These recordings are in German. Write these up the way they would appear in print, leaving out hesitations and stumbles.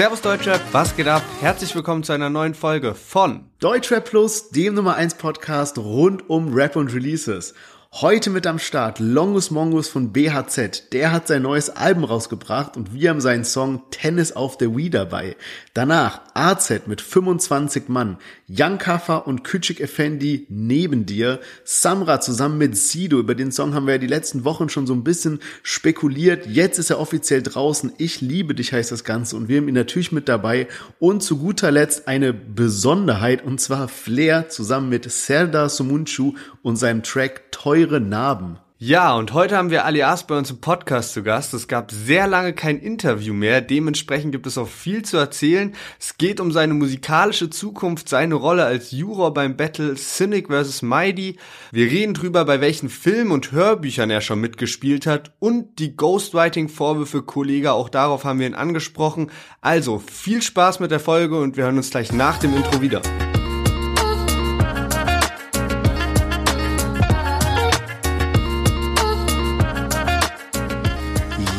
Servus Deutschrap, was geht ab? Herzlich willkommen zu einer neuen Folge von Deutschrap Plus, dem Nummer 1 Podcast rund um Rap und Releases. Heute mit am Start Longus Mongus von BHZ. Der hat sein neues Album rausgebracht und wir haben seinen Song Tennis auf der Wii dabei. Danach AZ mit 25 Mann, Young Kaffa und Küçük Efendi neben dir, Samra zusammen mit Sido. Über den Song haben wir ja die letzten Wochen schon so ein bisschen spekuliert. Jetzt ist er offiziell draußen. Ich liebe dich heißt das Ganze und wir haben ihn natürlich mit dabei. Und zu guter Letzt eine Besonderheit und zwar Flair zusammen mit Serdar Somuncu und seinem Track Teure Narben. Ja, und heute haben wir Ali As bei uns im Podcast zu Gast. Es gab sehr lange kein Interview mehr, dementsprechend gibt es auch viel zu erzählen. Es geht um seine musikalische Zukunft, seine Rolle als Juror beim Battle Cynic vs. Mighty. Wir reden drüber, bei welchen Filmen und Hörbüchern er schon mitgespielt hat und die Ghostwriting-Vorwürfe Kollegah, auch darauf haben wir ihn angesprochen. Also, viel Spaß mit der Folge und wir hören uns gleich nach dem Intro wieder.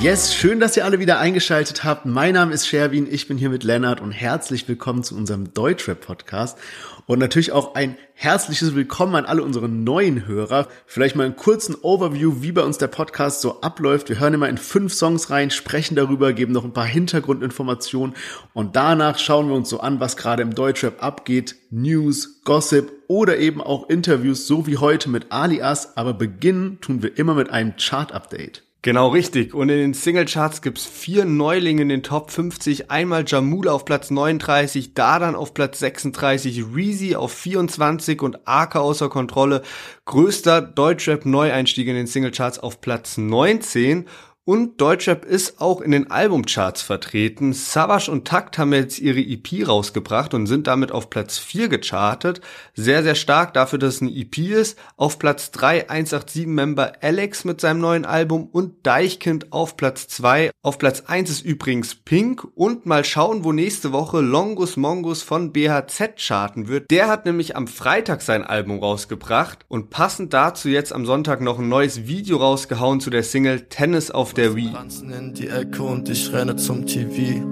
Yes, schön, dass ihr alle wieder eingeschaltet habt. Mein Name ist Sherwin, ich bin hier mit Lennart und herzlich willkommen zu unserem Deutschrap-Podcast. Und natürlich auch ein herzliches Willkommen an alle unsere neuen Hörer. Vielleicht mal einen kurzen Overview, wie bei uns der Podcast so abläuft. Wir hören immer in 5 Songs rein, sprechen darüber, geben noch ein paar Hintergrundinformationen. Und danach schauen wir uns so an, was gerade im Deutschrap abgeht. News, Gossip oder eben auch Interviews, so wie heute mit Ali As. Aber beginnen tun wir immer mit einem Chart-Update. Genau, richtig. Und in den Singlecharts gibt's 4 Neulinge in den Top 50. Einmal Jamul auf Platz 39, Dadan auf Platz 36, Reezy auf 24 und Arca außer Kontrolle. Größter Deutschrap-Neueinstieg in den Singlecharts auf Platz 19. Und Deutschrap ist auch in den Albumcharts vertreten. Savage und Takt haben jetzt ihre EP rausgebracht und sind damit auf Platz 4 gechartet. Sehr, sehr stark dafür, dass es eine EP ist. Auf Platz 3 187-Member Alex mit seinem neuen Album und Deichkind auf Platz 2. Auf Platz 1 ist übrigens Pink. Und mal schauen, wo nächste Woche Longus Mongus von BHZ charten wird. Der hat nämlich am Freitag sein Album rausgebracht und passend dazu jetzt am Sonntag noch ein neues Video rausgehauen zu der Single Tennis auf der Wii. Tanzen in die Ecke und ich renne zum TV.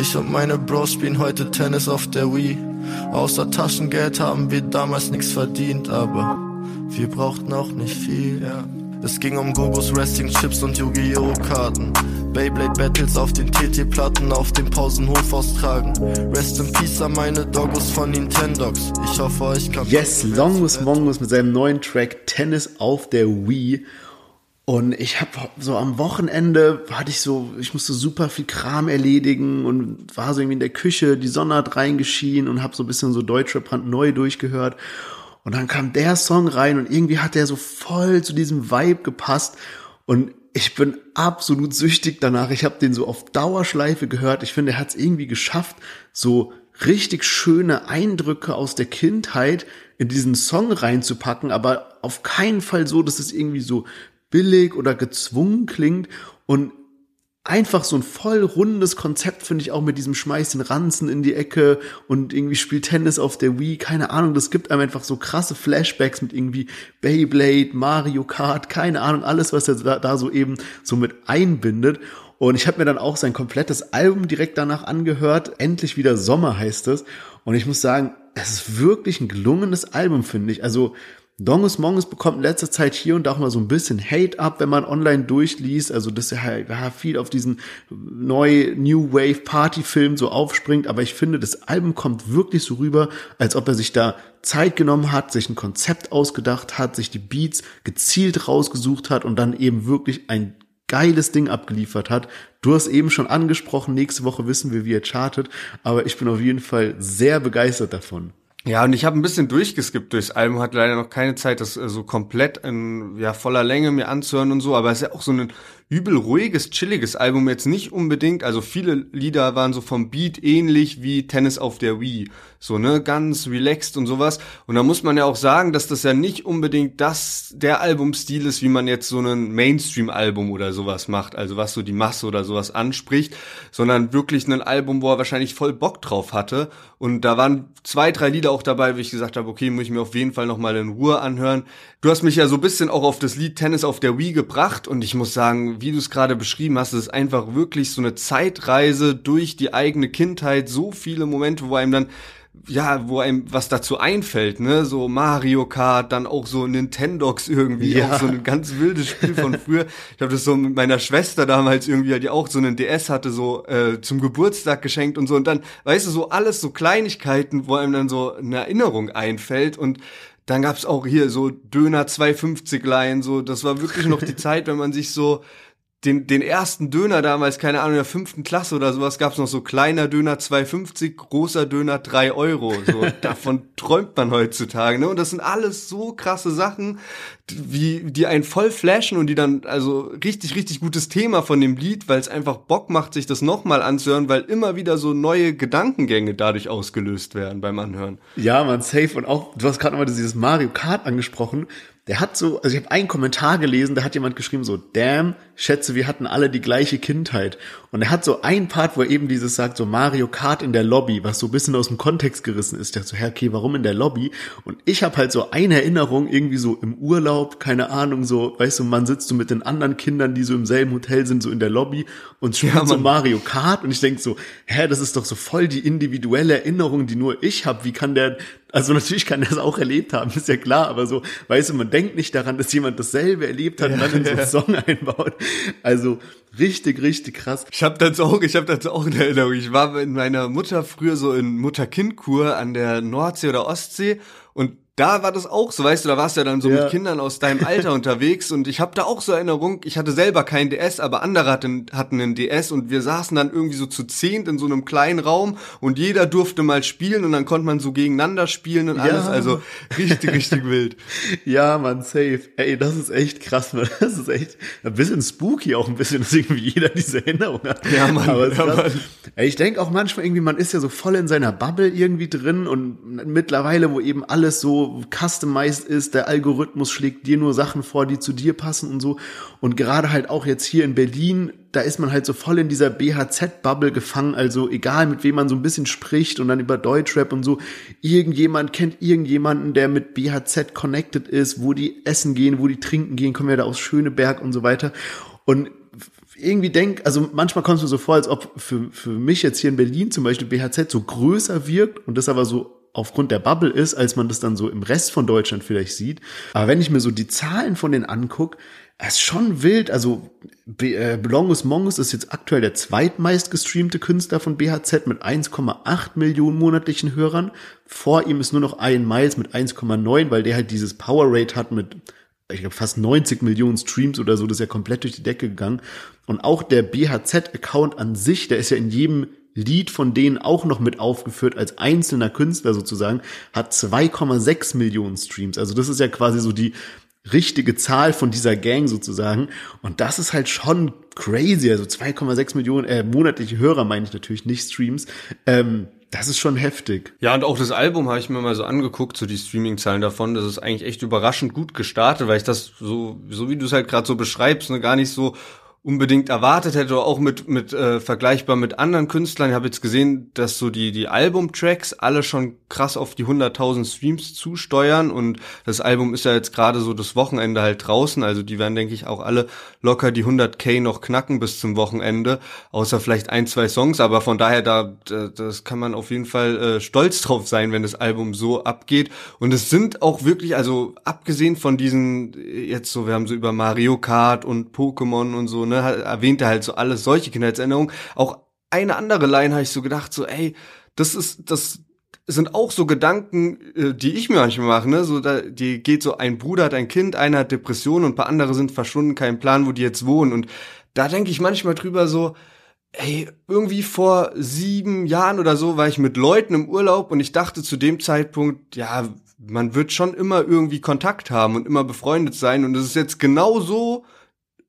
Ich und meine Bros spielen heute Tennis auf der Wii. Außer Taschengeld haben wir damals nichts verdient, aber wir brauchten auch nicht viel. Ja. Es ging um Gogos, Wrestling Chips und Yu-Gi-Oh! Karten. Beyblade Battles auf den TT-Platten, auf dem Pausenhof austragen. Rest in Peace an meine Doggos von Nintendogs. Ich hoffe, euch kann... Yes, Longus Mongus mit seinem neuen Track Tennis auf der Wii. Und ich habe so am Wochenende, ich musste super viel Kram erledigen und war so irgendwie in der Küche, die Sonne hat reingeschienen und habe so ein bisschen so Deutschrap neu durchgehört. Und dann kam der Song rein und irgendwie hat der so voll zu diesem Vibe gepasst und ich bin absolut süchtig danach. Ich habe den so auf Dauerschleife gehört. Ich finde, er hat es irgendwie geschafft, so richtig schöne Eindrücke aus der Kindheit in diesen Song reinzupacken, aber auf keinen Fall so, dass es irgendwie so billig oder gezwungen klingt und einfach so ein voll rundes Konzept, finde ich auch mit diesem Schmeiß den Ranzen in die Ecke und irgendwie spielt Tennis auf der Wii, keine Ahnung, das gibt einem einfach so krasse Flashbacks mit irgendwie Beyblade, Mario Kart, keine Ahnung, alles, was er da so eben so mit einbindet. Und ich habe mir dann auch sein komplettes Album direkt danach angehört, Endlich wieder Sommer heißt es und ich muss sagen, es ist wirklich ein gelungenes Album, finde ich, also Longus Mongus bekommt in letzter Zeit hier und da auch mal so ein bisschen Hate ab, wenn man online durchliest, also dass er halt viel auf diesen New Wave Party-Film so aufspringt, aber ich finde, das Album kommt wirklich so rüber, als ob er sich da Zeit genommen hat, sich ein Konzept ausgedacht hat, sich die Beats gezielt rausgesucht hat und dann eben wirklich ein geiles Ding abgeliefert hat. Du hast eben schon angesprochen, nächste Woche wissen wir, wie er chartet, aber ich bin auf jeden Fall sehr begeistert davon. Ja, und ich habe ein bisschen durchgeskippt durchs Album, hatte leider noch keine Zeit, das so komplett in voller Länge mir anzuhören und so, aber es ist ja auch so ein übel ruhiges, chilliges Album, jetzt nicht unbedingt, also viele Lieder waren so vom Beat ähnlich wie Tennis auf der Wii, so ne, ganz relaxed und sowas und da muss man ja auch sagen, dass das ja nicht unbedingt der Albumstil ist, wie man jetzt so ein Mainstream-Album oder sowas macht, also was so die Masse oder sowas anspricht, sondern wirklich ein Album, wo er wahrscheinlich voll Bock drauf hatte und da waren 2, 3 Lieder auch dabei, wie ich gesagt habe, okay, muss ich mir auf jeden Fall nochmal in Ruhe anhören. Du hast mich ja so ein bisschen auch auf das Lied Tennis auf der Wii gebracht und ich muss sagen, wie du es gerade beschrieben hast, es ist einfach wirklich so eine Zeitreise durch die eigene Kindheit, so viele Momente, wo einem dann, ja, wo einem was dazu einfällt, ne, so Mario Kart, dann auch so Nintendox irgendwie, ja, auch so ein ganz wildes Spiel von früher. Ich habe das so mit meiner Schwester damals irgendwie, die auch so einen DS hatte, so zum Geburtstag geschenkt und so, und dann, weißt du, so alles so Kleinigkeiten, wo einem dann so eine Erinnerung einfällt. Und dann gab's auch hier so Döner 2,50 Laien, so, das war wirklich noch die Zeit, wenn man sich so den ersten Döner damals, keine Ahnung, in der 5. Klasse oder sowas, gab's noch so kleiner Döner 2,50, großer Döner 3 €. So, davon träumt man heutzutage, ne? Und das sind alles so krasse Sachen, die einen voll flashen und die dann, also richtig, richtig gutes Thema von dem Lied, weil es einfach Bock macht, sich das nochmal anzuhören, weil immer wieder so neue Gedankengänge dadurch ausgelöst werden beim Anhören. Ja, man, safe. Und auch, du hast gerade nochmal dieses Mario Kart angesprochen. Der hat so, also ich habe einen Kommentar gelesen, da hat jemand geschrieben so, damn, schätze, wir hatten alle die gleiche Kindheit. Und er hat so einen Part, wo er eben dieses sagt, so Mario Kart in der Lobby, was so ein bisschen aus dem Kontext gerissen ist. Der so, hä, okay, warum in der Lobby? Und ich habe halt so eine Erinnerung, irgendwie so im Urlaub, keine Ahnung, so, weißt du, man sitzt so mit den anderen Kindern, die so im selben Hotel sind, so in der Lobby und spielt so Mario Kart. Und ich denk so, hä, das ist doch so voll die individuelle Erinnerung, die nur ich habe. Wie kann der... Also natürlich kann er es auch erlebt haben, ist ja klar, aber so, weißt du, man denkt nicht daran, dass jemand dasselbe erlebt hat, ja, und dann in so einen Song einbaut. Also richtig, richtig krass. Ich habe dazu auch eine Erinnerung. Ich war mit meiner Mutter früher so in Mutter-Kind-Kur an der Nordsee oder Ostsee und da war das auch so, weißt du, da warst du ja dann so mit Kindern aus deinem Alter unterwegs und ich habe da auch so Erinnerung, ich hatte selber keinen DS, aber andere hatten einen DS und wir saßen dann irgendwie so zu 10 in so einem kleinen Raum und jeder durfte mal spielen und dann konnte man so gegeneinander spielen und alles, also richtig, richtig wild. Ja, man, safe. Ey, das ist echt krass, man, das ist echt ein bisschen spooky auch ein bisschen, dass irgendwie jeder diese Erinnerung hat. Ja, man. Aber Mann. Ey, ich denk auch manchmal irgendwie, man ist ja so voll in seiner Bubble irgendwie drin und mittlerweile, wo eben alles so customized ist, der Algorithmus schlägt dir nur Sachen vor, die zu dir passen und so. Und gerade halt auch jetzt hier in Berlin, da ist man halt so voll in dieser BHZ-Bubble gefangen, also egal mit wem man so ein bisschen spricht und dann über Deutschrap und so, irgendjemand kennt irgendjemanden, der mit BHZ connected ist, wo die essen gehen, wo die trinken gehen, kommen ja da aus Schöneberg und so weiter. Und irgendwie also manchmal kommst du so vor, als ob für mich jetzt hier in Berlin zum Beispiel BHZ so größer wirkt und das aber so aufgrund der Bubble ist, als man das dann so im Rest von Deutschland vielleicht sieht. Aber wenn ich mir so die Zahlen von denen angucke, das ist schon wild. Also Longus Mongus ist jetzt aktuell der zweitmeist gestreamte Künstler von BHZ mit 1,8 Millionen monatlichen Hörern. Vor ihm ist nur noch Ian Miles mit 1,9, weil der halt dieses Power Rate hat mit, ich glaube, fast 90 Millionen Streams oder so. Das ist ja komplett durch die Decke gegangen. Und auch der BHZ-Account an sich, der ist ja in jedem Lied von denen auch noch mit aufgeführt als einzelner Künstler sozusagen, hat 2,6 Millionen Streams. Also das ist ja quasi so die richtige Zahl von dieser Gang sozusagen. Und das ist halt schon crazy. Also 2,6 Millionen monatliche Hörer meine ich natürlich, nicht Streams. Das ist schon heftig. Ja, und auch das Album habe ich mir mal so angeguckt, so die Streaming-Zahlen davon. Das ist eigentlich echt überraschend gut gestartet, weil ich das so wie du es halt gerade so beschreibst, ne, gar nicht so unbedingt erwartet hätte, oder auch mit vergleichbar mit anderen Künstlern. Ich habe jetzt gesehen, dass so die Album-Tracks alle schon krass auf die 100.000 Streams zusteuern und das Album ist ja jetzt gerade so das Wochenende halt draußen, also die werden, denke ich, auch alle locker die 100.000 noch knacken bis zum Wochenende, außer vielleicht 1, 2 Songs, aber von daher, das kann man auf jeden Fall stolz drauf sein, wenn das Album so abgeht. Und es sind auch wirklich, also abgesehen von diesen, jetzt so, wir haben so über Mario Kart und Pokémon und so, ne, erwähnte halt so alles solche Kindheitserinnerungen. Auch eine andere Line habe ich so gedacht, so ey, das sind auch so Gedanken, die ich mir manchmal mache, ne, so da, die geht so, ein Bruder hat ein Kind, einer hat Depressionen und ein paar andere sind verschwunden, kein Plan, wo die jetzt wohnen. Und da denke ich manchmal drüber so, ey, irgendwie vor 7 Jahren oder so war ich mit Leuten im Urlaub und ich dachte zu dem Zeitpunkt, ja, man wird schon immer irgendwie Kontakt haben und immer befreundet sein, und das ist jetzt genau so,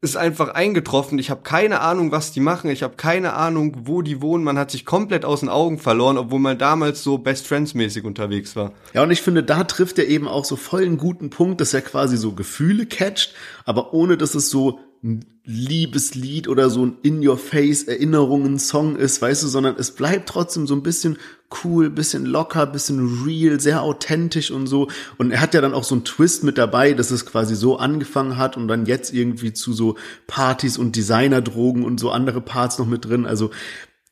ist einfach eingetroffen. Ich habe keine Ahnung, was die machen. Ich habe keine Ahnung, wo die wohnen. Man hat sich komplett aus den Augen verloren, obwohl man damals so Best Friends-mäßig unterwegs war. Ja, und ich finde, da trifft er eben auch so voll einen guten Punkt, dass er quasi so Gefühle catcht, aber ohne, dass es so ein Liebeslied oder so ein In-Your-Face-Erinnerungen-Song ist, weißt du, sondern es bleibt trotzdem so ein bisschen cool, bisschen locker, bisschen real, sehr authentisch und so. Und er hat ja dann auch so einen Twist mit dabei, dass es quasi so angefangen hat und dann jetzt irgendwie zu so Partys und Designerdrogen und so andere Parts noch mit drin. Also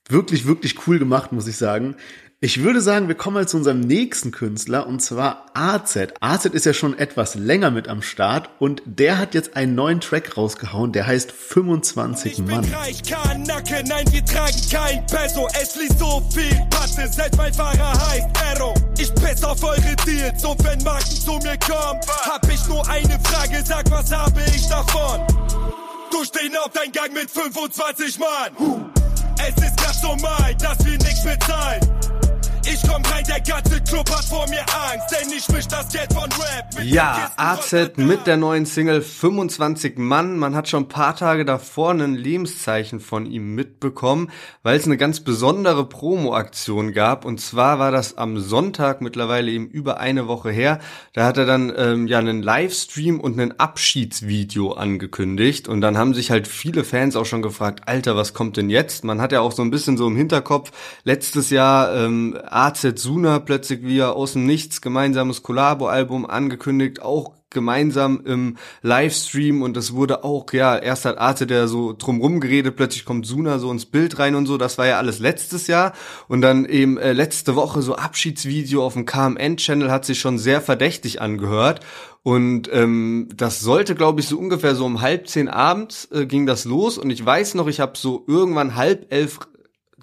wirklich, wirklich cool gemacht, muss ich sagen. Ich würde sagen, wir kommen mal zu unserem nächsten Künstler, und zwar AZ. AZ ist ja schon etwas länger mit am Start und der hat jetzt einen neuen Track rausgehauen, der heißt 25 Mann. Ich bin reich, Kanake, nein, wir tragen kein Peso. Es liegt so viel Patte, selbst mein Fahrer heißt Aero. Ich piss auf eure Deals und wenn Marken zu mir kommen, hab ich nur eine Frage, sag, was habe ich davon? Du stehst auf deinen Gang mit 25 Mann. Es ist ganz normal, dass wir nichts bezahlen. Ich komm rein, der ganze Club hat vor mir Angst, denn ich misch das Geld von Rap. Ja, AZ mit der neuen Single 25 Mann. Man hat schon ein paar Tage davor ein Lebenszeichen von ihm mitbekommen, weil es eine ganz besondere Promo-Aktion gab. Und zwar war das am Sonntag, mittlerweile eben über eine Woche her. Da hat er dann einen Livestream und ein Abschiedsvideo angekündigt. Und dann haben sich halt viele Fans auch schon gefragt, Alter, was kommt denn jetzt? Man hat ja auch so ein bisschen so im Hinterkopf, letztes Jahr AZ Suna plötzlich wieder aus dem Nichts, gemeinsames Collabo-Album angekündigt, auch gemeinsam im Livestream, und das wurde auch, ja, erst hat AZ der so drumrum geredet, plötzlich kommt Suna so ins Bild rein und so, das war ja alles letztes Jahr, und dann eben letzte Woche so Abschiedsvideo auf dem KMN-Channel hat sich schon sehr verdächtig angehört. Und das sollte, glaube ich, so ungefähr so um 9:30 abends ging das los, und ich weiß noch, ich habe so irgendwann 10:30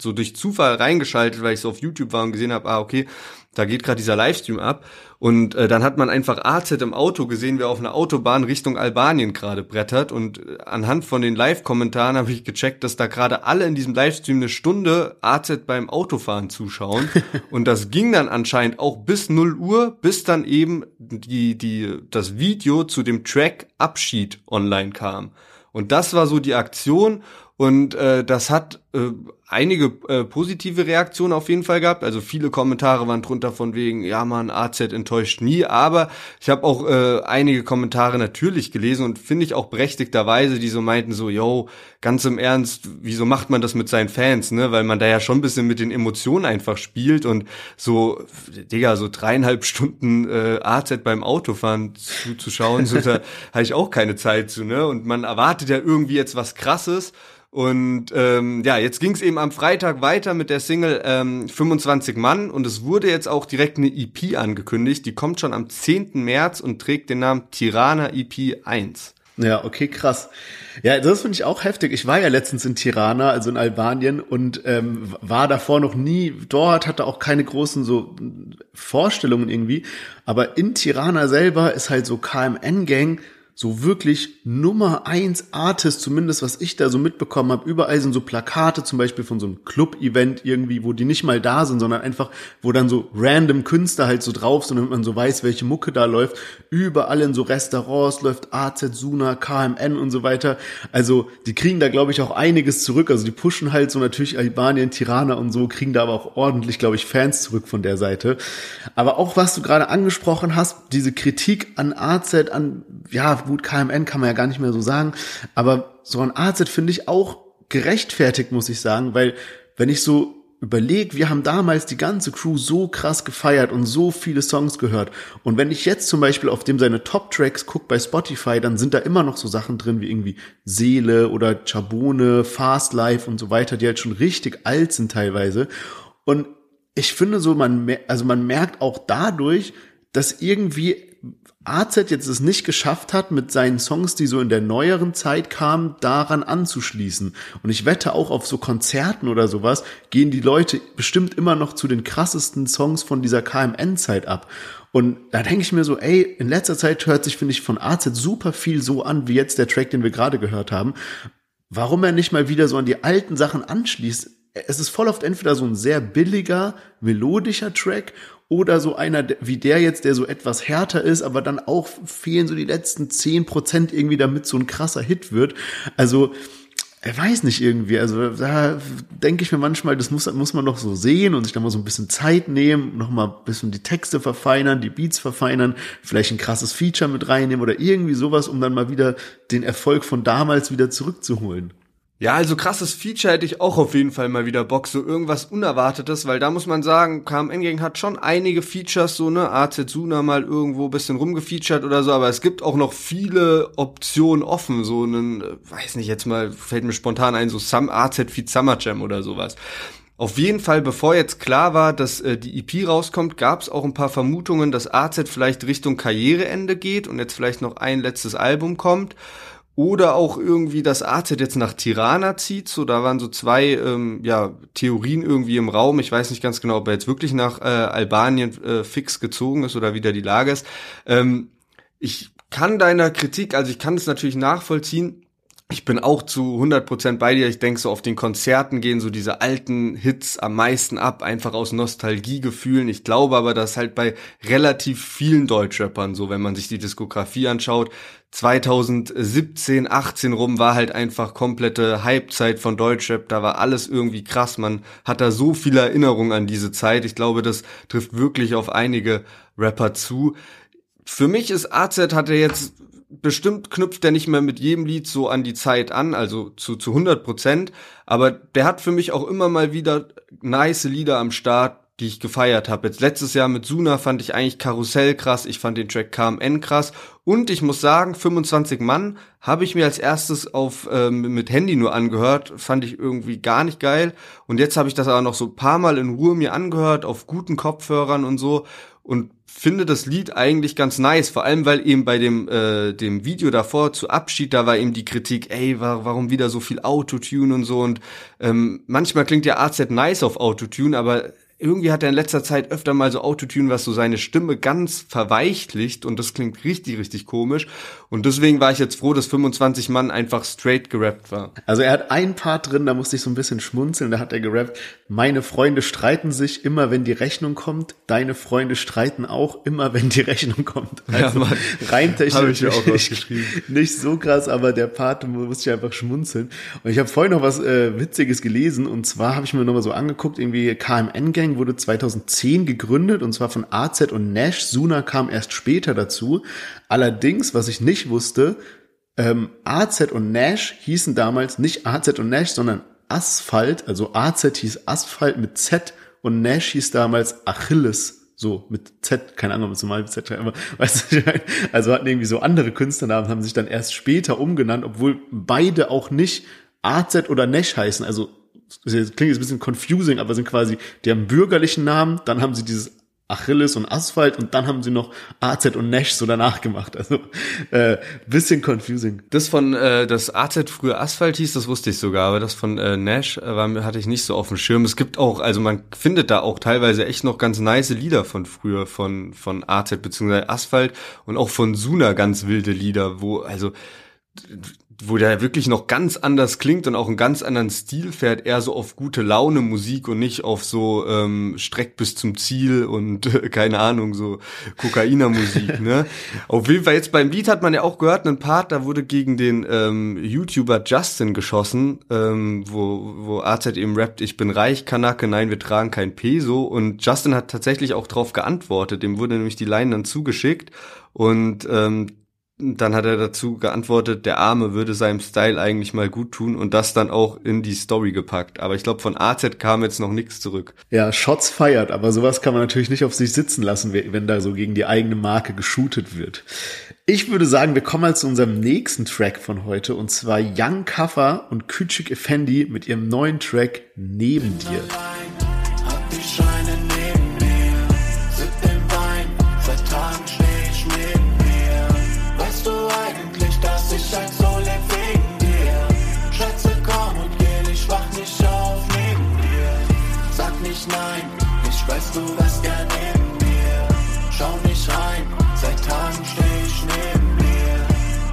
so durch Zufall reingeschaltet, weil ich so auf YouTube war und gesehen habe, okay, da geht gerade dieser Livestream ab. Und dann hat man einfach AZ im Auto gesehen, wer auf einer Autobahn Richtung Albanien gerade brettert. Und anhand von den Live-Kommentaren habe ich gecheckt, dass da gerade alle in diesem Livestream eine Stunde AZ beim Autofahren zuschauen. Und das ging dann anscheinend auch bis 0 Uhr, bis dann eben das Video zu dem Track Abschied online kam. Und das war so die Aktion. Und das hat einige positive Reaktionen auf jeden Fall gehabt. Also viele Kommentare waren drunter von wegen, ja man, AZ enttäuscht nie. Aber ich habe auch einige Kommentare natürlich gelesen und finde ich auch berechtigterweise, die so meinten so, yo, ganz im Ernst, wieso macht man das mit seinen Fans, ne? Weil man da ja schon ein bisschen mit den Emotionen einfach spielt und so, Digga, so 3,5 Stunden AZ beim Autofahren zuzuschauen, so, da habe ich auch keine Zeit zu, ne? Und man erwartet ja irgendwie jetzt was Krasses. Und jetzt ging es eben am Freitag weiter mit der Single 25 Mann, und es wurde jetzt auch direkt eine EP angekündigt, die kommt schon am 10. März und trägt den Namen Tirana EP 1. Ja, okay, krass. Ja, das finde ich auch heftig. Ich war ja letztens in Tirana, also in Albanien, und war davor noch nie dort, hatte auch keine großen so Vorstellungen irgendwie, aber in Tirana selber ist halt so KMN-Gang, so wirklich Nummer 1 Artist, zumindest was ich da so mitbekommen habe. Überall sind so Plakate, zum Beispiel von so einem Club-Event irgendwie, wo die nicht mal da sind, sondern einfach, wo dann so random Künstler halt so drauf sind, damit man so weiß, welche Mucke da läuft. Überall in so Restaurants läuft AZ, Suna, KMN und so weiter. Also die kriegen da, glaube ich, auch einiges zurück. Also die pushen halt so natürlich Albanien, Tirana und so, kriegen da aber auch ordentlich, glaube ich, Fans zurück von der Seite. Aber auch, was du gerade angesprochen hast, diese Kritik an AZ, an, ja, gut, KMN kann man ja gar nicht mehr so sagen, aber so ein AZ finde ich auch gerechtfertigt, muss ich sagen, weil wenn ich so überlege, wir haben damals die ganze Crew so krass gefeiert und so viele Songs gehört, und wenn ich jetzt zum Beispiel auf dem seine Top-Tracks gucke bei Spotify, dann sind da immer noch so Sachen drin wie irgendwie Seele oder Chabone, Fast Life und so weiter, die halt schon richtig alt sind teilweise, und ich finde so, man merkt auch dadurch, dass irgendwie AZ jetzt es nicht geschafft hat, mit seinen Songs, die so in der neueren Zeit kamen, daran anzuschließen. Und ich wette auch, auf so Konzerten oder sowas gehen die Leute bestimmt immer noch zu den krassesten Songs von dieser KMN-Zeit ab. Und da denke ich mir so, ey, in letzter Zeit hört sich, finde ich, von AZ super viel so an, wie jetzt der Track, den wir gerade gehört haben. Warum er nicht mal wieder so an die alten Sachen anschließt? Es ist voll oft entweder so ein sehr billiger, melodischer Track oder so einer wie der jetzt, der so etwas härter ist, aber dann auch fehlen so die letzten 10% irgendwie, damit so ein krasser Hit wird. Also Ich weiß nicht irgendwie, also da denke ich mir manchmal, das muss man noch so sehen und sich da mal so ein bisschen Zeit nehmen, nochmal ein bisschen die Texte verfeinern, die Beats verfeinern, vielleicht ein krasses Feature mit reinnehmen oder irgendwie sowas, um dann mal wieder den Erfolg von damals wieder zurückzuholen. Ja, also krasses Feature hätte ich auch auf jeden Fall mal wieder Bock, so irgendwas Unerwartetes, weil da muss man sagen, KM Gang hat schon einige Features, so ne, AZSUNA mal irgendwo ein bisschen rumgefeatured oder so, aber es gibt auch noch viele Optionen offen, so einen, weiß nicht, jetzt mal fällt mir spontan ein, so AZ feat Summer Jam oder sowas. Auf jeden Fall, bevor jetzt klar war, dass die EP rauskommt, gab es auch ein paar Vermutungen, dass AZ vielleicht Richtung Karriereende geht und jetzt vielleicht noch ein letztes Album kommt. Oder auch irgendwie, dass AZ jetzt nach Tirana zieht. So, da waren so zwei Theorien irgendwie im Raum. Ich weiß nicht ganz genau, ob er jetzt wirklich nach Albanien fix gezogen ist oder wie da die Lage ist. Ich kann deiner Kritik, also ich kann es natürlich nachvollziehen. Ich bin auch zu 100% bei dir. Ich denke, so auf den Konzerten gehen so diese alten Hits am meisten ab, einfach aus Nostalgiegefühlen. Ich glaube aber, dass halt bei relativ vielen Deutschrappern so, wenn man sich die Diskografie anschaut, 2017, 18 rum war halt einfach komplette Hypezeit von Deutschrap, da war alles irgendwie krass, man hat da so viele Erinnerungen an diese Zeit, ich glaube, das trifft wirklich auf einige Rapper zu. Für mich ist AZ, hat er jetzt, bestimmt knüpft er nicht mehr mit jedem Lied so an die Zeit an, also zu 100%, aber der hat für mich auch immer mal wieder nice Lieder am Start, die ich gefeiert habe. Jetzt letztes Jahr mit Suna fand ich eigentlich Karussell krass, ich fand den Track KMN krass und ich muss sagen, 25 Mann habe ich mir als erstes mit Handy nur angehört, fand ich irgendwie gar nicht geil und jetzt habe ich das aber noch so ein paar Mal in Ruhe mir angehört, auf guten Kopfhörern und so und finde das Lied eigentlich ganz nice, vor allem, weil eben bei dem Video davor zu Abschied, da war eben die Kritik, ey, warum wieder so viel Autotune und so und manchmal klingt ja AZ nice auf Autotune, aber irgendwie hat er in letzter Zeit öfter mal so Autotune, was so seine Stimme ganz verweichlicht und das klingt richtig, richtig komisch. Und deswegen war ich jetzt froh, dass 25 Mann einfach straight gerappt war. Also er hat ein Part drin, da musste ich so ein bisschen schmunzeln, da hat er gerappt, meine Freunde streiten sich immer, wenn die Rechnung kommt, deine Freunde streiten auch immer, wenn die Rechnung kommt. Also ja, Mann, rein technisch hab ich auch rausgeschrieben. Nicht so krass, aber der Part, da musste ich einfach schmunzeln. Und ich habe vorhin noch was Witziges gelesen und zwar habe ich mir nochmal so angeguckt, irgendwie KMN Gang wurde 2010 gegründet und zwar von AZ und Nash. Suna kam erst später dazu. Allerdings, was ich nicht wusste, AZ und Nash hießen damals nicht AZ und Nash, sondern Asphalt. Also AZ hieß Asphalt mit Z und Nash hieß damals Achilles. So, mit Z, keine Ahnung, ob es normal mit Z schreibt, aber weißt du, also hatten irgendwie so andere Künstlernamen, haben sich dann erst später umgenannt, obwohl beide auch nicht AZ oder Nash heißen, also das klingt jetzt ein bisschen confusing, aber sind quasi, die haben bürgerlichen Namen, dann haben sie dieses Achilles und Asphalt und dann haben sie noch AZ und Nash so danach gemacht. Also bisschen confusing. Das von, das AZ früher Asphalt hieß, das wusste ich sogar, aber das von Nash hatte ich nicht so auf dem Schirm. Es gibt auch, also man findet da auch teilweise echt noch ganz nice Lieder von früher, von AZ bzw. Asphalt und auch von Suna ganz wilde Lieder, wo der wirklich noch ganz anders klingt und auch einen ganz anderen Stil fährt, eher so auf gute Laune Musik und nicht auf so Streck bis zum Ziel und keine Ahnung, so Kokainermusik, ne? Auf jeden Fall jetzt beim Lied hat man ja auch gehört, einen Part, da wurde gegen den YouTuber Justin geschossen, wo AZ eben rappt, ich bin reich, Kanake, nein, wir tragen kein Peso und Justin hat tatsächlich auch drauf geantwortet, dem wurde nämlich die Line dann zugeschickt und dann hat er dazu geantwortet, der Arme würde seinem Style eigentlich mal gut tun und das dann auch in die Story gepackt. Aber ich glaube, von AZ kam jetzt noch nichts zurück. Ja, Shots feiert, aber sowas kann man natürlich nicht auf sich sitzen lassen, wenn da so gegen die eigene Marke geshootet wird. Ich würde sagen, wir kommen mal zu unserem nächsten Track von heute und zwar Young Kaffa und Küçük Efendi mit ihrem neuen Track Neben dir. Nein, ich weiß, du wärst gern neben mir. Schau nicht rein, seit Tagen steh ich neben mir.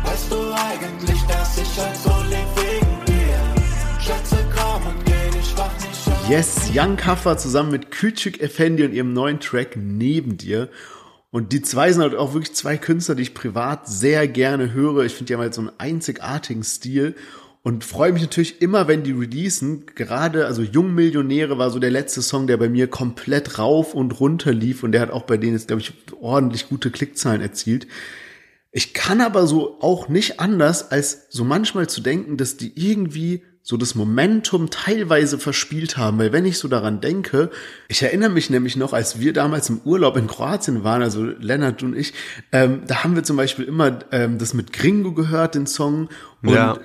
Weißt du eigentlich, dass ich halt so lebe wegen dir? Schätze, komm und geh, ich wach nicht auf. Yes, Young Kaffa zusammen mit Küçük Efendi und ihrem neuen Track Neben dir. Und die zwei sind halt auch wirklich zwei Künstler, die ich privat sehr gerne höre. Ich finde, die haben halt so einen einzigartigen Stil. Und freue mich natürlich immer, wenn die releasen, gerade, also Jungmillionäre war so der letzte Song, der bei mir komplett rauf und runter lief und der hat auch bei denen jetzt, glaube ich, ordentlich gute Klickzahlen erzielt. Ich kann aber so auch nicht anders, als so manchmal zu denken, dass die irgendwie so das Momentum teilweise verspielt haben, weil wenn ich so daran denke, ich erinnere mich nämlich noch, als wir damals im Urlaub in Kroatien waren, also Lennart und ich, da haben wir zum Beispiel immer das mit Gringo gehört, den Song, und ja.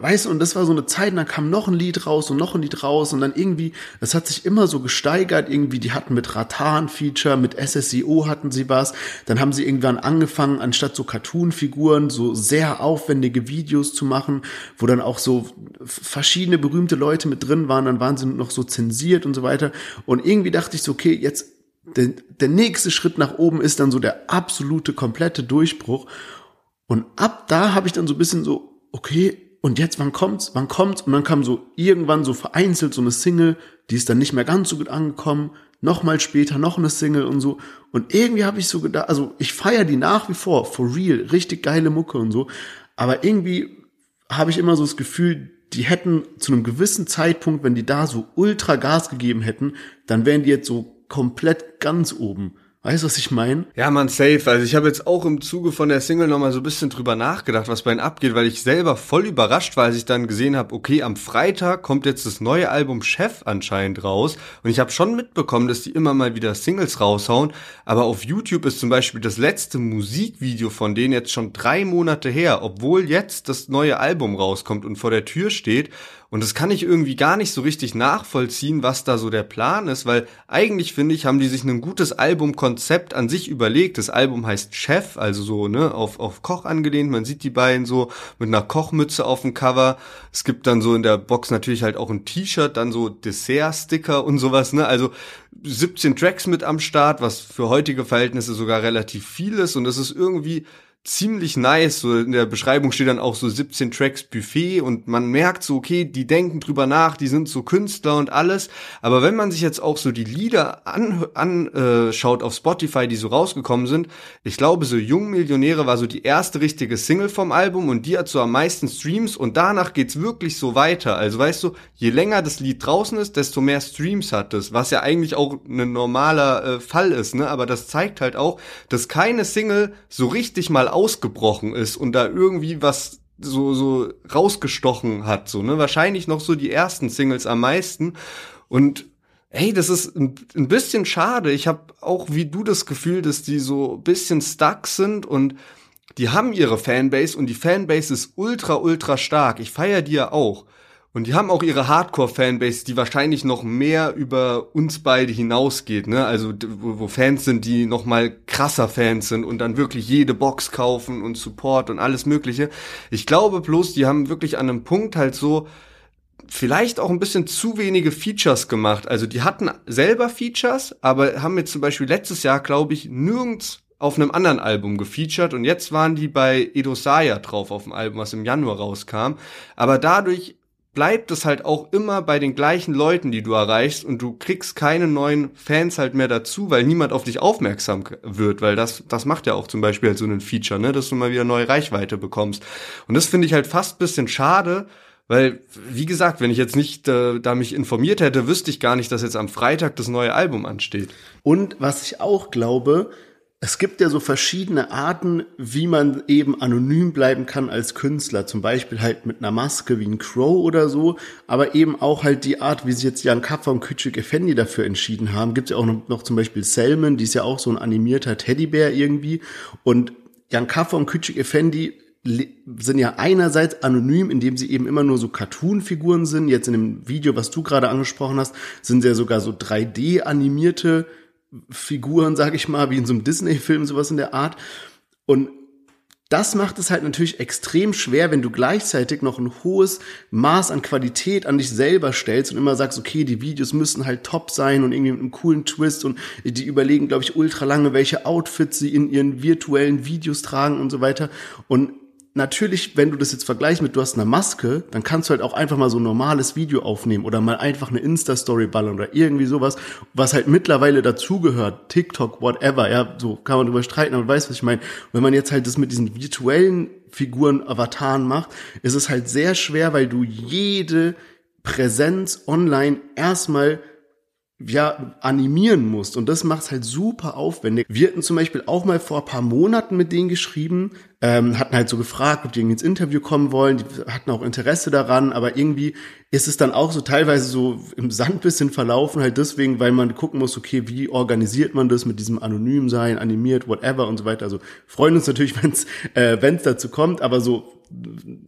Weißt du, und das war so eine Zeit, und dann kam noch ein Lied raus und noch ein Lied raus und dann irgendwie, das hat sich immer so gesteigert, irgendwie, die hatten mit Rattan Feature, mit SSIO hatten sie was, dann haben sie irgendwann angefangen, anstatt so Cartoon-Figuren, so sehr aufwendige Videos zu machen, wo dann auch so verschiedene berühmte Leute mit drin waren, dann waren sie noch so zensiert und so weiter und irgendwie dachte ich so, okay, jetzt, der nächste Schritt nach oben ist dann so der absolute, komplette Durchbruch und ab da habe ich dann so ein bisschen so, okay, und jetzt, wann kommt's? Und dann kam so irgendwann so vereinzelt so eine Single, die ist dann nicht mehr ganz so gut angekommen, nochmal später noch eine Single und so. Und irgendwie habe ich so gedacht, also ich feiere die nach wie vor, for real, richtig geile Mucke und so. Aber irgendwie habe ich immer so das Gefühl, die hätten zu einem gewissen Zeitpunkt, wenn die da so ultra Gas gegeben hätten, dann wären die jetzt so komplett ganz oben. Weißt du, was ich meine? Ja, man, safe. Also ich habe jetzt auch im Zuge von der Single nochmal so ein bisschen drüber nachgedacht, was bei ihnen abgeht, weil ich selber voll überrascht war, als ich dann gesehen habe, okay, am Freitag kommt jetzt das neue Album Chef anscheinend raus und ich habe schon mitbekommen, dass die immer mal wieder Singles raushauen, aber auf YouTube ist zum Beispiel das letzte Musikvideo von denen jetzt schon 3 Monate her, obwohl jetzt das neue Album rauskommt und vor der Tür steht. Und das kann ich irgendwie gar nicht so richtig nachvollziehen, was da so der Plan ist, weil eigentlich, finde ich, haben die sich ein gutes Albumkonzept an sich überlegt. Das Album heißt Chef, also so, ne, auf Koch angelehnt. Man sieht die beiden so mit einer Kochmütze auf dem Cover. Es gibt dann so in der Box natürlich halt auch ein T-Shirt, dann so Dessert-Sticker und sowas, ne, also 17 Tracks mit am Start, was für heutige Verhältnisse sogar relativ viel ist und das ist irgendwie ziemlich nice, so in der Beschreibung steht dann auch so 17 Tracks Buffet und man merkt so, okay, die denken drüber nach, die sind so Künstler und alles, aber wenn man sich jetzt auch so die Lieder anschaut auf Spotify, die so rausgekommen sind, ich glaube, so Jungmillionäre war so die erste richtige Single vom Album und die hat so am meisten Streams und danach geht's wirklich so weiter, also weißt du, je länger das Lied draußen ist, desto mehr Streams hat es, was ja eigentlich auch ein normaler Fall ist, ne, aber das zeigt halt auch, dass keine Single so richtig mal ausgebrochen ist und da irgendwie was so rausgestochen hat, so, ne? Wahrscheinlich noch so die ersten Singles am meisten und hey, das ist ein bisschen schade. Ich habe auch wie du das Gefühl, dass die so ein bisschen stuck sind und die haben ihre Fanbase und die Fanbase ist ultra, ultra stark. Ich feiere die ja auch. Und die haben auch ihre Hardcore-Fanbase, die wahrscheinlich noch mehr über uns beide hinausgeht, ne? Also wo Fans sind, die noch mal krasser Fans sind und dann wirklich jede Box kaufen und Support und alles Mögliche. Ich glaube bloß, die haben wirklich an einem Punkt halt so vielleicht auch ein bisschen zu wenige Features gemacht. Also die hatten selber Features, aber haben jetzt zum Beispiel letztes Jahr, glaube ich, nirgends auf einem anderen Album gefeatured und jetzt waren die bei Edo Saya drauf auf dem Album, was im Januar rauskam. Aber dadurch bleibt es halt auch immer bei den gleichen Leuten, die du erreichst und du kriegst keine neuen Fans halt mehr dazu, weil niemand auf dich aufmerksam wird, weil das macht ja auch zum Beispiel halt so einen Feature, ne, dass du mal wieder neue Reichweite bekommst. Und das finde ich halt fast ein bisschen schade, weil, wie gesagt, wenn ich jetzt nicht da mich informiert hätte, wüsste ich gar nicht, dass jetzt am Freitag das neue Album ansteht. Und was ich auch glaube, es gibt ja so verschiedene Arten, wie man eben anonym bleiben kann als Künstler. Zum Beispiel halt mit einer Maske wie ein Crow oder so. Aber eben auch halt die Art, wie sich jetzt Jan Kapfer und Küçük Efendi dafür entschieden haben. Gibt's ja auch noch zum Beispiel Selman, die ist ja auch so ein animierter Teddybär irgendwie. Und Jan Kapfer und Küçük Efendi sind ja einerseits anonym, indem sie eben immer nur so Cartoon-Figuren sind. Jetzt in dem Video, was du gerade angesprochen hast, sind sie ja sogar so 3D-animierte Figuren, sag ich mal, wie in so einem Disney-Film, sowas in der Art. Und das macht es halt natürlich extrem schwer, wenn du gleichzeitig noch ein hohes Maß an Qualität an dich selber stellst und immer sagst, okay, die Videos müssen halt top sein und irgendwie mit einem coolen Twist und die überlegen, glaube ich, ultra lange, welche Outfits sie in ihren virtuellen Videos tragen und so weiter. Und natürlich, wenn du das jetzt vergleichst mit, du hast eine Maske, dann kannst du halt auch einfach mal so ein normales Video aufnehmen oder mal einfach eine Insta-Story ballern oder irgendwie sowas, was halt mittlerweile dazugehört, TikTok, whatever, ja, so kann man drüber streiten, aber du weißt, was ich meine. Wenn man jetzt halt das mit diesen virtuellen Figuren, Avataren macht, ist es halt sehr schwer, weil du jede Präsenz online erstmal ja animieren musst und das macht's halt super aufwendig. Wir hatten zum Beispiel auch mal vor ein paar Monaten mit denen geschrieben, hatten halt so gefragt, ob die ins Interview kommen wollen, die hatten auch Interesse daran, aber irgendwie ist es dann auch so teilweise so im Sand bisschen verlaufen, halt deswegen, weil man gucken muss, okay, wie organisiert man das mit diesem anonym sein, animiert, whatever und so weiter. Also freuen uns natürlich, wenn's dazu kommt, aber so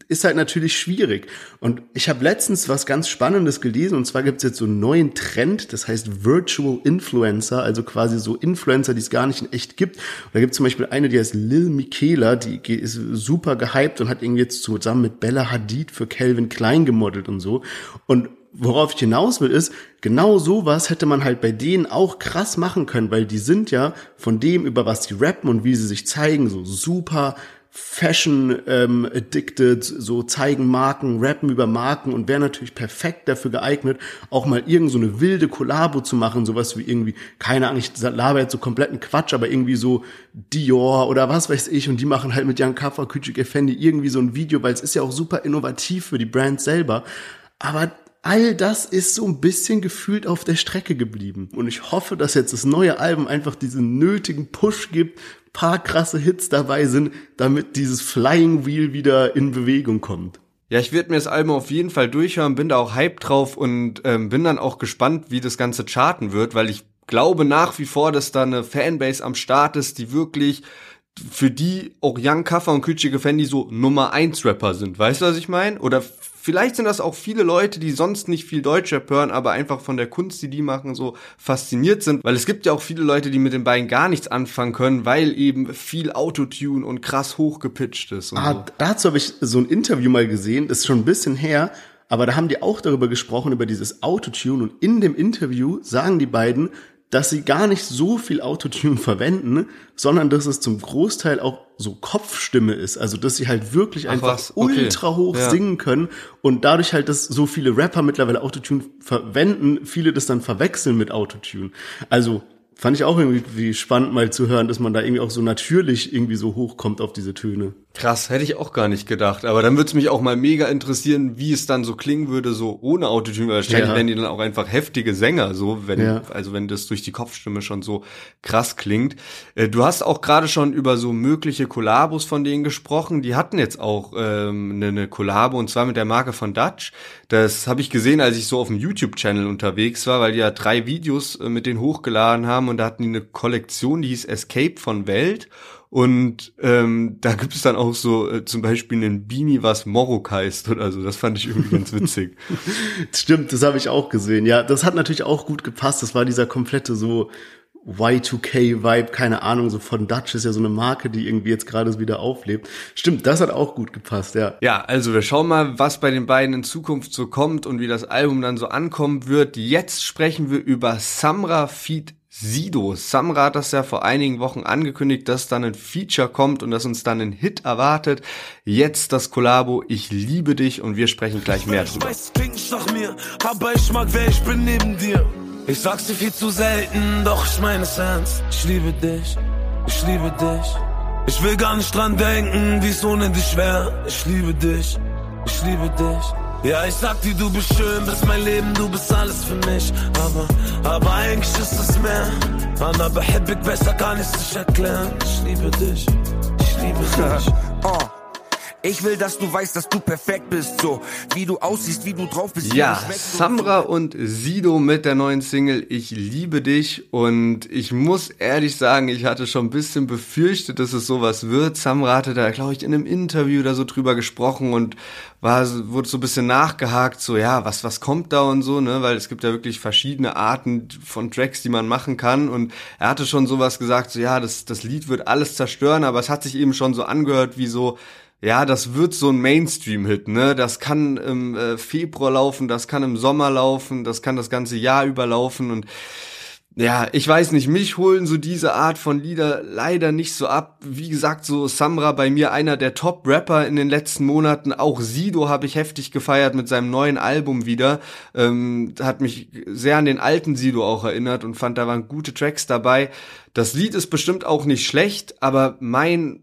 ist halt natürlich schwierig. Und ich habe letztens was ganz Spannendes gelesen, und zwar gibt es jetzt so einen neuen Trend, das heißt Virtual Influencer, also quasi so Influencer, die es gar nicht in echt gibt. Und da gibt es zum Beispiel eine, die heißt Lil Miquela, die ist super gehypt und hat irgendwie jetzt zusammen mit Bella Hadid für Calvin Klein gemodelt und so. Und worauf ich hinaus will, ist, genau sowas hätte man halt bei denen auch krass machen können, weil die sind ja von dem, über was die rappen und wie sie sich zeigen, so super Fashion-addicted, so zeigen Marken, rappen über Marken und wäre natürlich perfekt dafür geeignet, auch mal irgend so eine wilde Kollabo zu machen, sowas wie irgendwie, keine Ahnung, ich laber jetzt so kompletten Quatsch, aber irgendwie so Dior oder was weiß ich und die machen halt mit Jan Kaffer, Küçük Efendi irgendwie so ein Video, weil es ist ja auch super innovativ für die Brand selber, aber all das ist so ein bisschen gefühlt auf der Strecke geblieben. Und ich hoffe, dass jetzt das neue Album einfach diesen nötigen Push gibt, paar krasse Hits dabei sind, damit dieses Flying Wheel wieder in Bewegung kommt. Ja, ich werde mir das Album auf jeden Fall durchhören, bin da auch hyped drauf und bin dann auch gespannt, wie das Ganze charten wird, weil ich glaube nach wie vor, dass da eine Fanbase am Start ist, die wirklich für die auch Jan Kaffer und Küçük Efendi so Nummer 1 Rapper sind. Weißt du, was ich meine? Oder vielleicht sind das auch viele Leute, die sonst nicht viel Deutschrap hören, aber einfach von der Kunst, die die machen, so fasziniert sind. Weil es gibt ja auch viele Leute, die mit den beiden gar nichts anfangen können, weil eben viel Autotune und krass hochgepitcht ist. Und Dazu habe ich so ein Interview mal gesehen, das ist schon ein bisschen her, aber da haben die auch darüber gesprochen, über dieses Autotune. Und in dem Interview sagen die beiden, dass sie gar nicht so viel Autotune verwenden, sondern dass es zum Großteil auch so Kopfstimme ist, also dass sie halt wirklich einfach ultra hoch singen können und dadurch halt, dass so viele Rapper mittlerweile Autotune verwenden, viele das dann verwechseln mit Autotune. Also fand ich auch irgendwie spannend mal zu hören, dass man da irgendwie auch so natürlich irgendwie so hochkommt auf diese Töne. Krass, hätte ich auch gar nicht gedacht. Aber dann würde es mich auch mal mega interessieren, wie es dann so klingen würde, so ohne Autotune. Wahrscheinlich wären die dann auch einfach heftige Sänger, so also wenn das durch die Kopfstimme schon so krass klingt. Du hast auch gerade schon über so mögliche Kollabos von denen gesprochen. Die hatten jetzt auch eine Kollabo, und zwar mit der Marke von Dutch. Das habe ich gesehen, als ich so auf dem YouTube-Channel unterwegs war, weil die ja 3 Videos mit denen hochgeladen haben. Und da hatten die eine Kollektion, die hieß Escape von Welt. Und da gibt es dann auch so zum Beispiel einen Beanie, was Morok heißt oder so. Das fand ich irgendwie ganz witzig. Stimmt, das habe ich auch gesehen. Ja, das hat natürlich auch gut gepasst. Das war dieser komplette so Y2K-Vibe, keine Ahnung, so von Dutch ist ja so eine Marke, die irgendwie jetzt gerade wieder auflebt. Stimmt, das hat auch gut gepasst, ja. Ja, also wir schauen mal, was bei den beiden in Zukunft so kommt und wie das Album dann so ankommen wird. Jetzt sprechen wir über Samra feat. Sido. Samra hat das ja vor einigen Wochen angekündigt, dass dann ein Feature kommt und dass uns dann ein Hit erwartet. Jetzt das Kollabo Ich liebe dich und wir sprechen gleich mehr drüber. Ich sag's dir viel zu selten, doch ich meine es ernst. Ich liebe dich, ich liebe dich. Ich will gar nicht dran denken, wie's ohne dich wär. Ich liebe dich, ich liebe dich. Ja, ich sag dir, du bist schön, bist mein Leben, du bist alles für mich. Aber eigentlich ist es mehr. Anna behäbig, besser kann ich's nicht erklären. Ich liebe dich, ich liebe dich. Ich will, dass du weißt, dass du perfekt bist, so wie du aussiehst, wie du drauf bist. Ja, Samra und Sido mit der neuen Single Ich liebe dich und ich muss ehrlich sagen, ich hatte schon ein bisschen befürchtet, dass es sowas wird. Samra hatte da, glaube ich, in einem Interview da so drüber gesprochen und wurde so ein bisschen nachgehakt, so ja, was kommt da und so, ne, weil es gibt ja wirklich verschiedene Arten von Tracks, die man machen kann und er hatte schon sowas gesagt, so ja, das Lied wird alles zerstören, aber es hat sich eben schon so angehört wie so, ja, das wird so ein Mainstream-Hit, ne? Das kann im Februar laufen, das kann im Sommer laufen, das kann das ganze Jahr über laufen und Ja, ich weiß nicht, mich holen so diese Art von Lieder leider nicht so ab. Wie gesagt, so Samra bei mir einer der Top-Rapper in den letzten Monaten. Auch Sido habe ich heftig gefeiert mit seinem neuen Album wieder. Hat mich sehr an den alten Sido auch erinnert und fand, da waren gute Tracks dabei. Das Lied ist bestimmt auch nicht schlecht, aber mein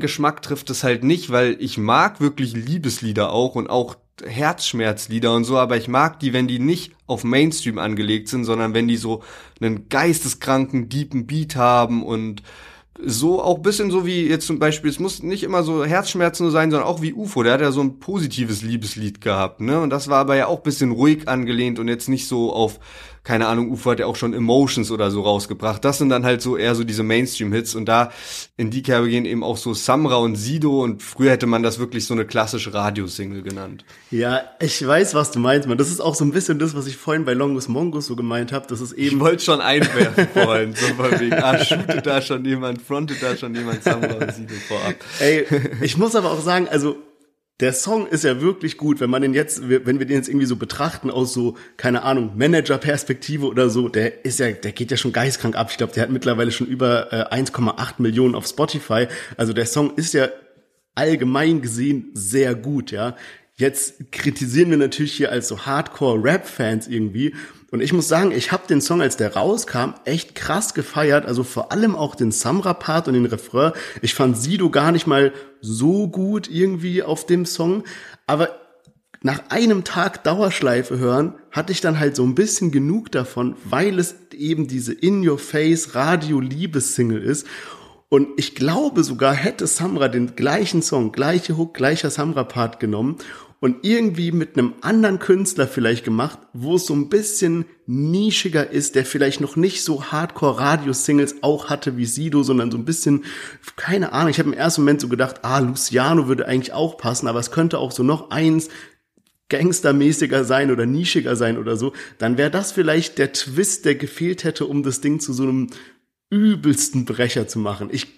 Geschmack trifft es halt nicht, weil ich mag wirklich Liebeslieder auch und auch Herzschmerzlieder und so, aber ich mag die, wenn die nicht auf Mainstream angelegt sind, sondern wenn die so einen geisteskranken, deepen Beat haben und so auch bisschen so wie jetzt zum Beispiel, es muss nicht immer so Herzschmerzen nur sein, sondern auch wie UFO, der hat ja so ein positives Liebeslied gehabt, ne, und das war aber ja auch bisschen ruhig angelehnt und jetzt nicht so auf, keine Ahnung, UFO hat ja auch schon Emotions oder so rausgebracht, das sind dann halt so eher so diese Mainstream-Hits und da in die Kerbe gehen eben auch so Samra und Sido und früher hätte man das wirklich so eine klassische Radiosingle genannt. Ja, ich weiß, was du meinst, man, das ist auch so ein bisschen das, was ich vorhin bei Longus Mongus so gemeint habe, das ist eben... Ich wollte schon einwerfen vorhin, so von wegen, shootet da schon jemand, frontet da schon jemand Samra und Sido vorab. Ey, ich muss aber auch sagen, also der Song ist ja wirklich gut, wenn wir den jetzt irgendwie so betrachten aus so, keine Ahnung, Manager-Perspektive oder so, der geht ja schon geistkrank ab. Ich glaube, der hat mittlerweile schon über 1,8 Millionen auf Spotify. Also der Song ist ja allgemein gesehen sehr gut, ja. Jetzt kritisieren wir natürlich hier als so Hardcore-Rap-Fans irgendwie. Und ich muss sagen, ich habe den Song, als der rauskam, echt krass gefeiert. Also vor allem auch den Samra-Part und den Refrain. Ich fand Sido gar nicht mal so gut irgendwie auf dem Song. Aber nach einem Tag Dauerschleife hören, hatte ich dann halt so ein bisschen genug davon, weil es eben diese In-Your-Face-Radio-Liebes-Single ist. Und ich glaube sogar, hätte Samra den gleichen Song, gleiche Hook, gleicher Samra-Part genommen und irgendwie mit einem anderen Künstler vielleicht gemacht, wo es so ein bisschen nischiger ist, der vielleicht noch nicht so Hardcore-Radio-Singles auch hatte wie Sido, sondern so ein bisschen, keine Ahnung, ich habe im ersten Moment so gedacht, Luciano würde eigentlich auch passen, aber es könnte auch so noch eins gangstermäßiger sein oder nischiger sein oder so, dann wäre das vielleicht der Twist, der gefehlt hätte, um das Ding zu so einem übelsten Brecher zu machen. Ich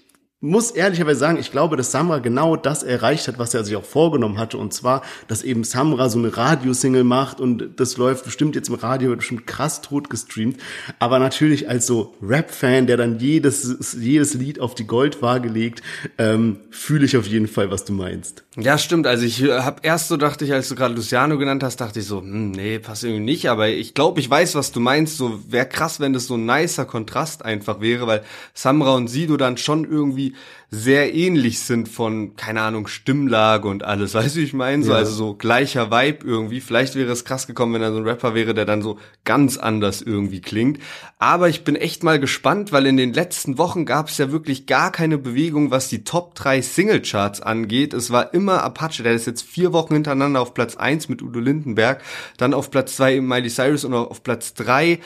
muss ehrlicherweise sagen, ich glaube, dass Samra genau das erreicht hat, was er sich auch vorgenommen hatte, und zwar, dass eben Samra so eine Radiosingle macht und das läuft bestimmt jetzt im Radio, wird bestimmt krass tot gestreamt, aber natürlich als so Rap-Fan, der dann jedes Lied auf die Goldwaage legt, fühle ich auf jeden Fall, was du meinst. Ja, stimmt, also ich habe erst so, dachte ich, als du gerade Luciano genannt hast, dachte ich so, nee, passt irgendwie nicht, aber ich glaube, ich weiß, was du meinst, so wäre krass, wenn das so ein nicer Kontrast einfach wäre, weil Samra und Sido dann schon irgendwie sehr ähnlich sind von, keine Ahnung, Stimmlage und alles, weißt du, ich meine, so, ja. Also so gleicher Vibe irgendwie, vielleicht wäre es krass gekommen, wenn er so ein Rapper wäre, der dann so ganz anders irgendwie klingt, aber ich bin echt mal gespannt, weil in den letzten Wochen gab es ja wirklich gar keine Bewegung, was die Top 3 Singlecharts angeht, es war immer Apache, der ist jetzt 4 Wochen hintereinander auf Platz 1 mit Udo Lindenberg, dann auf Platz 2 Miley Cyrus und auf Platz 3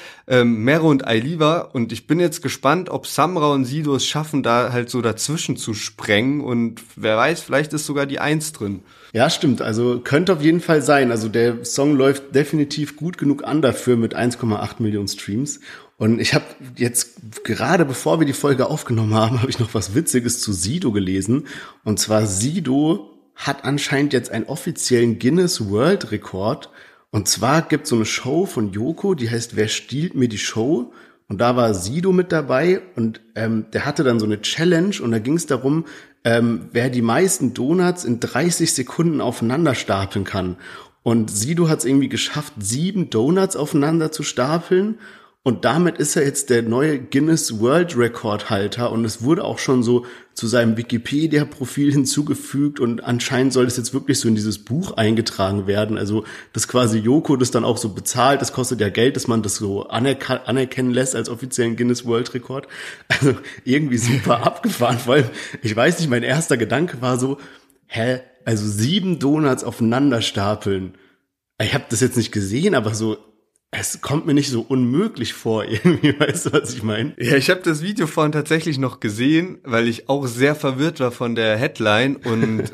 Mero und Ailiva, und ich bin jetzt gespannt, ob Samra und Sido es schaffen, da halt so dazwischen zu sprengen, und wer weiß, vielleicht ist sogar die 1 drin. Ja, stimmt, also könnte auf jeden Fall sein, also der Song läuft definitiv gut genug an dafür mit 1,8 Millionen Streams, und ich habe jetzt gerade, bevor wir die Folge aufgenommen haben, habe ich noch was Witziges zu Sido gelesen, und zwar Sido hat anscheinend jetzt einen offiziellen Guinness World Rekord, und zwar gibt es so eine Show von Joko, die heißt Wer stiehlt mir die Show? Und da war Sido mit dabei, und der hatte dann so eine Challenge, und da ging es darum, wer die meisten Donuts in 30 Sekunden aufeinander stapeln kann. Und Sido hat es irgendwie geschafft, 7 Donuts aufeinander zu stapeln, und damit ist er jetzt der neue Guinness World Record Halter, und es wurde auch schon so zu seinem Wikipedia-Profil hinzugefügt, und anscheinend soll es jetzt wirklich so in dieses Buch eingetragen werden, also dass quasi Joko das dann auch so bezahlt, das kostet ja Geld, dass man das so anerkennen lässt als offiziellen Guinness World Rekord, also irgendwie super abgefahren, weil ich weiß nicht, mein erster Gedanke war so, also 7 Donuts aufeinander stapeln, ich habe das jetzt nicht gesehen, aber so, es kommt mir nicht so unmöglich vor, irgendwie, weißt du, was ich meine? Ja, ich habe das Video vorhin tatsächlich noch gesehen, weil ich auch sehr verwirrt war von der Headline und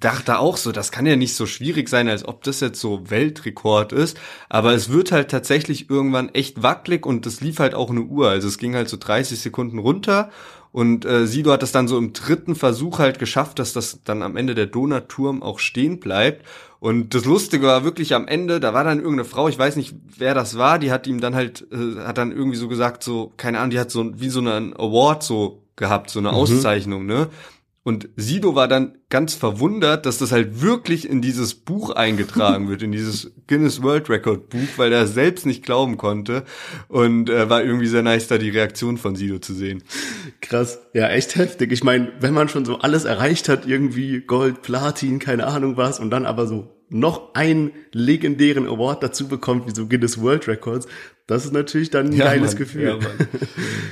dachte auch so, das kann ja nicht so schwierig sein, als ob das jetzt so Weltrekord ist, aber es wird halt tatsächlich irgendwann echt wackelig, und das lief halt auch eine Uhr, also es ging halt so 30 Sekunden runter. Und Sido hat es dann so im dritten Versuch halt geschafft, dass das dann am Ende der Donauturm auch stehen bleibt. Und das Lustige war wirklich am Ende, da war dann irgendeine Frau, ich weiß nicht, wer das war, die hat ihm dann halt, hat dann irgendwie so gesagt, so, keine Ahnung, die hat so wie so einen Award so gehabt, so eine Auszeichnung, ne? Und Sido war dann ganz verwundert, dass das halt wirklich in dieses Buch eingetragen wird, in dieses Guinness World Record Buch, weil er selbst nicht glauben konnte. Und war irgendwie sehr nice, da die Reaktion von Sido zu sehen. Krass, ja, echt heftig. Ich meine, wenn man schon so alles erreicht hat, irgendwie Gold, Platin, keine Ahnung was, und dann aber so noch einen legendären Award dazu bekommt, wie so Guinness World Records, das ist natürlich dann ein geiles Gefühl. Ja, Mann.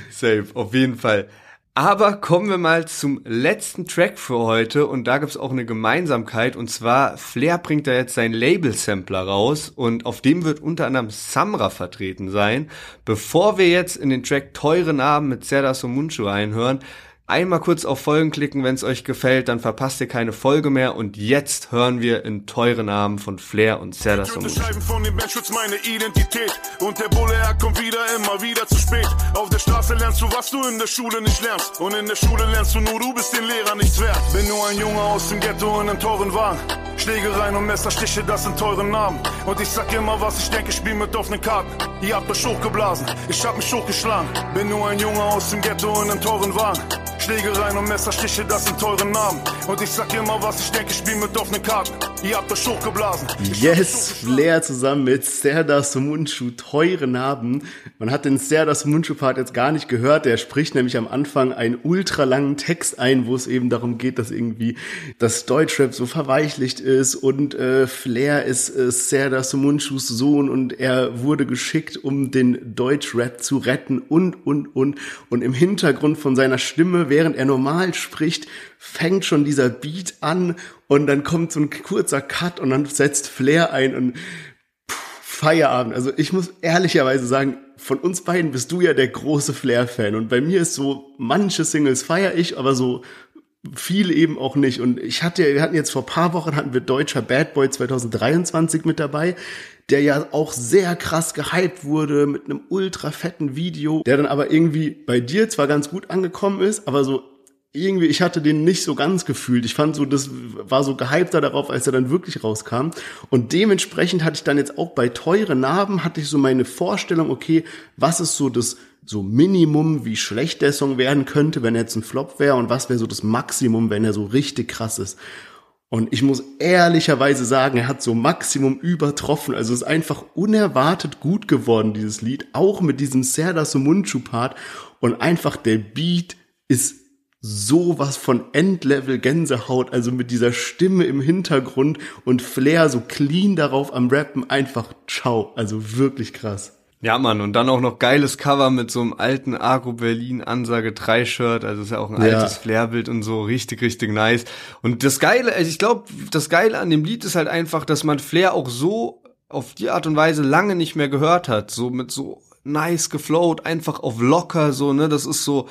Safe, auf jeden Fall. Aber kommen wir mal zum letzten Track für heute, und da gibt's auch eine Gemeinsamkeit, und zwar Flair bringt da jetzt seinen Label-Sampler raus, und auf dem wird unter anderem Samra vertreten sein. Bevor wir jetzt in den Track Teure Narben mit Zerda Somuncu reinhören, einmal kurz auf Folgen klicken, wenn es euch gefällt, dann verpasst ihr keine Folge mehr. Und jetzt hören wir in Teure Narben von Flair und Zerda Somuncu. Scheiben von dem Band schützt meine Identität. Und der Bulle, er kommt wieder, immer wieder zu spät. Auf der Straße lernst du, was du in der Schule nicht lernst. Und in der Schule lernst du nur, du bist den Lehrer nichts wert. Bin nur ein Junge aus dem Ghetto in einem teuren Wagen. Schlägereien und Messerstiche, das sind teure Narben. Und ich sag immer, was ich denke, spiel mit offenen Karten. Ihr habt euch hochgeblasen, ich hab mich hochgeschlagen. Bin nur ein Junge aus dem Ghetto in einem teuren Wagen. Schlägereien und Messerstiche, das sind teure Narben. Und ich sag immer, was ich denke, spiel mit offenen Karten. Ihr habt euch hochgeblasen. Yes, Flair zusammen mit Zerda Somuncu, teure Narben. Man hat den Zerda Somuncu-Part jetzt gar nicht gehört. Der spricht nämlich am Anfang einen ultralangen Text ein, wo es eben darum geht, dass irgendwie das Deutschrap so verweichlicht ist. Und Flair ist Zerda Somuncus Sohn, und er wurde geschickt, um den Deutschrap zu retten, und. Und im Hintergrund von seiner Stimme, während er normal spricht, fängt schon dieser Beat an, und dann kommt so ein kurzer Cut, und dann setzt Flair ein, und Feierabend. Also ich muss ehrlicherweise sagen, von uns beiden bist du ja der große Flair-Fan, und bei mir ist so, manche Singles feiere ich, aber so viele eben auch nicht. Und wir hatten jetzt vor ein paar Wochen, hatten wir Deutscher Bad Boy 2023 mit dabei, der ja auch sehr krass gehypt wurde mit einem ultra fetten Video, der dann aber irgendwie bei dir zwar ganz gut angekommen ist, aber so irgendwie, ich hatte den nicht so ganz gefühlt. Ich fand so, das war so gehypter darauf, als er dann wirklich rauskam. Und dementsprechend hatte ich dann jetzt auch bei Teure Narben, hatte ich so meine Vorstellung, okay, was ist so das so Minimum, wie schlecht der Song werden könnte, wenn er jetzt ein Flop wäre, und was wäre so das Maximum, wenn er so richtig krass ist. Und ich muss ehrlicherweise sagen, er hat so Maximum übertroffen. Also es ist einfach unerwartet gut geworden, dieses Lied, auch mit diesem Zerda Somuncu-Part. Und einfach der Beat ist sowas von Endlevel Gänsehaut, also mit dieser Stimme im Hintergrund und Flair so clean darauf am Rappen, einfach ciao, also wirklich krass. Ja, Mann, und dann auch noch geiles Cover mit so einem alten Agro Berlin Ansage 3 Shirt, also ist ja auch ein altes Flair-Bild und so, richtig, richtig nice. Und das Geile, also ich glaube, das Geile an dem Lied ist halt einfach, dass man Flair auch so auf die Art und Weise lange nicht mehr gehört hat, so mit so nice geflowt, einfach auf locker, so, ne, das ist so,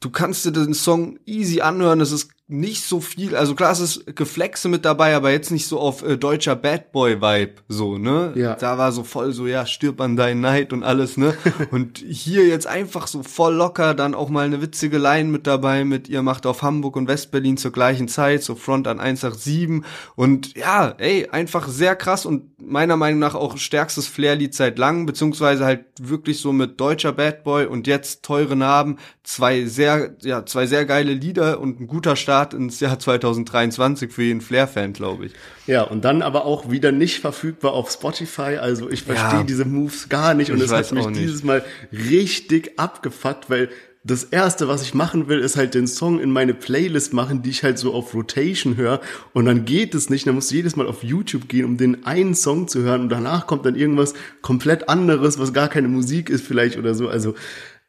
du kannst dir den Song easy anhören, es ist nicht so viel, also klar, es ist Geflexe mit dabei, aber jetzt nicht so auf deutscher Bad Boy Vibe, so, ne? Ja. Da war so voll so, ja, stirb an deinen Neid und alles, ne? Und hier jetzt einfach so voll locker, dann auch mal eine witzige Line mit dabei, mit ihr macht auf Hamburg und Westberlin zur gleichen Zeit, so Front an 187, und ja, ey, einfach sehr krass und meiner Meinung nach auch stärkstes Flair-Lied seit langem, beziehungsweise halt wirklich so mit deutscher Bad Boy und jetzt Teure Narben, zwei sehr geile Lieder und ein guter Start ins Jahr 2023 für jeden Flair-Fan, glaube ich. Ja, und dann aber auch wieder nicht verfügbar auf Spotify, also ich verstehe diese Moves gar nicht, und es hat mich dieses Mal richtig abgefuckt, weil das Erste, was ich machen will, ist halt den Song in meine Playlist machen, die ich halt so auf Rotation höre, und dann geht es nicht, dann musst du jedes Mal auf YouTube gehen, um den einen Song zu hören, und danach kommt dann irgendwas komplett anderes, was gar keine Musik ist vielleicht oder so, also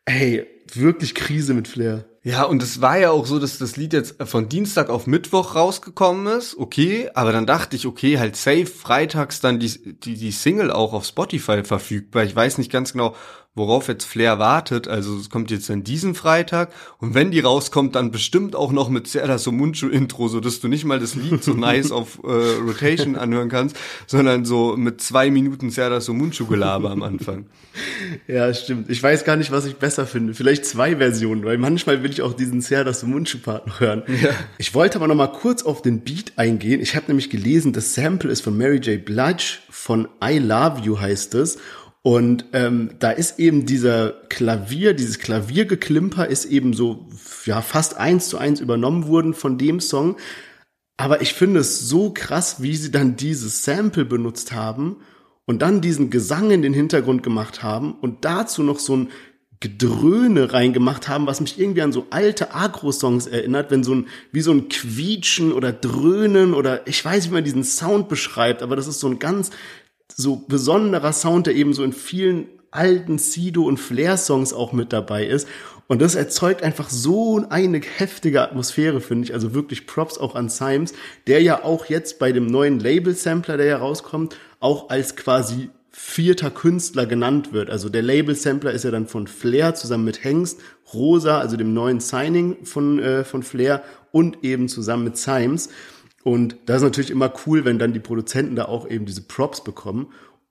ey, wirklich Krise mit Flair. Ja, und es war ja auch so, dass das Lied jetzt von Dienstag auf Mittwoch rausgekommen ist, okay, aber dann dachte ich, okay, halt safe, freitags dann die Single auch auf Spotify verfügbar. Ich weiß nicht ganz genau, worauf jetzt Flair wartet. Also es kommt jetzt dann diesen Freitag und wenn die rauskommt, dann bestimmt auch noch mit Serdar Somuncu-Intro, sodass du nicht mal das Lied so nice auf Rotation anhören kannst, sondern so mit 2 Minuten Serdar Somuncu-Gelaber am Anfang. Ja, stimmt. Ich weiß gar nicht, was ich besser finde. Vielleicht 2 Versionen, weil manchmal will ich auch diesen Serdar Somuncu-Part noch hören. Ja. Ich wollte aber noch mal kurz auf den Beat eingehen. Ich habe nämlich gelesen, das Sample ist von Mary J. Blige, von I Love You heißt es. Und da ist eben dieses Klaviergeklimper ist eben so ja fast 1:1 übernommen worden von dem Song. Aber ich finde es so krass, wie sie dann dieses Sample benutzt haben und dann diesen Gesang in den Hintergrund gemacht haben und dazu noch so ein Gedröhne reingemacht haben, was mich irgendwie an so alte Agro-Songs erinnert, wenn wie so ein Quietschen oder Dröhnen oder ich weiß nicht, wie man diesen Sound beschreibt, aber das ist so ein ganz so besonderer Sound, der eben so in vielen alten Sido- und Flair-Songs auch mit dabei ist. Und das erzeugt einfach so eine heftige Atmosphäre, finde ich. Also wirklich Props auch an Symes, der ja auch jetzt bei dem neuen Label-Sampler, der ja rauskommt, auch als quasi 4. Künstler genannt wird. Also der Label-Sampler ist ja dann von Flair zusammen mit Hengst, Rosa, also dem neuen Signing von Flair und eben zusammen mit Symes. Und das ist natürlich immer cool, wenn dann die Produzenten da auch eben diese Props bekommen.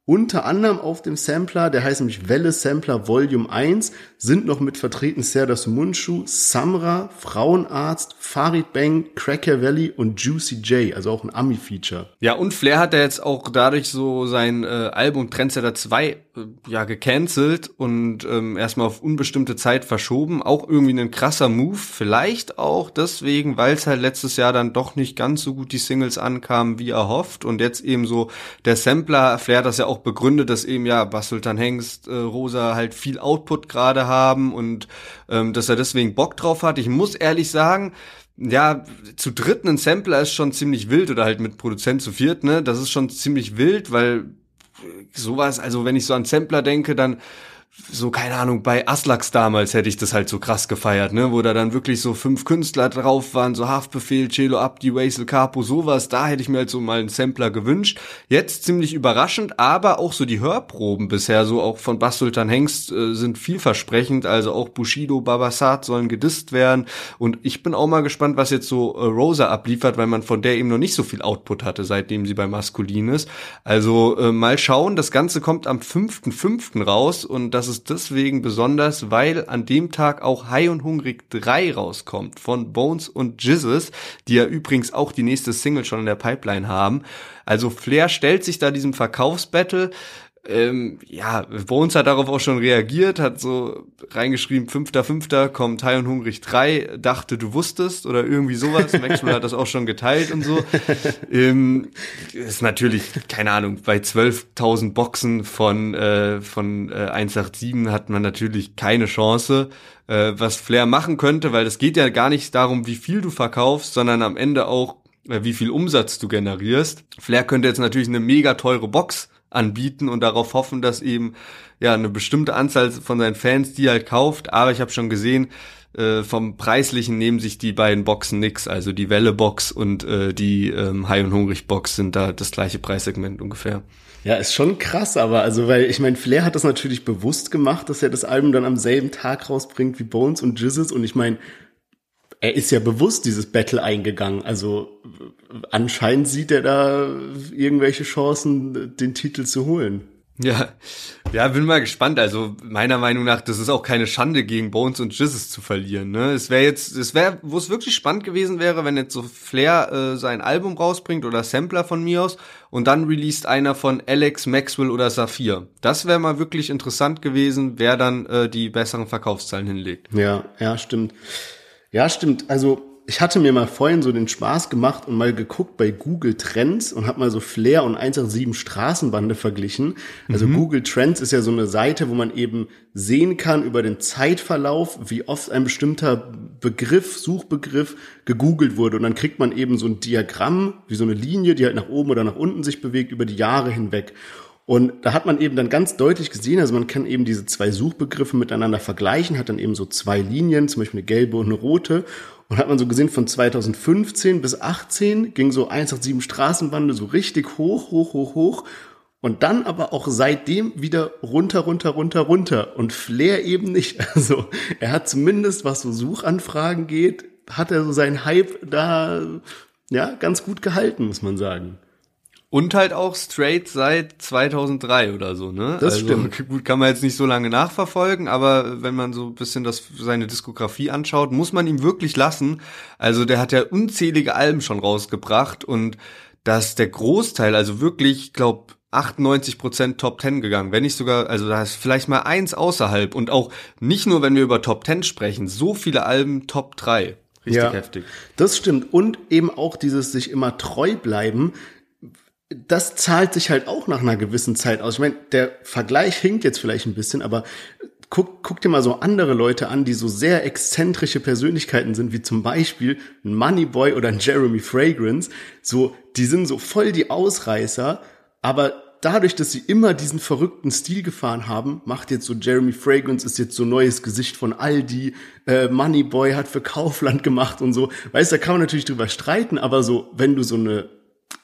Unter anderem auf dem Sampler, der heißt nämlich Welle Sampler Volume 1, sind noch mit vertreten Serdar Somuncu, Samra, Frauenarzt, Farid Bang, Cracker Valley und Juicy J, also auch ein Ami-Feature. Ja, und Flair hat ja jetzt auch dadurch so sein Album Trendsetter 2 gecancelt und erstmal auf unbestimmte Zeit verschoben. Auch irgendwie ein krasser Move, vielleicht auch deswegen, weil es halt letztes Jahr dann doch nicht ganz so gut die Singles ankamen, wie erhofft. Und jetzt eben so der Sampler, Flair hat das ja auch begründet, dass eben ja Bas Sultan Hengst, Rosa halt viel Output gerade haben und dass er deswegen Bock drauf hat. Ich muss ehrlich sagen, ja, zu dritt ein Sampler ist schon ziemlich wild oder halt mit Produzent zu viert, ne? Das ist schon ziemlich wild, weil sowas, also wenn ich so an Sampler denke, dann so, keine Ahnung, bei Aslaks damals hätte ich das halt so krass gefeiert, ne, wo da dann wirklich so 5 Künstler drauf waren, so Haftbefehl, Celo Abdi, Waisel Capo, sowas, da hätte ich mir halt so mal einen Sampler gewünscht. Jetzt ziemlich überraschend, aber auch so die Hörproben bisher, so auch von Bas Sultan Hengst sind vielversprechend, also auch Bushido, Babasat sollen gedisst werden und ich bin auch mal gespannt, was jetzt so Rosa abliefert, weil man von der eben noch nicht so viel Output hatte, seitdem sie bei Maskulin ist. Also mal schauen, das Ganze kommt am 5.5. raus und das ist deswegen besonders, weil an dem Tag auch High und Hungrig 3 rauskommt von Bones und Jizzes, die ja übrigens auch die nächste Single schon in der Pipeline haben. Also Flair stellt sich da diesem Verkaufsbattle. Ja, Bones hat darauf auch schon reagiert, hat so reingeschrieben, 5.5. kommt High und Hungrig 3, dachte, du wusstest oder irgendwie sowas. Maxwell hat das auch schon geteilt und so. Ist natürlich, keine Ahnung, bei 12.000 Boxen von 187 hat man natürlich keine Chance, was Flair machen könnte, weil es geht ja gar nicht darum, wie viel du verkaufst, sondern am Ende auch, wie viel Umsatz du generierst. Flair könnte jetzt natürlich eine mega teure Box anbieten und darauf hoffen, dass eben ja eine bestimmte Anzahl von seinen Fans die halt kauft, aber ich habe schon gesehen, vom Preislichen nehmen sich die beiden Boxen nix, also die Welle-Box und die High und Hungrig-Box sind da das gleiche Preissegment ungefähr. Ja, ist schon krass, aber also, weil ich meine, Flair hat das natürlich bewusst gemacht, dass er das Album dann am selben Tag rausbringt wie Bones und Jizzes und ich meine, er ist ja bewusst dieses Battle eingegangen, also anscheinend sieht er da irgendwelche Chancen, den Titel zu holen. Ja, bin mal gespannt. Also meiner Meinung nach, das ist auch keine Schande, gegen Bones und Jizzes zu verlieren. Ne? Es wäre, wo es wirklich spannend gewesen wäre, wenn jetzt so Flair sein Album rausbringt oder Sampler von mir aus und dann released einer von Alex, Maxwell oder Saphir. Das wäre mal wirklich interessant gewesen, wer dann die besseren Verkaufszahlen hinlegt. Ja, stimmt. Ja, stimmt. Also ich hatte mir mal vorhin so den Spaß gemacht und mal geguckt bei Google Trends und habe mal so Flair und 187 Straßenbande verglichen. Also Google Trends ist ja so eine Seite, wo man eben sehen kann über den Zeitverlauf, wie oft ein bestimmter Suchbegriff gegoogelt wurde. Und dann kriegt man eben so ein Diagramm, wie so eine Linie, die halt nach oben oder nach unten sich bewegt, über die Jahre hinweg. Und da hat man eben dann ganz deutlich gesehen, also man kann eben diese 2 Suchbegriffe miteinander vergleichen, hat dann eben so 2 Linien, zum Beispiel eine gelbe und eine rote. Und hat man so gesehen, von 2015 bis 2018 ging so 187 Straßenbande so richtig hoch. Und dann aber auch seitdem wieder runter und Flair eben nicht. Also er hat zumindest, was so Suchanfragen geht, hat er so seinen Hype da ja ganz gut gehalten, muss man sagen. Und halt auch straight seit 2003 oder so, ne? Das also, stimmt. Gut, kann man jetzt nicht so lange nachverfolgen, aber wenn man so ein bisschen seine Diskografie anschaut, muss man ihm wirklich lassen. Also der hat ja unzählige Alben schon rausgebracht und dass der Großteil, also wirklich, glaube 98% Top 10 gegangen, wenn nicht sogar, also da ist vielleicht mal eins außerhalb und auch nicht nur, wenn wir über Top 10 sprechen, so viele Alben Top 3. Richtig ja, heftig. Das stimmt und eben auch dieses sich immer treu bleiben, das zahlt sich halt auch nach einer gewissen Zeit aus. Ich meine, der Vergleich hinkt jetzt vielleicht ein bisschen, aber guck dir mal so andere Leute an, die so sehr exzentrische Persönlichkeiten sind, wie zum Beispiel ein Moneyboy oder ein Jeremy Fragrance, so, die sind so voll die Ausreißer, aber dadurch, dass sie immer diesen verrückten Stil gefahren haben, macht jetzt so Jeremy Fragrance ist jetzt so neues Gesicht von Aldi, Moneyboy hat für Kaufland gemacht und so. Weißt, da kann man natürlich drüber streiten, aber so, wenn du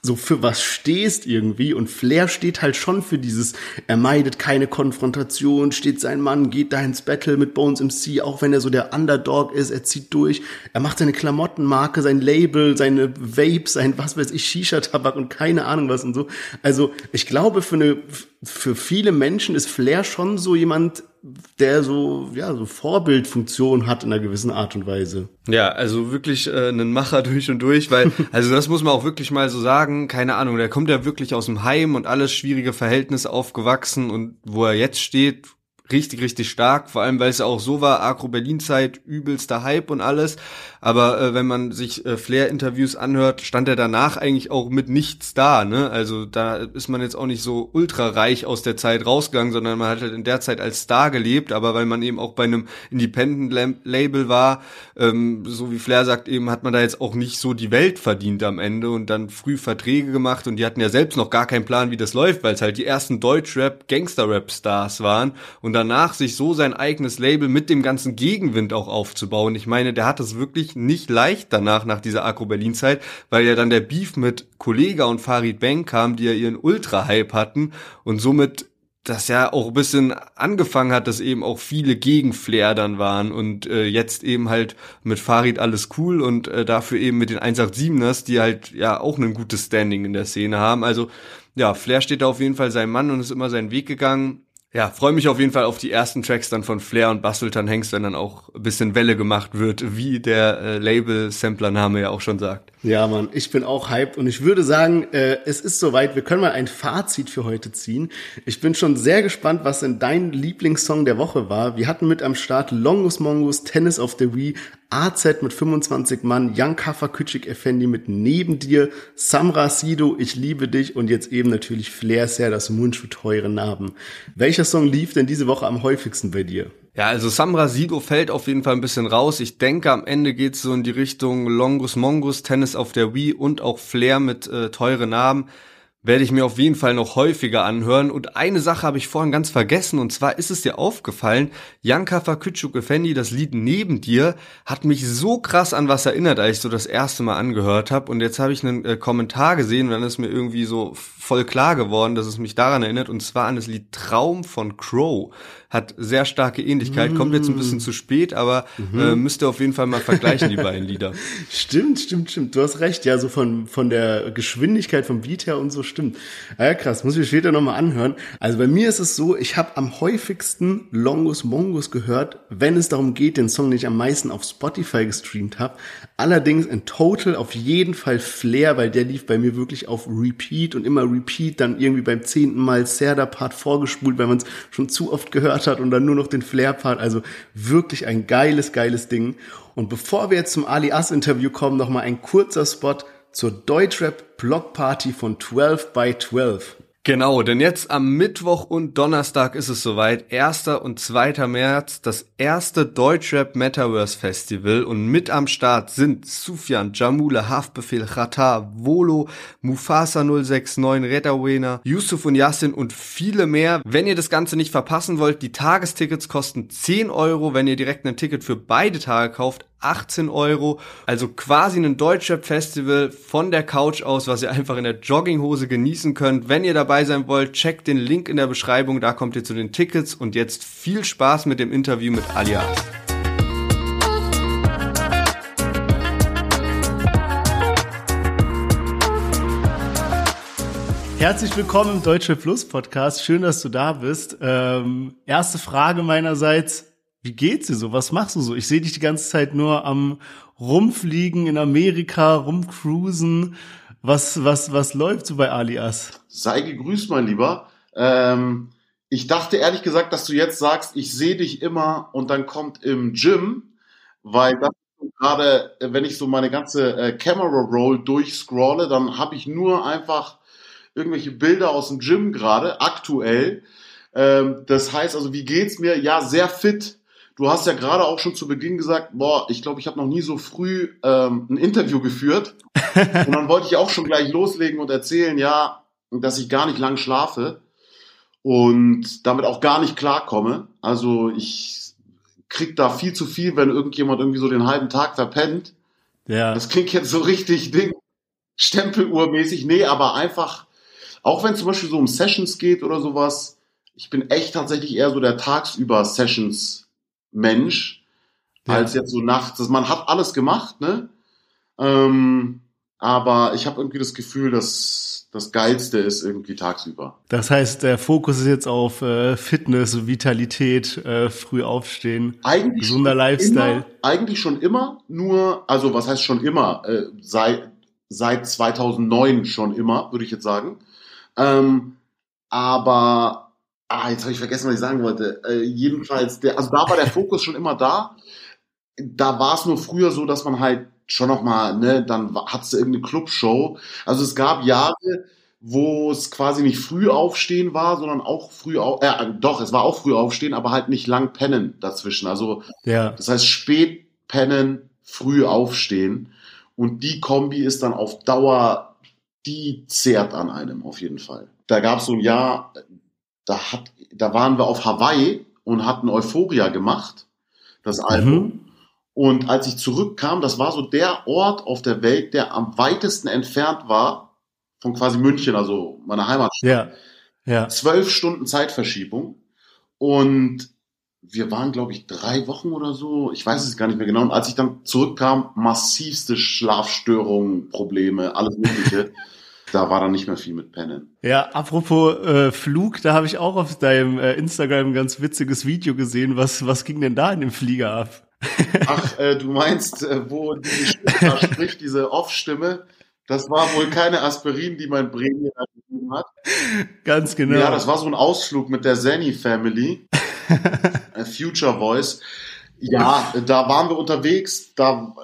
so für was stehst irgendwie und Flair steht halt schon für dieses, er meidet keine Konfrontation, steht sein Mann, geht da ins Battle mit Bones MC, auch wenn er so der Underdog ist, er zieht durch, er macht seine Klamottenmarke, sein Label, seine Vapes, sein was weiß ich, Shisha-Tabak und keine Ahnung was und so. Also ich glaube, für viele Menschen ist Flair schon so jemand, der so, ja, so Vorbildfunktion hat in einer gewissen Art und Weise. Ja, also wirklich einen Macher durch und durch, weil, also das muss man auch wirklich mal so sagen, keine Ahnung, der kommt ja wirklich aus dem Heim und alles schwierige Verhältnisse aufgewachsen und wo er jetzt steht, richtig, richtig stark, vor allem, weil es auch so war, Agro-Berlin-Zeit, übelster Hype und alles, aber wenn man sich Flair-Interviews anhört, stand er danach eigentlich auch mit nichts da, ne, also da ist man jetzt auch nicht so ultrareich aus der Zeit rausgegangen, sondern man hat halt in der Zeit als Star gelebt, aber weil man eben auch bei einem Independent-Label war, so wie Flair sagt eben, hat man da jetzt auch nicht so die Welt verdient am Ende und dann früh Verträge gemacht und die hatten ja selbst noch gar keinen Plan, wie das läuft, weil es halt die ersten Deutsch-Rap-Gangster-Rap-Stars waren und danach sich so sein eigenes Label mit dem ganzen Gegenwind auch aufzubauen. Ich meine, der hat es wirklich nicht leicht danach, nach dieser Agro-Berlin-Zeit, weil ja dann der Beef mit Kollegah und Farid Bang kam, die ja ihren Ultra-Hype hatten und somit das ja auch ein bisschen angefangen hat, dass eben auch viele gegen Flair dann waren und jetzt eben halt mit Farid alles cool und dafür eben mit den 187ers, die halt ja auch ein gutes Standing in der Szene haben. Also ja, Flair steht da auf jeden Fall sein Mann und ist immer seinen Weg gegangen. Ja, freue mich auf jeden Fall auf die ersten Tracks dann von Flair und Basteltan Hengst, wenn dann auch ein bisschen Welle gemacht wird, wie der Label-Sampler-Name ja auch schon sagt. Ja, Mann, ich bin auch hyped und ich würde sagen, es ist soweit, wir können mal ein Fazit für heute ziehen. Ich bin schon sehr gespannt, was denn dein Lieblingssong der Woche war. Wir hatten mit am Start Longus Mongus, Tennis of the Wii, AZ mit 25 Mann, Young Kaffa Küçük Efendi mit Neben dir, Samra Sido, Ich liebe dich und jetzt eben natürlich Flair, sehr das Mundschuh teure Narben. Welcher Song lief denn diese Woche am häufigsten bei dir? Ja, also Samra Sido fällt auf jeden Fall ein bisschen raus. Ich denke, am Ende geht's so in die Richtung Longus Mongus, Tennis auf der Wii und auch Flair mit teure Narben. Werde ich mir auf jeden Fall noch häufiger anhören. Und eine Sache habe ich vorhin ganz vergessen, und zwar ist es dir aufgefallen, Young Kaffa Küçük Efendi, das Lied Neben dir, hat mich so krass an was erinnert, als ich so das erste Mal angehört habe. Und jetzt habe ich einen Kommentar gesehen und dann ist mir irgendwie so voll klar geworden, dass es mich daran erinnert, und zwar an das Lied Traum von Crow. Hat sehr starke Ähnlichkeit, kommt jetzt ein bisschen zu spät, aber müsst ihr auf jeden Fall mal vergleichen, die beiden Lieder. Stimmt, du hast recht, ja, so von der Geschwindigkeit vom Beat her und so, stimmt. Ja, krass, muss ich mir später nochmal anhören. Also bei mir ist es so, ich habe am häufigsten Longus Mongus gehört, wenn es darum geht, den Song, den ich am meisten auf Spotify gestreamt habe, allerdings in total auf jeden Fall Flair, weil der lief bei mir wirklich auf Repeat und immer Repeat, dann irgendwie beim 10. Mal Serdar-Part vorgespult, weil man es schon zu oft gehört hat und dann nur noch den Flair-Part, also wirklich ein geiles Ding. Und bevor wir jetzt zum Ali As-Interview kommen, nochmal ein kurzer Spot zur Deutschrap-Blockparty von 12 by 12. Genau, denn jetzt am Mittwoch und Donnerstag ist es soweit, 1. und 2. März, das erste Deutschrap Metaverse Festival und mit am Start sind Sufjan, Jamule, Haftbefehl, Xatar, Volo, Mufasa 069, Redawena, Yusuf und Yassin und viele mehr. Wenn ihr das Ganze nicht verpassen wollt, die Tagestickets kosten 10 €, wenn ihr direkt ein Ticket für beide Tage kauft, 18 €. Also quasi ein Deutschrap-Festival von der Couch aus, was ihr einfach in der Jogginghose genießen könnt. Wenn ihr dabei sein wollt, checkt den Link in der Beschreibung, da kommt ihr zu den Tickets. Und jetzt viel Spaß mit dem Interview mit Ali Arzt. Herzlich willkommen im Deutsche Plus Podcast. Schön, dass du da bist. Erste Frage meinerseits. Wie geht's dir so? Was machst du so? Ich sehe dich die ganze Zeit nur am Rumfliegen in Amerika, rumcruisen. Was läuft so bei Ali As? Sei gegrüßt, mein Lieber. Ich dachte ehrlich gesagt, dass du jetzt sagst, ich sehe dich immer und dann kommt im Gym, weil das gerade, wenn ich so meine ganze Camera Roll durchscrolle, dann habe ich nur einfach irgendwelche Bilder aus dem Gym gerade, aktuell. Das heißt also, wie geht's mir? Ja, sehr fit. Du hast ja gerade auch schon zu Beginn gesagt, ich glaube, ich habe noch nie so früh ein Interview geführt. Und dann wollte ich auch schon gleich loslegen und erzählen, ja, dass ich gar nicht lang schlafe und damit auch gar nicht klarkomme. Also ich krieg da viel zu viel, wenn irgendjemand irgendwie so den halben Tag verpennt. Ja. Das klingt jetzt so richtig Stempeluhrmäßig. Nee, aber einfach, auch wenn es zum Beispiel so um Sessions geht oder sowas, ich bin echt tatsächlich eher so der tagsüber Sessions-Mensch, als jetzt so nachts. Also man hat alles gemacht, ne? Aber ich habe irgendwie das Gefühl, dass das Geilste ist irgendwie tagsüber. Das heißt, der Fokus ist jetzt auf Fitness, Vitalität, früh aufstehen, gesunder Lifestyle. Eigentlich schon immer, nur, also was heißt schon immer, seit 2009 schon immer, würde ich jetzt sagen. Aber jetzt habe ich vergessen, was ich sagen wollte. Jedenfalls, da war der Fokus schon immer da. Da war es nur früher so, dass man halt schon nochmal, ne, dann hattest du irgendeine Clubshow. Also es gab Jahre, wo es quasi nicht früh aufstehen war, sondern auch es war auch früh aufstehen, aber halt nicht lang pennen dazwischen. Also Das heißt spät pennen, früh aufstehen. Und die Kombi ist dann auf Dauer, die zehrt an einem auf jeden Fall. Da gab es so ein Jahr, da waren wir auf Hawaii und hatten Euphoria gemacht, das Album. Mhm. Und als ich zurückkam, das war so der Ort auf der Welt, der am weitesten entfernt war von quasi München, also meiner Heimatstadt. Ja. Ja. 12 Stunden Zeitverschiebung. Und wir waren, glaube ich, 3 Wochen oder so. Ich weiß es gar nicht mehr genau. Und als ich dann zurückkam, massivste Schlafstörungen, Probleme, alles Mögliche. Da war dann nicht mehr viel mit pennen. Ja, apropos Flug, da habe ich auch auf deinem Instagram ein ganz witziges Video gesehen. Was ging denn da in dem Flieger ab? Ach, du meinst, wo da spricht diese Off-Stimme? Das war wohl keine Aspirin, die mein Bremen gegeben hat. Ganz genau. Ja, das war so ein Ausflug mit der Zenny-Family. Future Voice. Ja, da waren wir unterwegs, da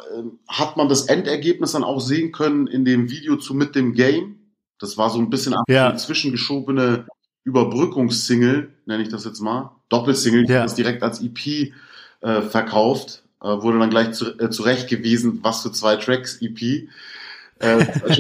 hat man das Endergebnis dann auch sehen können in dem Video zu Mit dem Game. Das war so ein bisschen eine zwischengeschobene Überbrückungssingle, nenne ich das jetzt mal. Doppelsingle, die ist direkt als EP verkauft. Wurde dann gleich zurechtgewiesen, was für 2 Tracks EP. Und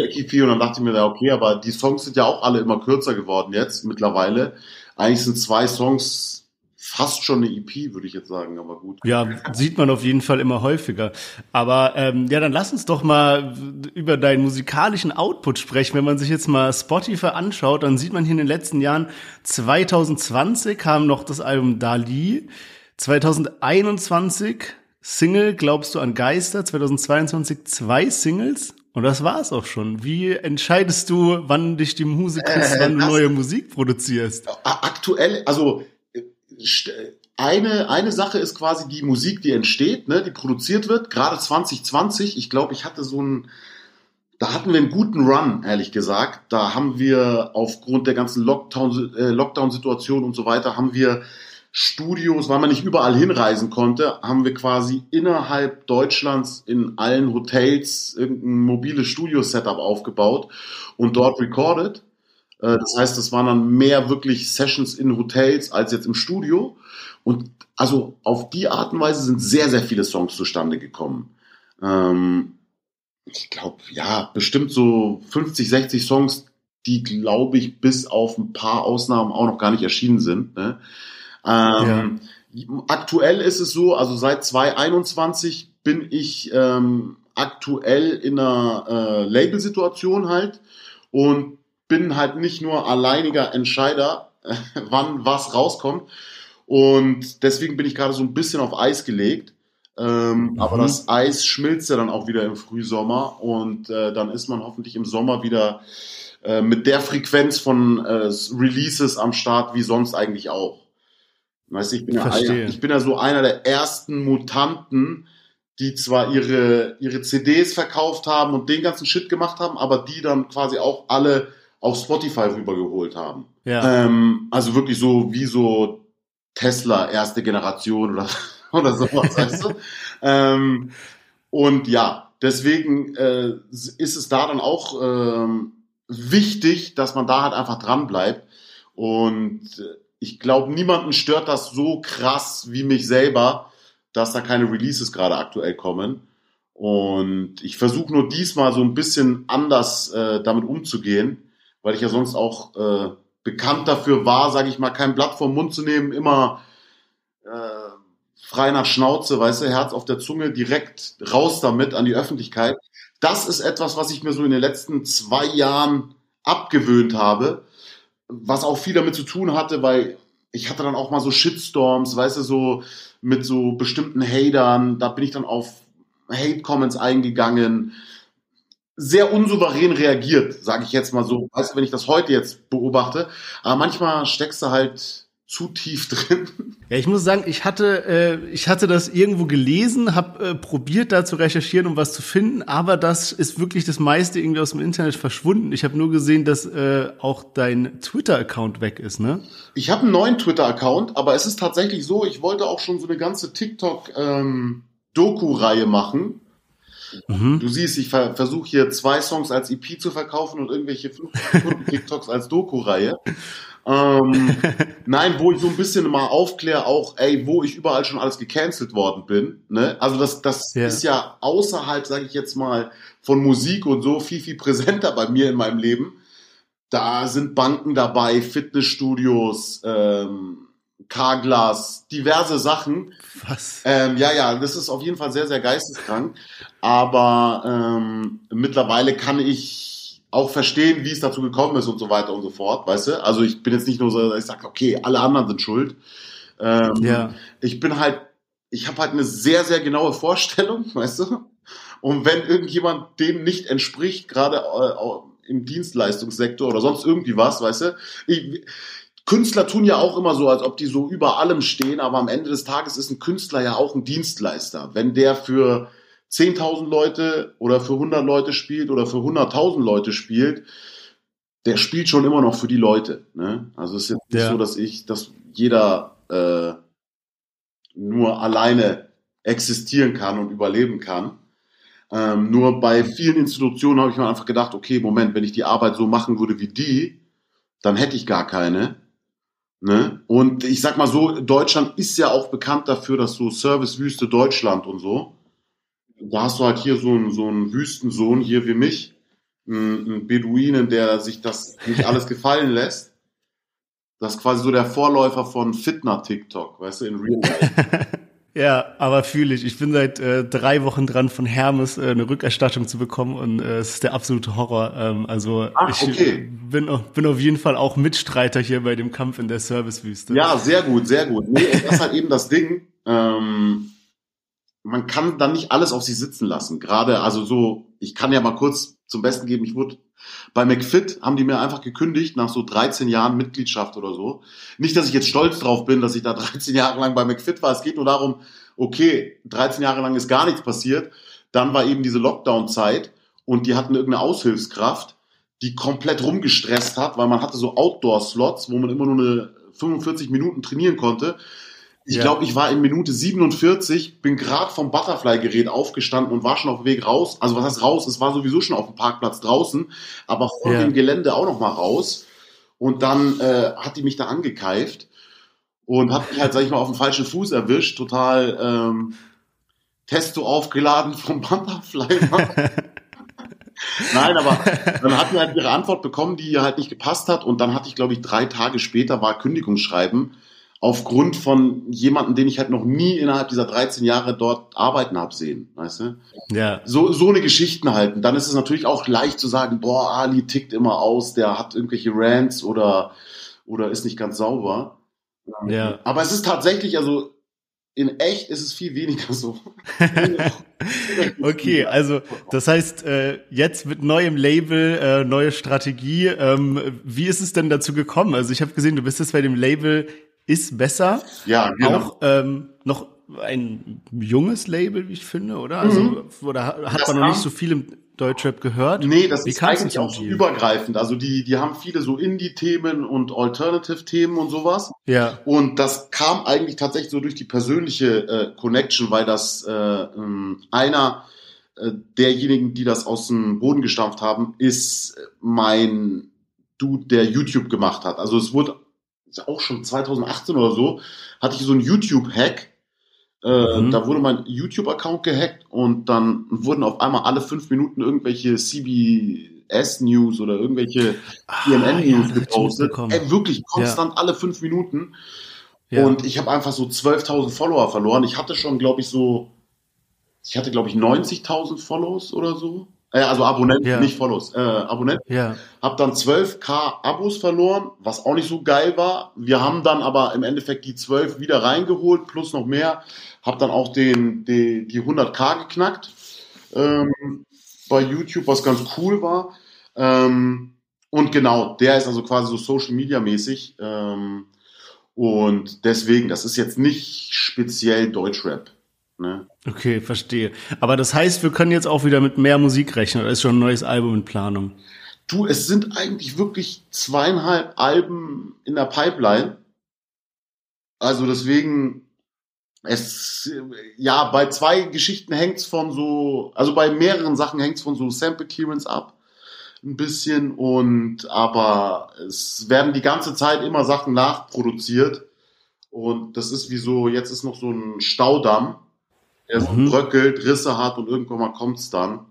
dann dachte ich mir, okay, aber die Songs sind ja auch alle immer kürzer geworden jetzt mittlerweile. Eigentlich sind 2 Songs fast schon eine EP, würde ich jetzt sagen, aber gut. Ja, sieht man auf jeden Fall immer häufiger. Aber dann lass uns doch mal über deinen musikalischen Output sprechen. Wenn man sich jetzt mal Spotify anschaut, dann sieht man hier in den letzten Jahren, 2020 kam noch das Album Dali, 2021 Single Glaubst du an Geister, 2022 2 Singles. Und das war's auch schon. Wie entscheidest du, wann dich die Muse kriegst, wann du neue Musik produzierst? Aktuell, also eine Sache ist quasi die Musik, die entsteht, ne, die produziert wird. Gerade 2020, ich glaube, da hatten wir einen guten Run, ehrlich gesagt. Da haben wir aufgrund der ganzen Lockdown-Situation und so weiter, haben wir Studios, weil man nicht überall hinreisen konnte, haben wir quasi innerhalb Deutschlands in allen Hotels irgendein mobiles Studio-Setup aufgebaut und dort recorded. Das heißt, das waren dann mehr wirklich Sessions in Hotels als jetzt im Studio. Und also auf die Art und Weise sind sehr, sehr viele Songs zustande gekommen. Ich glaube, bestimmt so 50, 60 Songs, die, glaube ich, bis auf ein paar Ausnahmen auch noch gar nicht erschienen sind. Ne? Aktuell ist es so, also seit 2021 bin ich aktuell in einer Labelsituation halt und bin halt nicht nur alleiniger Entscheider, wann was rauskommt. Und deswegen bin ich gerade so ein bisschen auf Eis gelegt. Aber das Eis schmilzt ja dann auch wieder im Frühsommer und dann ist man hoffentlich im Sommer wieder mit der Frequenz von Releases am Start wie sonst eigentlich auch. Weißt du, ich bin ja so einer der ersten Mutanten, die zwar ihre CDs verkauft haben und den ganzen Shit gemacht haben, aber die dann quasi auch alle auf Spotify rübergeholt haben. Ja. Also wirklich so wie so Tesla erste Generation oder sowas, weißt du? Und ja, deswegen ist es da dann auch wichtig, dass man da halt einfach dran bleibt. Und ich glaube, niemanden stört das so krass wie mich selber, dass da keine Releases gerade aktuell kommen. Und ich versuche nur diesmal so ein bisschen anders damit umzugehen, weil ich ja sonst auch bekannt dafür war, sage ich mal, kein Blatt vom Mund zu nehmen, immer frei nach Schnauze, weißt du, Herz auf der Zunge, direkt raus damit an die Öffentlichkeit. Das ist etwas, was ich mir so in den letzten 2 Jahren abgewöhnt habe, was auch viel damit zu tun hatte, weil ich hatte dann auch mal so Shitstorms, weißt du, so mit so bestimmten Hatern, da bin ich dann auf Hate-Comments eingegangen, sehr unsouverän reagiert, sage ich jetzt mal so, weißt du, wenn ich das heute jetzt beobachte, aber manchmal steckst du halt zu tief drin. Ja, ich muss sagen, ich hatte das irgendwo gelesen, habe probiert da zu recherchieren, um was zu finden, aber das ist wirklich das meiste irgendwie aus dem Internet verschwunden. Ich habe nur gesehen, dass auch dein Twitter-Account weg ist, ne? Ich habe einen neuen Twitter-Account, aber es ist tatsächlich so, ich wollte auch schon so eine ganze TikTok-Doku-Reihe machen. Mhm. Du siehst, ich versuche hier 2 Songs als EP zu verkaufen und irgendwelche 5 Minuten TikToks als Doku-Reihe. Nein, wo ich so ein bisschen mal aufkläre, auch, ey, wo ich überall schon alles gecancelt worden bin, ne? Also das ja. Ist ja außerhalb, sage ich jetzt mal, von Musik und so viel, viel präsenter bei mir in meinem Leben. Da sind Banken dabei, Fitnessstudios, Carglass, diverse Sachen. Was? Ja, das ist auf jeden Fall sehr, sehr geisteskrank. Aber mittlerweile kann ich auch verstehen, wie es dazu gekommen ist und so weiter und so fort, weißt du? Also ich bin jetzt nicht nur so, dass ich sage, okay, alle anderen sind schuld. Ja. Ich habe halt eine sehr, sehr genaue Vorstellung, weißt du? Und wenn irgendjemand dem nicht entspricht, gerade im Dienstleistungssektor oder sonst irgendwie was, weißt du? Künstler tun ja auch immer so, als ob die so über allem stehen, aber am Ende des Tages ist ein Künstler ja auch ein Dienstleister. Wenn der für 10.000 Leute oder für 100 Leute spielt oder für 100.000 Leute spielt, der spielt schon immer noch für die Leute. Ne? Also es ist jetzt nicht so, dass jeder nur alleine existieren kann und überleben kann. Nur bei vielen Institutionen habe ich mir einfach gedacht, okay, Moment, wenn ich die Arbeit so machen würde wie die, dann hätte ich gar keine. Ne? Und ich sag mal so, Deutschland ist ja auch bekannt dafür, dass so Servicewüste Deutschland und so. Da hast du halt hier so einen Wüstensohn hier wie mich, einen Beduinen, der sich das nicht alles gefallen lässt. Das ist quasi so der Vorläufer von Fitna-TikTok, weißt du, in Real Life. Ja, aber fühle ich. Ich bin seit 3 Wochen dran, von Hermes eine Rückerstattung zu bekommen und es ist der absolute Horror. Ich bin auf jeden Fall auch Mitstreiter hier bei dem Kampf in der Servicewüste. Ja, sehr gut, sehr gut. Nee, das ist halt eben das Ding. Man kann dann nicht alles auf sich sitzen lassen. Gerade, also so, ich kann ja mal kurz zum Besten geben, ich wurde bei McFit, haben die mir einfach gekündigt nach so 13 Jahren Mitgliedschaft oder so. Nicht, dass ich jetzt stolz drauf bin, dass ich da 13 Jahre lang bei McFit war. Es geht nur darum, okay, 13 Jahre lang ist gar nichts passiert. Dann war eben diese Lockdown-Zeit und die hatten irgendeine Aushilfskraft, die komplett rumgestresst hat, weil man hatte so Outdoor-Slots, wo man immer nur eine 45 Minuten trainieren konnte. Ich glaube, ich war in Minute 47, bin gerade vom Butterfly-Gerät aufgestanden und war schon auf dem Weg raus. Also was heißt raus? Es war sowieso schon auf dem Parkplatz draußen, aber vor dem Gelände auch noch mal raus. Und dann hat die mich da angekeift und hat mich halt, sag ich mal, auf den falschen Fuß erwischt. Total Testo aufgeladen vom Butterfly. Nein, aber dann hatten wir halt ihre Antwort bekommen, die halt nicht gepasst hat. Und dann hatte ich, glaube ich, 3 Tage später war Kündigungsschreiben aufgrund von jemandem, den ich halt noch nie innerhalb dieser 13 Jahre dort arbeiten habe sehen, weißt du? Ja. So eine Geschichten halten. Dann ist es natürlich auch leicht zu sagen, boah, Ali tickt immer aus, der hat irgendwelche Rants oder ist nicht ganz sauber. Ja. Aber es ist tatsächlich, also in echt ist es viel weniger so. Okay, also das heißt, jetzt mit neuem Label, neue Strategie, wie ist es denn dazu gekommen? Also ich habe gesehen, du bist jetzt bei dem Label Ist Besser. Ja, genau. Auch noch ein junges Label, wie ich finde, oder? Also oder hat das man noch nicht so viel im Deutschrap gehört? Nee, das ist eigentlich auch so übergreifend. Also die haben viele so Indie-Themen und Alternative-Themen und sowas. Ja. Und das kam eigentlich tatsächlich so durch die persönliche Connection, weil das einer derjenigen, die das aus dem Boden gestampft haben, ist mein Dude, der YouTube gemacht hat. Also es wurde auch schon 2018 oder so, hatte ich so einen YouTube-Hack. Da wurde mein YouTube-Account gehackt und dann wurden auf einmal alle 5 Minuten irgendwelche CBS-News oder irgendwelche CNN-News gepostet. Wirklich konstant alle 5 Minuten. Ja. Und ich habe einfach so 12.000 Follower verloren. Ich hatte schon, glaube ich, 90.000 Follows oder so. Also Abonnenten, nicht Follows, Abonnenten. Ja. Hab dann 12.000 Abos verloren, was auch nicht so geil war. Wir haben dann aber im Endeffekt die 12 wieder reingeholt, plus noch mehr. Hab dann auch die 100.000 geknackt bei YouTube, was ganz cool war. Und genau, der ist also quasi so Social Media mäßig. Und deswegen, das ist jetzt nicht speziell Deutschrap. Ne? Okay, verstehe. Aber das heißt, wir können jetzt auch wieder mit mehr Musik rechnen. Da ist schon ein neues Album in Planung. Du, es sind eigentlich wirklich 2,5 Alben in der Pipeline. Also deswegen, bei 2 Geschichten hängt's von so, also bei mehreren Sachen hängt's von so Sample Clearance ab. Ein bisschen aber es werden die ganze Zeit immer Sachen nachproduziert. Und das ist wie so, jetzt ist noch so ein Staudamm, der so bröckelt, Risse hat und irgendwann mal kommt's dann.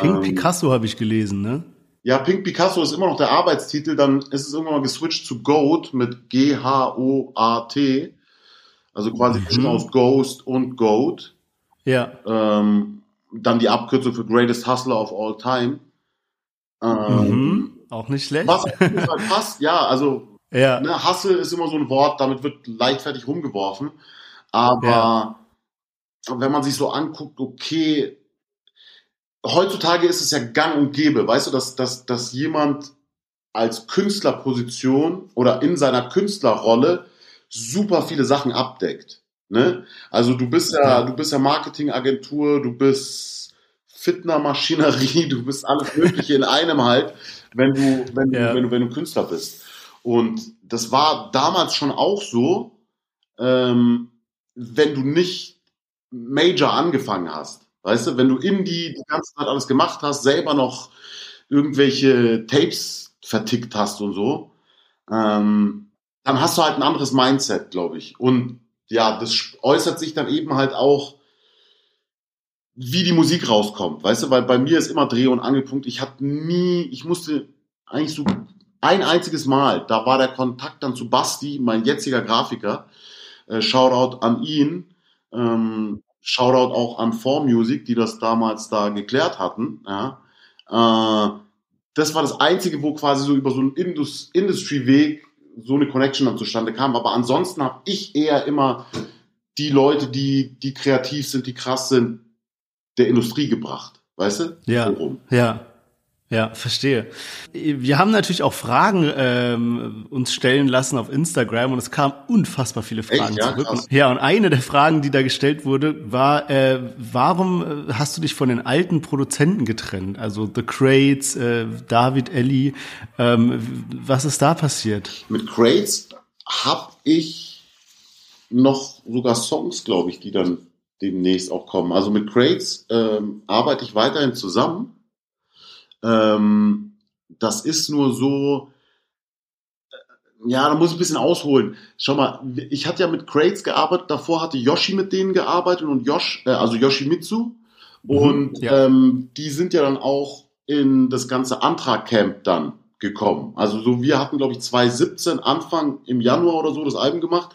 Pink Picasso habe ich gelesen, ne? Ja, Pink Picasso ist immer noch der Arbeitstitel, dann ist es irgendwann mal geswitcht zu Goat mit G-H-O-A-T, also quasi zwischen aus Ghost und Goat. Ja. Dann die Abkürzung für Greatest Hustler of All Time. Auch nicht schlecht. Was auf jeden Fall passt, ja, also ne, Hustle ist immer so ein Wort, damit wird leichtfertig rumgeworfen, aber wenn man sich so anguckt, okay, heutzutage ist es ja gang und gäbe, weißt du, dass jemand als Künstlerposition oder in seiner Künstlerrolle super viele Sachen abdeckt, ne? Also du bist ja Marketingagentur, du bist Fitnermaschinerie, du bist alles Mögliche in einem halt, wenn du Künstler bist. Und das war damals schon auch so, wenn du nicht Major angefangen hast, weißt du, wenn du Indie die ganze Zeit alles gemacht hast, selber noch irgendwelche Tapes vertickt hast und so, dann hast du halt ein anderes Mindset, glaube ich. Und ja, das äußert sich dann eben halt auch, wie die Musik rauskommt, weißt du, weil bei mir ist immer Dreh- und Angelpunkt. Ich musste eigentlich so ein einziges Mal, da war der Kontakt dann zu Basti, mein jetziger Grafiker, Shoutout an ihn, Shoutout auch an 4Music, die das damals da geklärt hatten. Ja. Das war das Einzige, wo quasi so über so einen Industry-Weg so eine Connection dann zustande kam. Aber ansonsten habe ich eher immer die Leute, die kreativ sind, die krass sind, der Industrie gebracht. Weißt du? Ja, ja, verstehe. Wir haben natürlich auch Fragen uns stellen lassen auf Instagram und es kamen unfassbar viele Fragen zurück. Krass. Ja, und eine der Fragen, die da gestellt wurde, war, warum hast du dich von den alten Produzenten getrennt? Also The Crates, David Elli, was ist da passiert? Mit Crates habe ich noch sogar Songs, glaube ich, die dann demnächst auch kommen. Also mit Crates arbeite ich weiterhin zusammen. Das ist nur so, da muss ich ein bisschen ausholen. Schau mal, ich hatte ja mit Crates gearbeitet, davor hatte Yoshi mit denen gearbeitet und Yoshimitsu. Und die sind ja dann auch in das ganze Antrag-Camp dann gekommen. Also so, wir hatten, glaube ich, 2017 Anfang im Januar oder so das Album gemacht,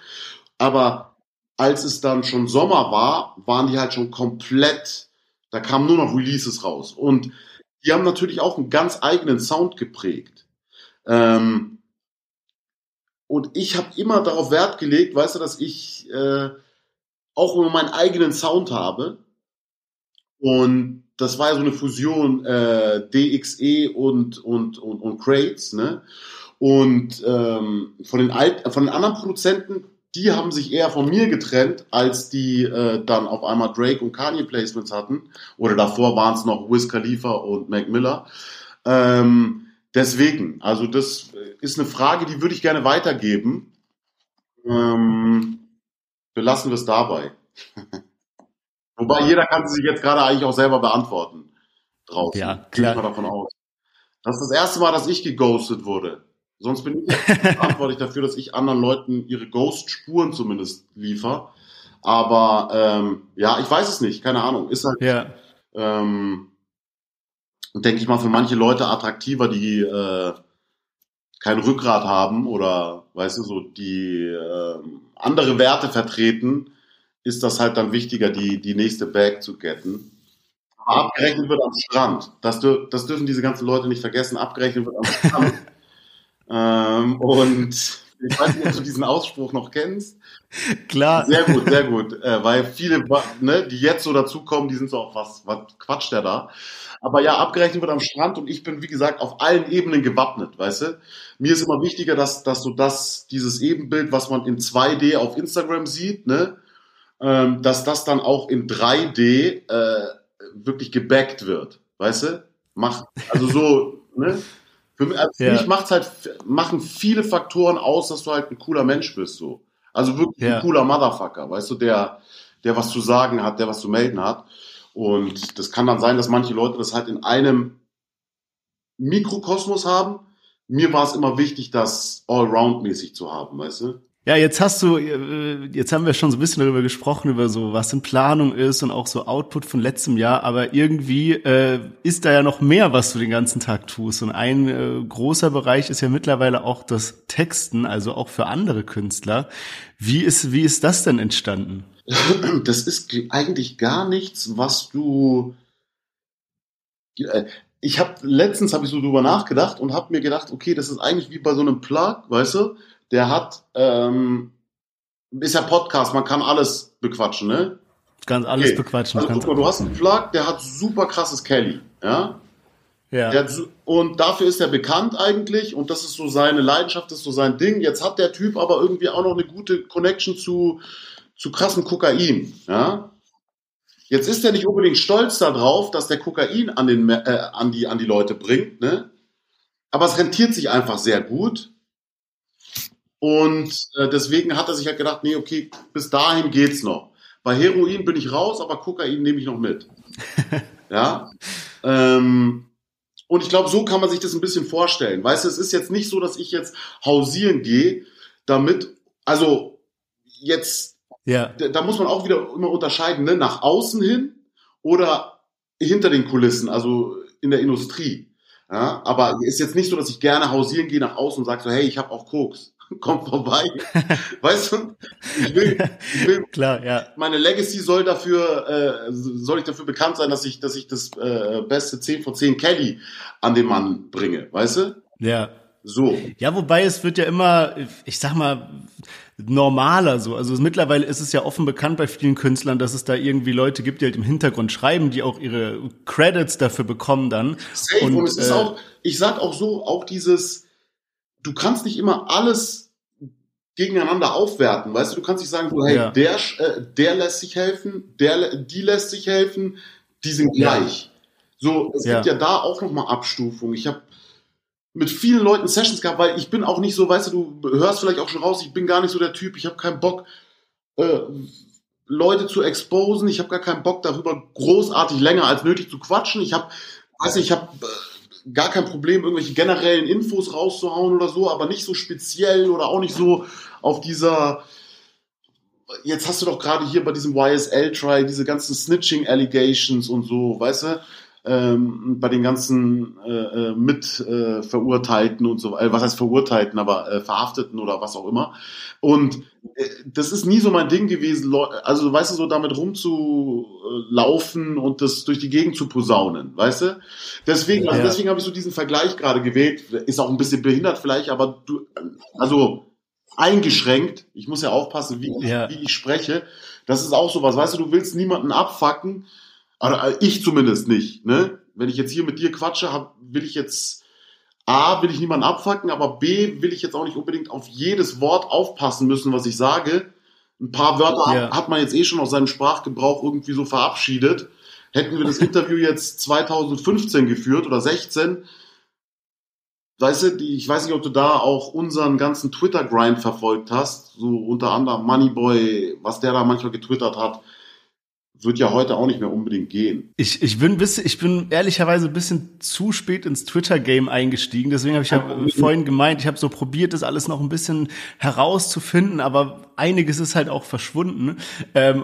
aber als es dann schon Sommer war, waren die halt schon komplett, da kamen nur noch Releases raus. Und die haben natürlich auch einen ganz eigenen Sound geprägt. Und ich habe immer darauf Wert gelegt, weißt du, dass ich auch immer meinen eigenen Sound habe. Und das war ja so eine Fusion DXE und Crates, ne? Und von den anderen Produzenten, die haben sich eher von mir getrennt, als die dann auf einmal Drake und Kanye Placements hatten. Oder davor waren es noch Wiz Khalifa und Mac Miller. Deswegen, also das ist eine Frage, die würde ich gerne weitergeben. Belassen wir es dabei. Wobei jeder kann sie sich jetzt gerade eigentlich auch selber beantworten. Draußen. Ja, klar. Geht mal davon aus. Das ist das erste Mal, dass ich geghostet wurde. Sonst bin ich verantwortlich dafür, dass ich anderen Leuten ihre Ghost-Spuren zumindest liefere. Aber ja, ich weiß es nicht, keine Ahnung. Ist halt, ja. Denke ich mal, für manche Leute attraktiver, die kein Rückgrat haben oder, weißt du, so die andere Werte vertreten, ist das halt dann wichtiger, die nächste Bag zu getten. Aber abgerechnet wird am Strand. Das dürfen diese ganzen Leute nicht vergessen. Abgerechnet wird am Strand. Und ich weiß nicht, ob du diesen Ausspruch noch kennst. Klar. Sehr gut, weil viele, ne, die jetzt so dazukommen, die sind so auch, was quatscht der da? Aber ja, abgerechnet wird am Strand und ich bin, wie gesagt, auf allen Ebenen gewappnet, weißt du? Mir ist immer wichtiger, dass so dieses Ebenbild, was man in 2D auf Instagram sieht, ne, dass das dann auch in 3D wirklich gebackt wird, weißt du? Also so, ne? Für mich machen viele Faktoren aus, dass du halt ein cooler Mensch bist, so. Also wirklich ein cooler Motherfucker, weißt du, der was zu sagen hat, der was zu melden hat. Und das kann dann sein, dass manche Leute das halt in einem Mikrokosmos haben. Mir war es immer wichtig, das allround-mäßig zu haben, weißt du? Ja, jetzt haben wir schon so ein bisschen darüber gesprochen, über so, was in Planung ist und auch so Output von letztem Jahr, aber irgendwie ist da ja noch mehr, was du den ganzen Tag tust. Und ein großer Bereich ist ja mittlerweile auch das Texten, also auch für andere Künstler. Wie ist das denn entstanden? Das ist eigentlich gar nichts, was du... Letztens habe ich so drüber nachgedacht und habe mir gedacht, okay, das ist eigentlich wie bei so einem Plug, weißt du? Der hat, ist ja Podcast, man kann alles bequatschen, ne? Ganz alles bequatschen. Also guck mal, du hast einen Plug, der hat super krasses Kelly, ja? Ja. Und dafür ist er bekannt eigentlich und das ist so seine Leidenschaft, das ist so sein Ding. Jetzt hat der Typ aber irgendwie auch noch eine gute Connection zu krassen Kokain, ja? Jetzt ist er nicht unbedingt stolz darauf, dass der Kokain an die Leute bringt, ne? Aber es rentiert sich einfach sehr gut. Und deswegen hat er sich halt gedacht, nee, okay, bis dahin geht's noch. Bei Heroin bin ich raus, aber Kokain nehme ich noch mit. Ja. Und ich glaube, so kann man sich das ein bisschen vorstellen. Weißt du, es ist jetzt nicht so, dass ich jetzt hausieren gehe, damit, also jetzt, da muss man auch wieder immer unterscheiden, ne? Nach außen hin oder hinter den Kulissen, also in der Industrie. Ja? Aber es ist jetzt nicht so, dass ich gerne hausieren gehe nach außen und sage so, hey, ich habe auch Koks. Kommt vorbei. Weißt du, ich will klar, ja. Meine Legacy soll dafür bekannt sein, dass ich das beste 10 von 10 Kelly an den Mann bringe, weißt du? Ja. So. Ja, wobei es wird ja immer, ich sag mal, normaler so. Also mittlerweile ist es ja offen bekannt bei vielen Künstlern, dass es da irgendwie Leute gibt, die halt im Hintergrund schreiben, die auch ihre Credits dafür bekommen dann. Safe. Und es ist auch, ich sag auch so, auch dieses, du kannst nicht immer alles gegeneinander aufwerten, weißt du? Du kannst nicht sagen, so, hey, der lässt sich helfen, die lässt sich helfen, die sind gleich. So, es gibt ja da auch nochmal Abstufungen. Ich habe mit vielen Leuten Sessions gehabt, weil ich bin auch nicht so, weißt du, du hörst vielleicht auch schon raus, ich bin gar nicht so der Typ, ich habe keinen Bock, Leute zu exposen, ich habe gar keinen Bock, darüber großartig länger als nötig zu quatschen. Ich habe gar kein Problem, irgendwelche generellen Infos rauszuhauen oder so, aber nicht so speziell oder auch nicht so auf dieser, jetzt hast du doch gerade hier bei diesem YSL-Trial diese ganzen Snitching-Allegations und so, weißt du, bei den ganzen Mitverurteilten und so, was heißt Verurteilten, aber Verhafteten oder was auch immer. Und das ist nie so mein Ding gewesen, also weißt du, so damit rumzulaufen und das durch die Gegend zu posaunen, weißt du? Deswegen, also deswegen habe ich so diesen Vergleich gerade gewählt, ist auch ein bisschen behindert vielleicht, aber du, also eingeschränkt, ich muss ja aufpassen, wie ich spreche, das ist auch sowas, weißt du, du willst niemanden abfacken, aber ich zumindest nicht, ne? Wenn ich jetzt hier mit dir quatsche, will ich jetzt A, will ich niemanden abfacken, aber B, will ich jetzt auch nicht unbedingt auf jedes Wort aufpassen müssen, was ich sage. Ein paar Wörter hat man jetzt eh schon aus seinem Sprachgebrauch irgendwie so verabschiedet. Hätten wir das Interview jetzt 2015 geführt oder 16, weißt du, ich weiß nicht, ob du da auch unseren ganzen Twitter-Grind verfolgt hast, so unter anderem Moneyboy, was der da manchmal getwittert hat, wird ja heute auch nicht mehr unbedingt gehen. Ich bin ehrlicherweise ein bisschen zu spät ins Twitter-Game eingestiegen, deswegen habe ich vorhin gemeint, ich habe so probiert, das alles noch ein bisschen herauszufinden, aber einiges ist halt auch verschwunden.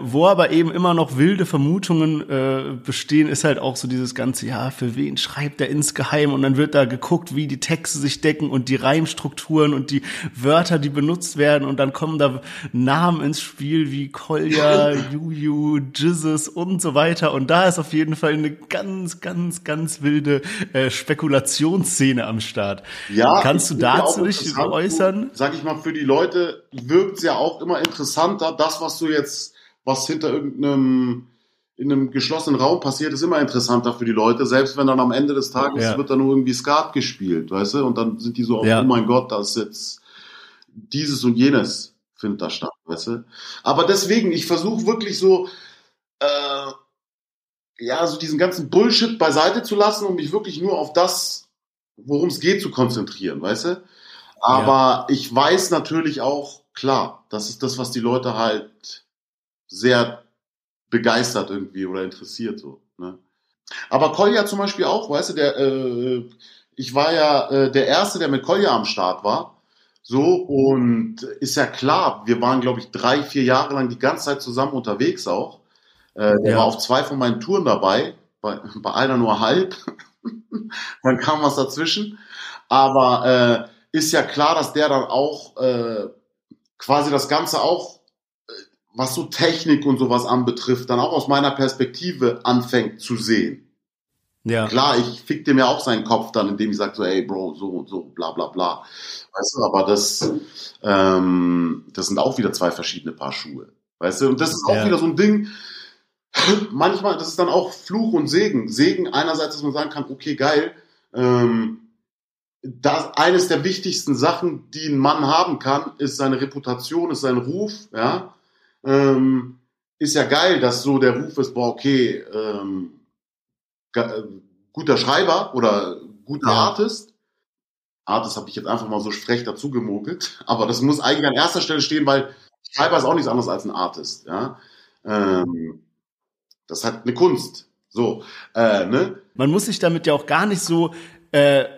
Wo aber eben immer noch wilde Vermutungen bestehen, ist halt auch so dieses ganze, ja, für wen schreibt er insgeheim? Und dann wird da geguckt, wie die Texte sich decken und die Reimstrukturen und die Wörter, die benutzt werden. Und dann kommen da Namen ins Spiel wie Kolja, Juju, Jizzes und so weiter. Und da ist auf jeden Fall eine ganz, ganz, ganz wilde Spekulationsszene am Start. Ja, kannst du dazu dich äußern? Sag ich mal, für die Leute wirkt's ja auch immer interessanter, das, was du jetzt, was hinter in einem geschlossenen Raum passiert, ist immer interessanter für die Leute, selbst wenn dann am Ende des Tages wird dann nur irgendwie Skat gespielt, weißt du, und dann sind die so, oh mein Gott, da ist jetzt dieses und jenes findet da statt, weißt du, aber deswegen, ich versuche wirklich so, so diesen ganzen Bullshit beiseite zu lassen, um mich wirklich nur auf das, worum es geht, zu konzentrieren, weißt du, aber ich weiß natürlich auch, klar, das ist das, was die Leute halt sehr begeistert irgendwie oder interessiert, so, ne? Aber Kolja zum Beispiel auch, weißt du, ich war ja der Erste, der mit Kolja am Start war, so, und ist ja klar, wir waren, glaube ich, 3-4 Jahre lang die ganze Zeit zusammen unterwegs auch. Der war auf 2 von meinen Touren dabei, bei einer nur halb, dann kam was dazwischen, aber ist ja klar, dass der dann auch quasi das Ganze auch, was so Technik und sowas anbetrifft, dann auch aus meiner Perspektive anfängt zu sehen. Ja. Klar, ich fick dem ja auch seinen Kopf dann, indem ich sage so, ey Bro, so und so, bla bla bla. Weißt du, aber das sind auch wieder 2 verschiedene Paar Schuhe. Weißt du, und das ist auch wieder so ein Ding, manchmal, das ist dann auch Fluch und Segen. Segen einerseits, dass man sagen kann, okay, geil, das, eines der wichtigsten Sachen, die ein Mann haben kann, ist seine Reputation, ist sein Ruf, ja. Ist ja geil, dass so der Ruf ist, boah, okay, guter Schreiber oder guter Artist. Artist habe ich jetzt einfach mal so frech dazu gemogelt, aber das muss eigentlich an erster Stelle stehen, weil Schreiber ist auch nichts anderes als ein Artist, ja. Das ist halt eine Kunst, so, ne. Man muss sich damit ja auch gar nicht so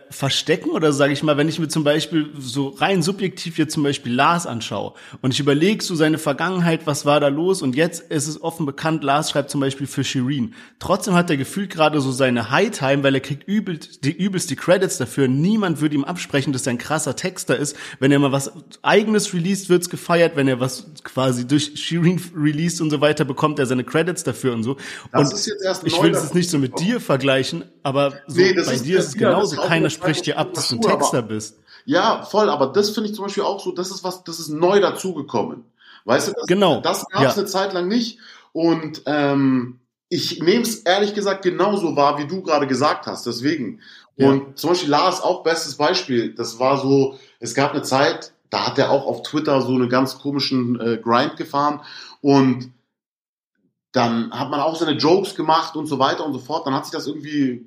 verstecken oder sage ich mal, wenn ich mir zum Beispiel so rein subjektiv jetzt zum Beispiel Lars anschaue und ich überlege so seine Vergangenheit, was war da los und jetzt ist es offen bekannt, Lars schreibt zum Beispiel für Shirin. Trotzdem hat er gefühlt gerade so seine High-Time, weil er kriegt übelst die Credits dafür. Niemand würde ihm absprechen, dass er ein krasser Texter ist. Wenn er mal was Eigenes released, wird's gefeiert. Wenn er was quasi durch Shirin released und so weiter, bekommt er seine Credits dafür und so. Das und ist jetzt erst ich will es nicht so mit dir vergleichen, aber so nee, bei dir ist es genau. Also keiner spricht dir ab, dass du ein Texter bist. Ja, voll, aber das finde ich zum Beispiel auch so, das ist neu dazugekommen. Weißt du, das gab es eine Zeit lang nicht und ich nehme es ehrlich gesagt genauso wahr, wie du gerade gesagt hast, deswegen. Und zum Beispiel Lars auch, bestes Beispiel, das war so, es gab eine Zeit, da hat er auch auf Twitter so einen ganz komischen Grind gefahren und dann hat man auch seine Jokes gemacht und so weiter und so fort, dann hat sich das irgendwie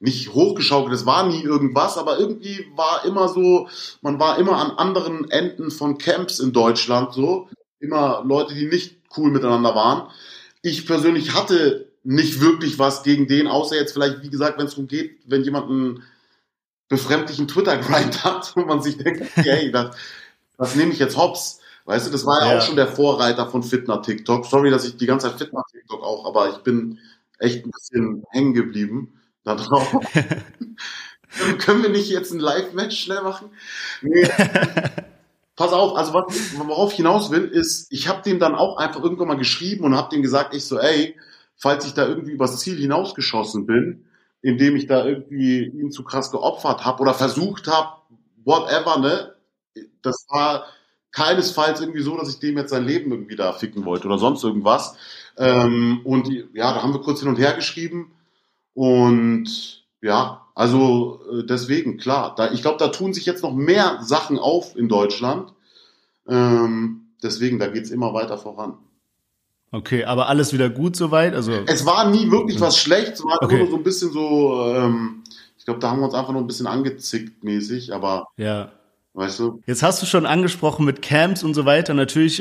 nicht hochgeschaukelt, es war nie irgendwas, aber irgendwie war immer so, man war immer an anderen Enden von Camps in Deutschland so, immer Leute, die nicht cool miteinander waren. Ich persönlich hatte nicht wirklich was gegen den, außer jetzt vielleicht, wie gesagt, wenn es darum geht, wenn jemand einen befremdlichen Twitter-Grind hat und man sich denkt, hey, das nehme ich jetzt hops. Weißt du, das war ja auch schon der Vorreiter von Fitna-TikTok. Sorry, dass ich die ganze Zeit Fitna-TikTok auch, aber ich bin echt ein bisschen hängen geblieben. da drauf. Können wir nicht jetzt ein Live-Match schnell machen? Nee. Pass auf, also worauf ich hinaus will, ist, ich habe dem dann auch einfach irgendwann mal geschrieben und habe dem gesagt, ich so, ey, falls ich da irgendwie übers Ziel hinausgeschossen bin, indem ich da irgendwie ihn zu krass geopfert habe oder versucht habe, whatever, ne? Das war keinesfalls irgendwie so, dass ich dem jetzt sein Leben irgendwie da ficken wollte oder sonst irgendwas. Und ja, da haben wir kurz hin und her geschrieben und ja, also deswegen, klar, da, ich glaube, da tun sich jetzt noch mehr Sachen auf in Deutschland. Deswegen, da geht es immer weiter voran. Okay, aber alles wieder gut soweit? Also es war nie wirklich was Schlechtes, war okay. Nur so ein bisschen so, ich glaube, da haben wir uns einfach nur ein bisschen angezickt mäßig, aber ja. Weißt du? Jetzt hast du schon angesprochen mit Camps und so weiter. Natürlich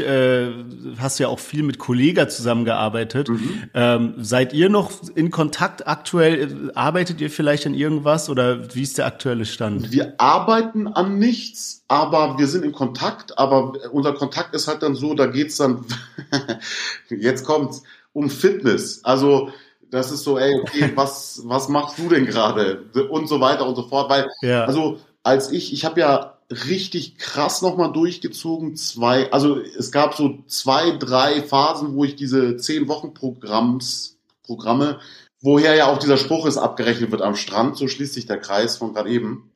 hast du ja auch viel mit Kollega zusammengearbeitet. Mhm. Seid ihr noch in Kontakt aktuell? Arbeitet ihr vielleicht an irgendwas oder wie ist der aktuelle Stand? Wir arbeiten an nichts, aber wir sind in Kontakt. Aber unser Kontakt ist halt dann so, da geht's dann, jetzt kommt's, um Fitness. Also das ist so, ey, okay, was machst du denn gerade? Und so weiter und so fort. Weil, ja. Also als ich habe ja richtig krass nochmal durchgezogen. Es gab so 2, 3 Phasen, wo ich diese 10-Wochen-Programme, woher ja auch dieser Spruch ist, abgerechnet wird am Strand, so schließt sich der Kreis von gerade eben,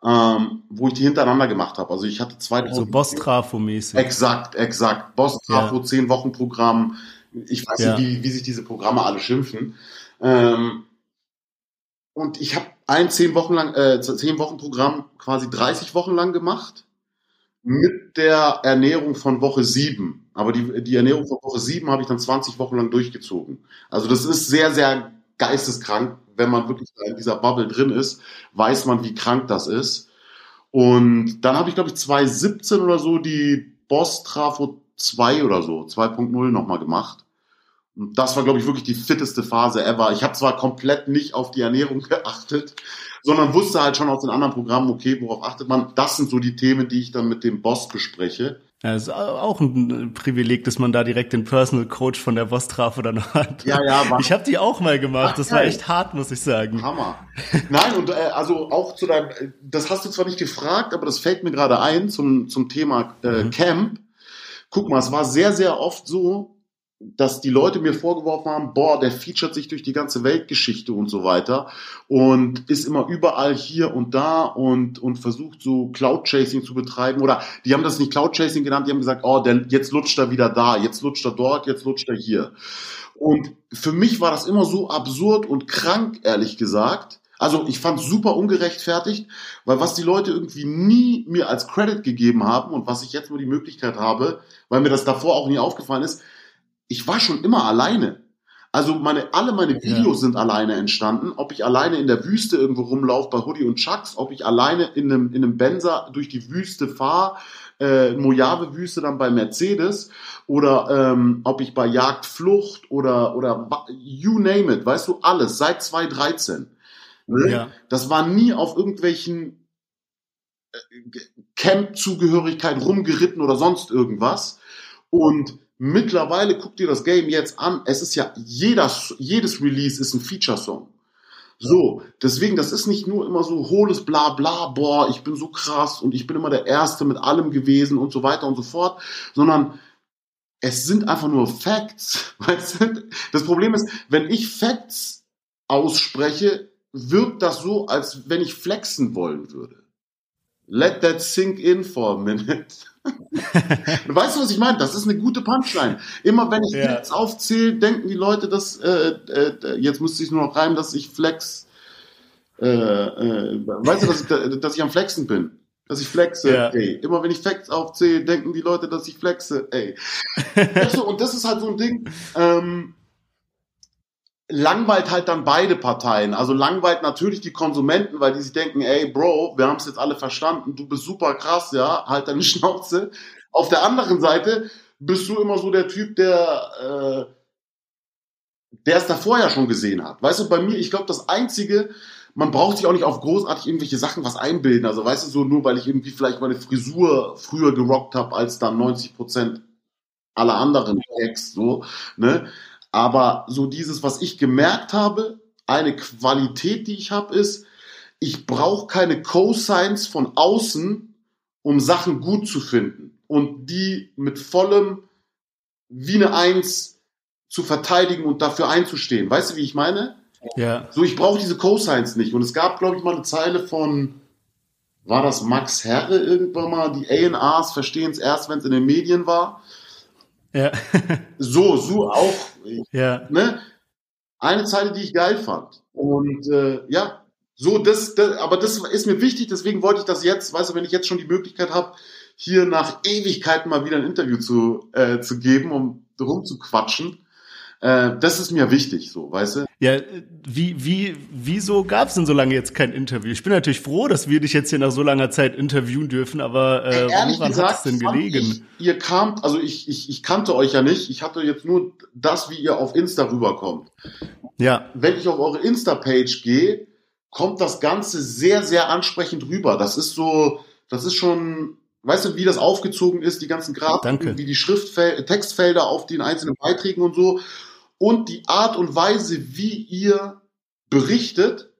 wo ich die hintereinander gemacht habe. Also ich hatte 2000. So Bostrafo-mäßig. Exakt. Bostrafo, ja. 10-Wochen-Programm. Ich weiß ja nicht, wie sich diese Programme alle schimpfen. Und ich habe ein 10-Wochen-Programm quasi 30 Wochen lang gemacht mit der Ernährung von Woche 7. Aber die Ernährung von Woche 7 habe ich dann 20 Wochen lang durchgezogen. Also das ist sehr, sehr geisteskrank. Wenn man wirklich in dieser Bubble drin ist, weiß man, wie krank das ist. Und dann habe ich, glaube ich, 2017 oder so die Bostrafo 2 oder so, 2.0 nochmal gemacht. Das war, glaube ich, wirklich die fitteste Phase ever. Ich habe zwar komplett nicht auf die Ernährung geachtet, sondern wusste halt schon aus den anderen Programmen, okay, worauf achtet man? Das sind so die Themen, die ich dann mit dem Boss bespreche. Ja, ist auch ein Privileg, dass man da direkt den Personal Coach von der Bostrafo dann hat. Ja. Mann. Ich habe die auch mal gemacht. Das war echt hart, muss ich sagen. Hammer. Nein, und also auch zu deinem, das hast du zwar nicht gefragt, aber das fällt mir gerade ein zum Thema Camp. Guck mal, es war sehr, sehr oft so, dass die Leute mir vorgeworfen haben, boah, der featuret sich durch die ganze Weltgeschichte und so weiter und ist immer überall hier und da und versucht so Cloud-Chasing zu betreiben, oder die haben das nicht Cloud-Chasing genannt, die haben gesagt, oh, der, jetzt lutscht er wieder da, jetzt lutscht er dort, jetzt lutscht er hier. Und für mich war das immer so absurd und krank, ehrlich gesagt. Also ich fand es super ungerechtfertigt, weil was die Leute irgendwie nie mir als Credit gegeben haben und was ich jetzt nur die Möglichkeit habe, weil mir das davor auch nie aufgefallen ist, ich war schon immer alleine. Also alle meine Videos sind alleine entstanden. Ob ich alleine in der Wüste irgendwo rumlaufe bei Hoodie und Chucks, ob ich alleine in einem Benzer durch die Wüste fahre, Mojave-Wüste dann bei Mercedes, oder ob ich bei Jagd, Flucht oder you name it, weißt du, alles, seit 2013. Ja. Das war nie auf irgendwelchen Camp-Zugehörigkeiten rumgeritten oder sonst irgendwas. Und mittlerweile, guck dir das Game jetzt an, es ist ja jedes Release ist ein Feature-Song. So, deswegen, das ist nicht nur immer so hohles Blabla, boah, ich bin so krass und ich bin immer der Erste mit allem gewesen und so weiter und so fort, sondern es sind einfach nur Facts. Weißt du? Das Problem ist, wenn ich Facts ausspreche, wirkt das so, als wenn ich flexen wollen würde. Let that sink in for a minute. Weißt du, was ich meine? Das ist eine gute Punchline. Immer wenn ich Facts aufzähle, denken die Leute, dass jetzt müsste ich nur noch reimen, dass ich flex. Weißt du, dass ich am Flexen bin? Dass ich flexe, ey. Immer wenn ich Facts aufzähle, denken die Leute, dass ich flexe, ey. Weißt du, und das ist halt so ein Ding, langweilt halt dann beide Parteien. Also langweilt natürlich die Konsumenten, weil die sich denken, ey Bro, wir haben es jetzt alle verstanden, du bist super krass, ja, halt deine Schnauze. Auf der anderen Seite bist du immer so der Typ, der es da vorher schon gesehen hat. Weißt du, bei mir, ich glaube, das Einzige, man braucht sich auch nicht auf großartig irgendwelche Sachen was einbilden. Also weißt du, so nur weil ich irgendwie vielleicht meine Frisur früher gerockt habe als dann 90% aller anderen Ex, so, ne? Aber so dieses, was ich gemerkt habe, eine Qualität, die ich habe, ist, ich brauche keine Cosigns von außen, um Sachen gut zu finden und die mit vollem wie eine Eins zu verteidigen und dafür einzustehen. Weißt du, wie ich meine? Ja. So, ich brauche diese Cosigns nicht. Und es gab, glaube ich, mal eine Zeile von, war das Max Herre irgendwann mal, die A&Rs verstehen es erst, wenn es in den Medien war. Ja. so auch. Ja. Ne? Eine Zeile, die ich geil fand. Und ja, so das, aber das ist mir wichtig, deswegen wollte ich das jetzt, weißt du, wenn ich jetzt schon die Möglichkeit habe, hier nach Ewigkeiten mal wieder ein Interview zu geben, um rumzuquatschen. Das ist mir wichtig, so, weißt du? Ja, wieso gab's denn so lange jetzt kein Interview? Ich bin natürlich froh, dass wir dich jetzt hier nach so langer Zeit interviewen dürfen, aber woran hat's denn gelegen? Ihr kamt, also ich kannte euch ja nicht, ich hatte jetzt nur das, wie ihr auf Insta rüberkommt. Ja. Wenn ich auf eure Insta-Page gehe, kommt das Ganze sehr, sehr ansprechend rüber. Das ist schon, weißt du, wie das aufgezogen ist, die ganzen Grafiken, wie die Textfelder auf den einzelnen Beiträgen und so. Und die Art und Weise, wie ihr berichtet,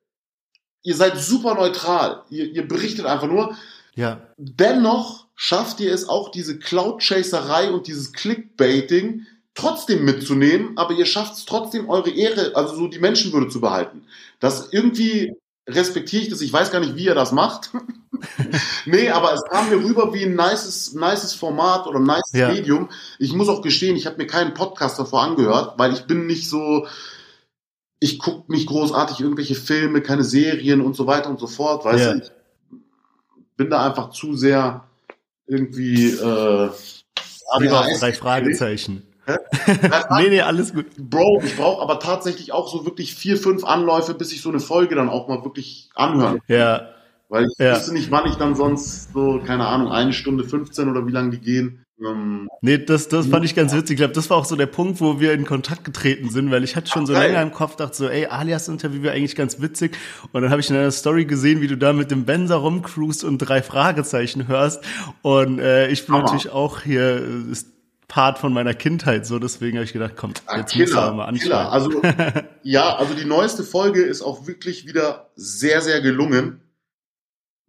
ihr seid super neutral. Ihr berichtet einfach nur. Ja. Dennoch schafft ihr es auch, diese Cloud-Chaserei und dieses Clickbaiting trotzdem mitzunehmen, aber ihr schafft es trotzdem, eure Ehre, also so die Menschenwürde zu behalten. Das irgendwie respektiere ich das. Ich weiß gar nicht, wie ihr das macht. Nee, aber es kam mir rüber wie ein nices Format oder ein nices Medium. Ich muss auch gestehen, ich habe mir keinen Podcast davor angehört, weil ich bin nicht so, ich gucke nicht großartig irgendwelche Filme, keine Serien und so weiter und so fort, weißt du, ich bin da einfach zu sehr irgendwie drei Fragezeichen. Nee, alles gut. Bro, ich brauche aber tatsächlich auch so wirklich 4-5 Anläufe, bis ich so eine Folge dann auch mal wirklich anhören kann. Ja. Weil ich wüsste nicht, wann ich dann sonst so, keine Ahnung, 1 Stunde 15 oder wie lange die gehen. Nee, das fand ich ganz witzig. Ich glaube, das war auch so der Punkt, wo wir in Kontakt getreten sind, weil ich hatte schon länger im Kopf, dachte so, ey, Alias-Interview wäre eigentlich ganz witzig. Und dann habe ich in einer Story gesehen, wie du da mit dem Benzer rumcruist und 3 Fragezeichen hörst. Und ich bin natürlich auch hier Part von meiner Kindheit, so deswegen habe ich gedacht, komm, jetzt müssen wir mal anschauen. Also, ja, also die neueste Folge ist auch wirklich wieder sehr, sehr gelungen.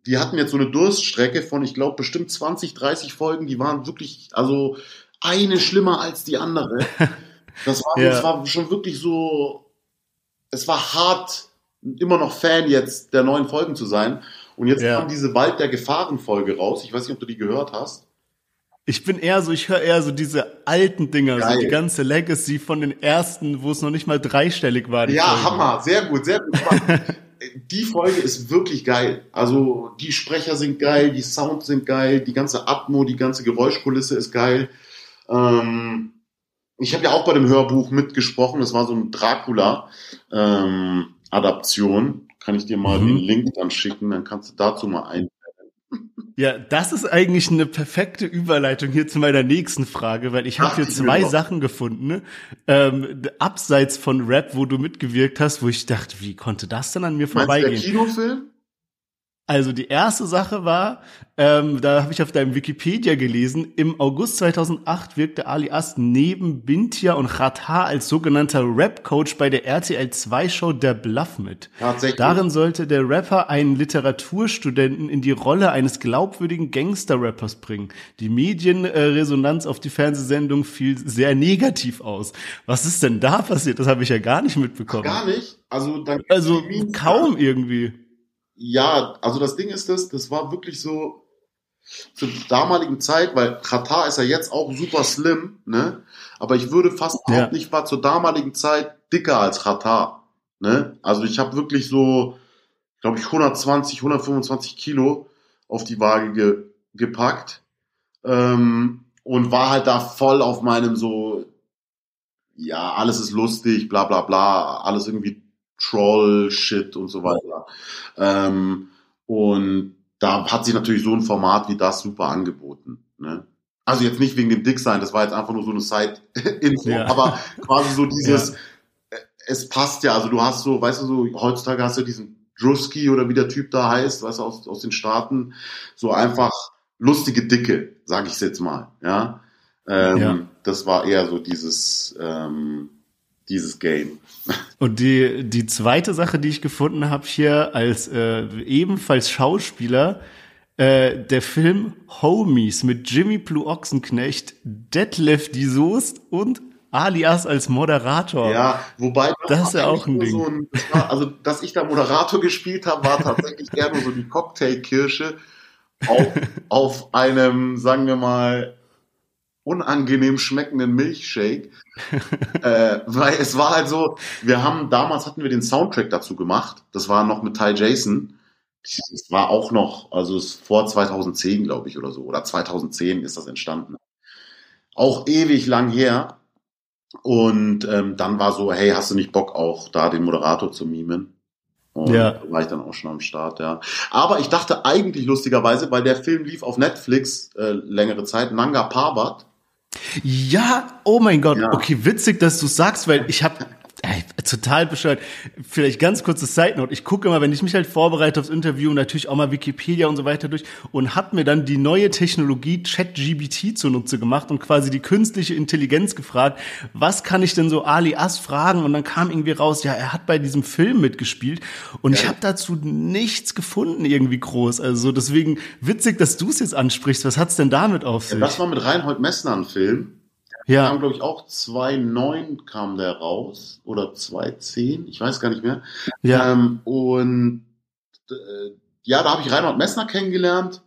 Die hatten jetzt so eine Durststrecke von, ich glaube, bestimmt 20, 30 Folgen. Die waren wirklich, also eine schlimmer als die andere. Das war schon wirklich so, es war hart, immer noch Fan jetzt der neuen Folgen zu sein. Und jetzt kam diese Wald der Gefahren-Folge raus. Ich weiß nicht, ob du die gehört hast. Ich bin eher so, ich höre eher so diese alten Dinger, so die ganze Legacy von den ersten, wo es noch nicht mal dreistellig war. Ja, Folge. Hammer, sehr gut. Die Folge ist wirklich geil. Also die Sprecher sind geil, die Sounds sind geil, die ganze Atmo, die ganze Geräuschkulisse ist geil. Ich habe ja auch bei dem Hörbuch mitgesprochen, das war so eine Dracula-Adaption. Kann ich dir mal den Link dann schicken, dann kannst du dazu mal ein. Ja, das ist eigentlich eine perfekte Überleitung hier zu meiner nächsten Frage, weil ich habe hier 2 Sachen gefunden, ne? Abseits von Rap, wo du mitgewirkt hast, wo ich dachte, wie konnte das denn an mir vorbeigehen? Meinst du der Kinofilm? Also die erste Sache war, da habe ich auf deinem Wikipedia gelesen, im August 2008 wirkte Ali Ast neben Bintia und Xatar als sogenannter Rap-Coach bei der RTL2-Show Der Bluff mit. Tatsächlich. Darin sollte der Rapper einen Literaturstudenten in die Rolle eines glaubwürdigen Gangster-Rappers bringen. Die Medienresonanz auf die Fernsehsendung fiel sehr negativ aus. Was ist denn da passiert? Das habe ich ja gar nicht mitbekommen. Gar nicht? Also kaum irgendwie. Ja, also das Ding ist das war wirklich so zur damaligen Zeit, weil Xatar ist ja jetzt auch super slim, ne? Aber ich würde fast auch nicht, war zur damaligen Zeit dicker als Xatar, ne? Also ich habe wirklich so, glaube ich, 120, 125 Kilo auf die Waage gepackt und war halt da voll auf meinem so, ja, alles ist lustig, bla bla bla, alles irgendwie Troll-Shit und so weiter. Und da hat sich natürlich so ein Format wie das super angeboten. Ne? Also jetzt nicht wegen dem Dicksein, das war jetzt einfach nur so eine Side-Info, aber quasi so dieses, es passt ja, also du hast so, weißt du, so heutzutage hast du diesen Drewski oder wie der Typ da heißt, weißt du, aus den Staaten, so einfach lustige Dicke, sag ich es jetzt mal. Ja? Das war eher so dieses dieses Game. Und die zweite Sache, die ich gefunden habe hier als ebenfalls Schauspieler, der Film Homies mit Jimmy Blue Ochsenknecht, Detlef die Soest und Alias als Moderator. Ja, wobei das ist ja auch ein Ding. Dass ich da Moderator gespielt habe, war tatsächlich gerne so die Cocktailkirsche auf einem, sagen wir mal, unangenehm schmeckenden Milchshake. Weil es war halt so, damals hatten wir den Soundtrack dazu gemacht. Das war noch mit Ty Jason. Das war auch noch, vor 2010, glaube ich, oder so. Oder 2010 ist das entstanden. Auch ewig lang her. Und dann war so, hey, hast du nicht Bock auch da den Moderator zu mimen? Und ja. Da war ich dann auch schon am Start, ja. Aber ich dachte eigentlich lustigerweise, weil der Film lief auf Netflix längere Zeit, Nanga Parbat. Ja, oh mein Gott, ja. Okay, witzig, dass du sagst, weil ich habe total bescheuert. Vielleicht ganz kurze Side-Note. Ich gucke immer, wenn ich mich halt vorbereite aufs Interview, natürlich auch mal Wikipedia und so weiter durch und habe mir dann die neue Technologie ChatGPT zunutze gemacht und quasi die künstliche Intelligenz gefragt, was kann ich denn so Ali As fragen? Und dann kam irgendwie raus, ja, er hat bei diesem Film mitgespielt und ich habe dazu nichts gefunden irgendwie groß. Also deswegen witzig, dass du es jetzt ansprichst. Was hat's denn damit auf sich? Ja, das war mit Reinhold Messner ein Film. Ja. Kam, glaube ich, auch 2009 kam der raus oder 2010, ich weiß gar nicht mehr. Ja. Da habe ich Reinhold Messner kennengelernt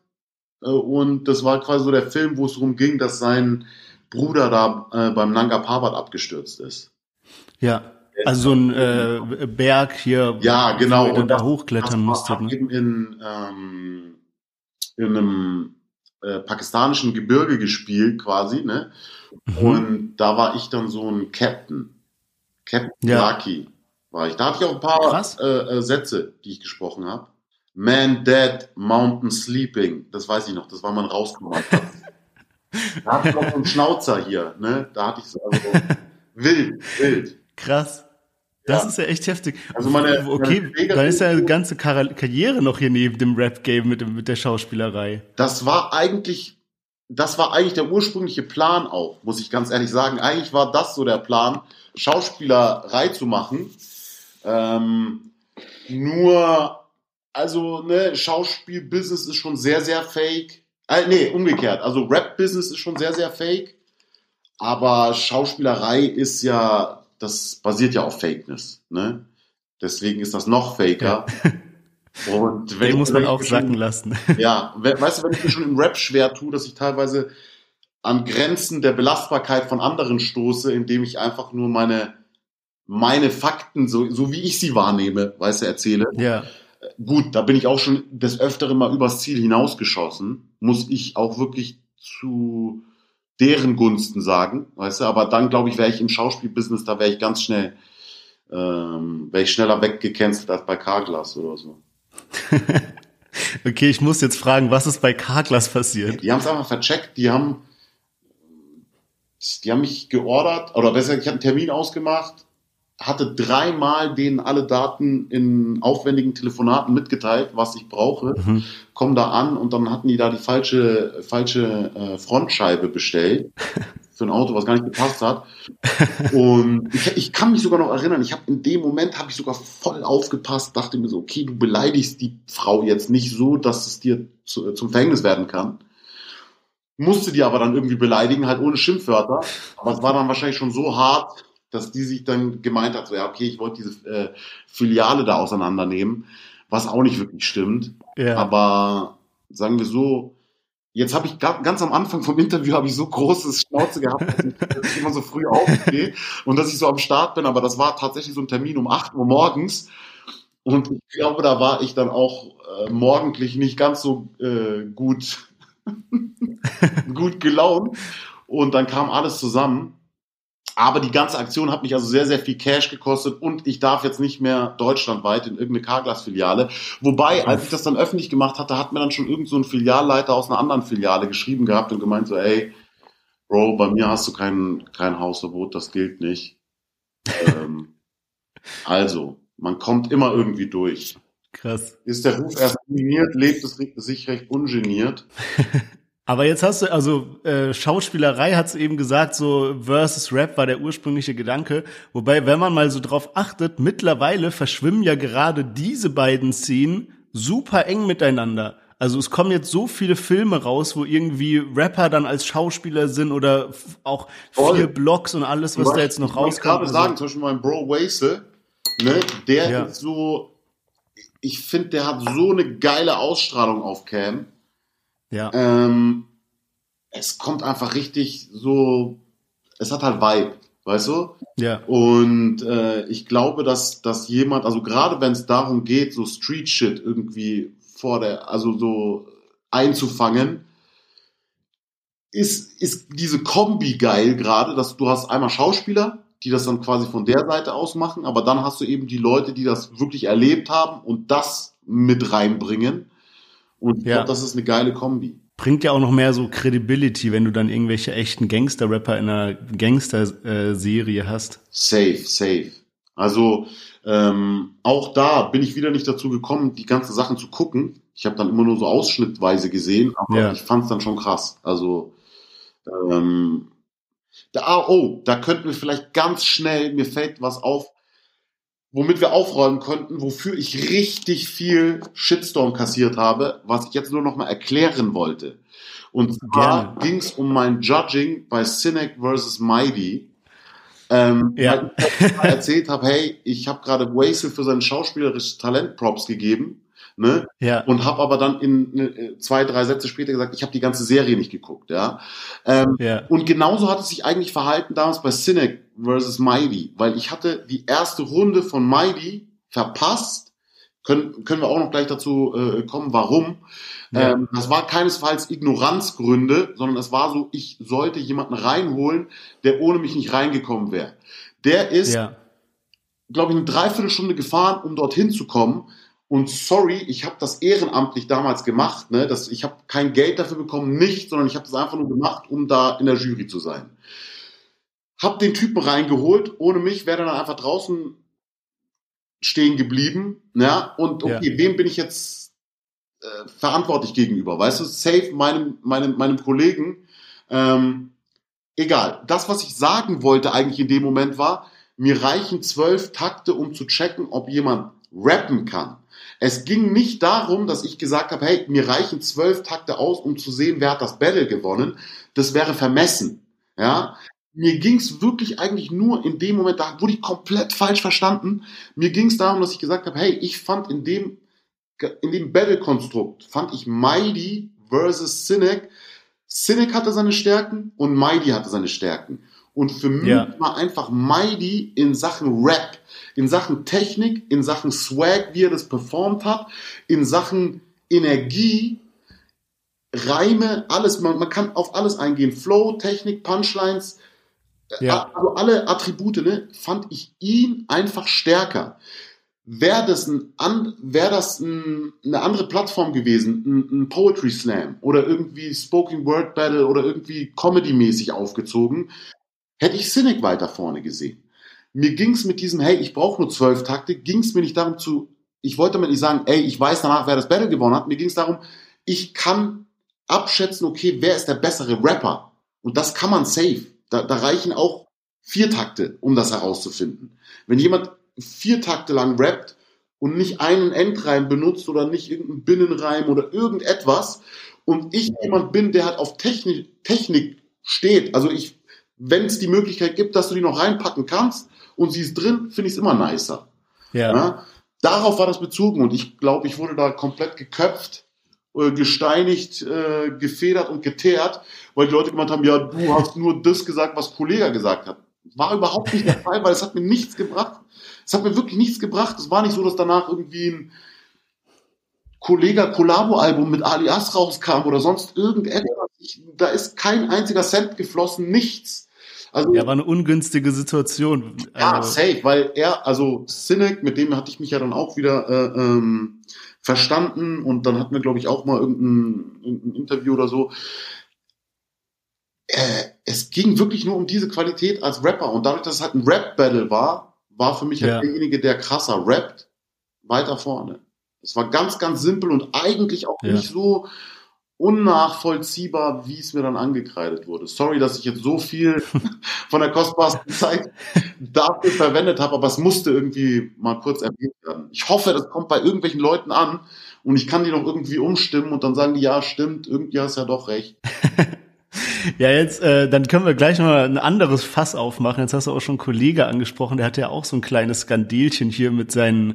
und das war quasi so der Film, wo es darum ging, dass sein Bruder da beim Nanga Parbat abgestürzt ist. Ja, also so ein Berg hier, ja, genau, wo man da hochklettern musste. Ne? Eben in einem pakistanischen Gebirge gespielt quasi, ne? Und da war ich dann so ein Captain Lucky war ich. Da hatte ich auch ein paar Sätze, die ich gesprochen habe. Man dead, mountain sleeping. Das weiß ich noch, das war mein rausgemacht. Da hatte ich noch so einen Schnauzer hier, ne? Da hatte ich so wild. Krass. Das ist ja echt heftig. Also dann ist ja eine ganze Karriere noch hier neben dem Rap-Game mit der Schauspielerei. Das war eigentlich der ursprüngliche Plan auch, muss ich ganz ehrlich sagen. Eigentlich war das so der Plan, Schauspielerei zu machen. Schauspielbusiness ist schon sehr, sehr fake. Umgekehrt. Also Rap-Business ist schon sehr, sehr fake. Aber Schauspielerei ist ja, das basiert ja auf Fakeness. Ne? Deswegen ist das noch faker. Ja. Und den muss man auch sacken lassen. Ja, weißt du, wenn ich mir schon im Rap schwer tue, dass ich teilweise an Grenzen der Belastbarkeit von anderen stoße, indem ich einfach nur meine Fakten, so wie ich sie wahrnehme, weißt du, erzähle. Ja. Gut, da bin ich auch schon des Öfteren mal übers Ziel hinausgeschossen, muss ich auch wirklich zu deren Gunsten sagen, weißt du, aber dann, glaube ich, wäre ich im Schauspielbusiness, da wäre ich ganz schnell, schneller weggecancelt als bei Carglass oder so. Okay, ich muss jetzt fragen, was ist bei Carglass passiert? Die haben es einfach vercheckt, die haben mich geordert, oder besser, ich habe einen Termin ausgemacht, hatte dreimal denen alle Daten in aufwendigen Telefonaten mitgeteilt, was ich brauche, Komm da an und dann hatten die da die falsche Frontscheibe bestellt für ein Auto, was gar nicht gepasst hat. Und ich kann mich sogar noch erinnern, in dem Moment habe ich sogar voll aufgepasst, dachte mir so, okay, du beleidigst die Frau jetzt nicht so, dass es dir zum Verhängnis werden kann. Musste die aber dann irgendwie beleidigen, halt ohne Schimpfwörter. Aber es war dann wahrscheinlich schon so hart, dass die sich dann gemeint hat, so ja, okay, ich wollte diese Filiale da auseinandernehmen, was auch nicht wirklich stimmt. Ja. Aber sagen wir so, jetzt habe ich ganz am Anfang vom Interview so großes Schnauze gehabt, dass ich immer so früh aufstehe und dass ich so am Start bin. Aber das war tatsächlich so ein Termin um 8 Uhr morgens. Und ich glaube, da war ich dann auch morgendlich nicht ganz so gut gelaunt. Und dann kam alles zusammen. Aber die ganze Aktion hat mich also sehr, sehr viel Cash gekostet und ich darf jetzt nicht mehr deutschlandweit in irgendeine Carglass-Filiale. Wobei, als ich das dann öffentlich gemacht hatte, hat mir dann schon irgend so ein Filialleiter aus einer anderen Filiale geschrieben gehabt und gemeint so, ey, Bro, bei mir hast du kein Hausverbot, das gilt nicht. Man kommt immer irgendwie durch. Krass. Ist der Ruf erst ruiniert, lebt es sich recht ungeniert. Aber jetzt hast du, also Schauspielerei hat's eben gesagt, so versus Rap war der ursprüngliche Gedanke. Wobei, wenn man mal so drauf achtet, mittlerweile verschwimmen ja gerade diese beiden Szenen super eng miteinander. Also es kommen jetzt so viele Filme raus, wo irgendwie Rapper dann als Schauspieler sind oder auch viele Blogs und alles, was da jetzt noch rauskommt. Ich kann sagen, zum Beispiel mein Bro Wasel, ne, der ist so, ich finde, der hat so eine geile Ausstrahlung auf Cam. Ja. Es kommt einfach richtig so, es hat halt Vibe, weißt du? Ja. Und ich glaube, dass jemand, also gerade wenn es darum geht, so Street-Shit irgendwie also so einzufangen, ist diese Kombi geil gerade, dass du hast einmal Schauspieler, die das dann quasi von der Seite aus machen, aber dann hast du eben die Leute, die das wirklich erlebt haben und das mit reinbringen. Und ich glaube, das ist eine geile Kombi. Bringt ja auch noch mehr so Credibility, wenn du dann irgendwelche echten Gangster-Rapper in einer Gangster-Serie hast. Safe. Also auch da bin ich wieder nicht dazu gekommen, die ganzen Sachen zu gucken. Ich habe dann immer nur so ausschnittweise gesehen, aber ich fand es dann schon krass. Also da könnten wir vielleicht ganz schnell, mir fällt was auf, womit wir aufräumen könnten, wofür ich richtig viel Shitstorm kassiert habe, was ich jetzt nur noch mal erklären wollte. Und zwar ging es um mein Judging bei Sinek vs. Mighty. Weil ich erzählt habe, hey, ich habe gerade Wasel für sein schauspielerisches Talent Props gegeben, ne? Ja. Und habe aber dann in 2-3 Sätze später gesagt, ich habe die ganze Serie nicht geguckt. Ja? Und genauso hat es sich eigentlich verhalten damals bei Sinek vs. Mighty, weil ich hatte die erste Runde von Mighty verpasst. Können wir auch noch gleich dazu kommen, warum. Ja. Das war keinesfalls Ignoranzgründe, sondern es war so, ich sollte jemanden reinholen, der ohne mich nicht reingekommen wäre. Der ist, glaube ich, eine Dreiviertelstunde gefahren, um dorthin zu kommen. Und sorry, ich habe das ehrenamtlich damals gemacht. Ne? Ich habe kein Geld dafür bekommen, nichts, sondern ich habe das einfach nur gemacht, um da in der Jury zu sein. Hab den Typen reingeholt, ohne mich wäre er dann einfach draußen stehen geblieben. Ja? Und okay, wem bin ich jetzt verantwortlich gegenüber, weißt du, safe meinem Kollegen, egal. Das, was ich sagen wollte eigentlich in dem Moment war, mir reichen 12 Takte, um zu checken, ob jemand rappen kann. Es ging nicht darum, dass ich gesagt habe, hey, mir reichen 12 Takte aus, um zu sehen, wer hat das Battle gewonnen. Das wäre vermessen, ja. Mir ging es wirklich eigentlich nur in dem Moment, da wurde ich komplett falsch verstanden. Mir ging es darum, dass ich gesagt habe, hey, ich fand in dem Battle-Konstrukt fand ich Mighty versus Sinek. Sinek hatte seine Stärken und Mighty hatte seine Stärken. Und für mich war einfach Mighty in Sachen Rap, in Sachen Technik, in Sachen Swag, wie er das performt hat, in Sachen Energie, Reime, alles. Man kann auf alles eingehen. Flow, Technik, Punchlines, also alle Attribute, ne, fand ich ihn einfach stärker. Wäre das eine andere Plattform gewesen, ein Poetry Slam oder irgendwie Spoken Word Battle oder irgendwie Comedy-mäßig aufgezogen, hätte ich Sinek weiter vorne gesehen. Mir ging es mit diesem, hey, ich brauche nur 12 Takte, ging es mir nicht darum ich wollte damit nicht sagen, ey, ich weiß danach, wer das Battle gewonnen hat, mir ging es darum, ich kann abschätzen, okay, wer ist der bessere Rapper? Und das kann man safe. Da reichen auch 4 Takte, um das herauszufinden. Wenn jemand 4 Takte lang rappt und nicht einen Endreim benutzt oder nicht irgendeinen Binnenreim oder irgendetwas und ich jemand bin, der halt auf Technik steht, also wenn es die Möglichkeit gibt, dass du die noch reinpacken kannst und sie ist drin, finde ich es immer nicer. Ja? Darauf war das bezogen und ich glaube, ich wurde da komplett geköpft, gesteinigt, gefedert und geteert, weil die Leute gemeint haben, ja, du hast nur das gesagt, was Kollega gesagt hat. War überhaupt nicht der Fall, weil es hat mir nichts gebracht. Es hat mir wirklich nichts gebracht. Es war nicht so, dass danach irgendwie ein Kollega-Kollabo-Album mit Ali As rauskam oder sonst irgendetwas. Da ist kein einziger Cent geflossen, nichts. Also, war eine ungünstige Situation. Ja, safe, weil Sinek, mit dem hatte ich mich ja dann auch wieder verstanden und dann hatten wir, glaube ich, auch mal irgendein Interview oder so. Es ging wirklich nur um diese Qualität als Rapper und dadurch, dass es halt ein Rap-Battle war für mich halt derjenige, der krasser rappt, weiter vorne. Es war ganz, ganz simpel und eigentlich auch nicht so unnachvollziehbar, wie es mir dann angekreidet wurde. Sorry, dass ich jetzt so viel von der kostbarsten Zeit dafür verwendet habe, aber es musste irgendwie mal kurz erwähnt werden. Ich hoffe, das kommt bei irgendwelchen Leuten an und ich kann die noch irgendwie umstimmen und dann sagen die, ja, stimmt, irgendwie hast du ja doch recht. Ja, jetzt, dann können wir gleich nochmal ein anderes Fass aufmachen. Jetzt hast du auch schon einen Kollege angesprochen, der hatte ja auch so ein kleines Skandelchen hier mit seinen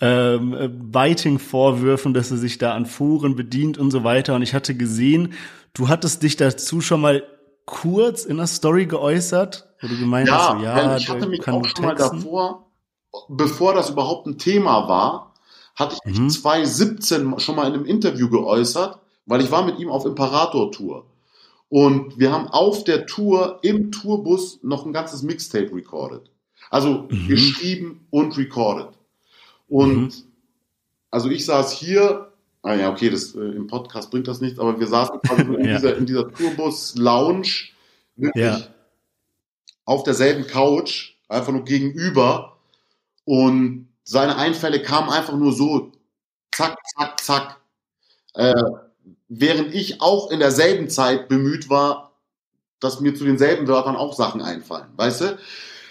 Biting-Vorwürfen, dass er sich da an Foren bedient und so weiter. Und ich hatte gesehen, du hattest dich dazu schon mal kurz in der Story geäußert, wo du gemeint hast, ja, ich hatte mich auch schon mal davor, bevor das überhaupt ein Thema war, hatte ich 2017 schon mal in einem Interview geäußert, weil ich war mit ihm auf Imperator-Tour. Und wir haben auf der Tour im Tourbus noch ein ganzes Mixtape recorded. Also geschrieben und recorded. Und also ich saß hier, das im Podcast bringt das nichts, aber wir saßen quasi in dieser Tourbus-Lounge wirklich auf derselben Couch, einfach nur gegenüber. Und seine Einfälle kamen einfach nur so, zack, zack, zack. Während ich auch in derselben Zeit bemüht war, dass mir zu denselben Wörtern auch Sachen einfallen, weißt du?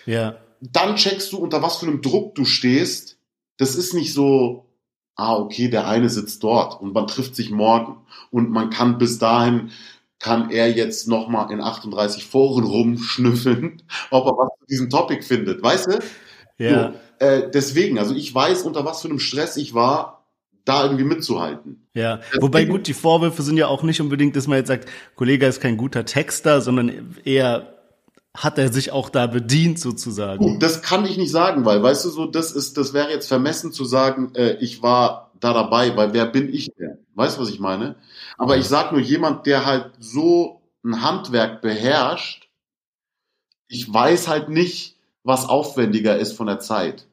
Ja. Dann checkst du, unter was für einem Druck du stehst. Das ist nicht so, okay, der eine sitzt dort und man trifft sich morgen und man kann bis dahin, kann er jetzt nochmal in 38 Foren rumschnüffeln, ob er was zu diesem Topic findet, weißt du? Ja. So, deswegen, also ich weiß, unter was für einem Stress ich war, da irgendwie mitzuhalten. Ja, wobei gut, die Vorwürfe sind ja auch nicht unbedingt, dass man jetzt sagt, Kollege ist kein guter Texter, sondern eher hat er sich auch da bedient sozusagen. Gut, das kann ich nicht sagen, weil, weißt du, so das wäre jetzt vermessen zu sagen, ich war da dabei, weil wer bin ich denn? Weißt du, was ich meine? Aber ich sag nur, jemand, der halt so ein Handwerk beherrscht, ich weiß halt nicht, was aufwendiger ist von der Zeit.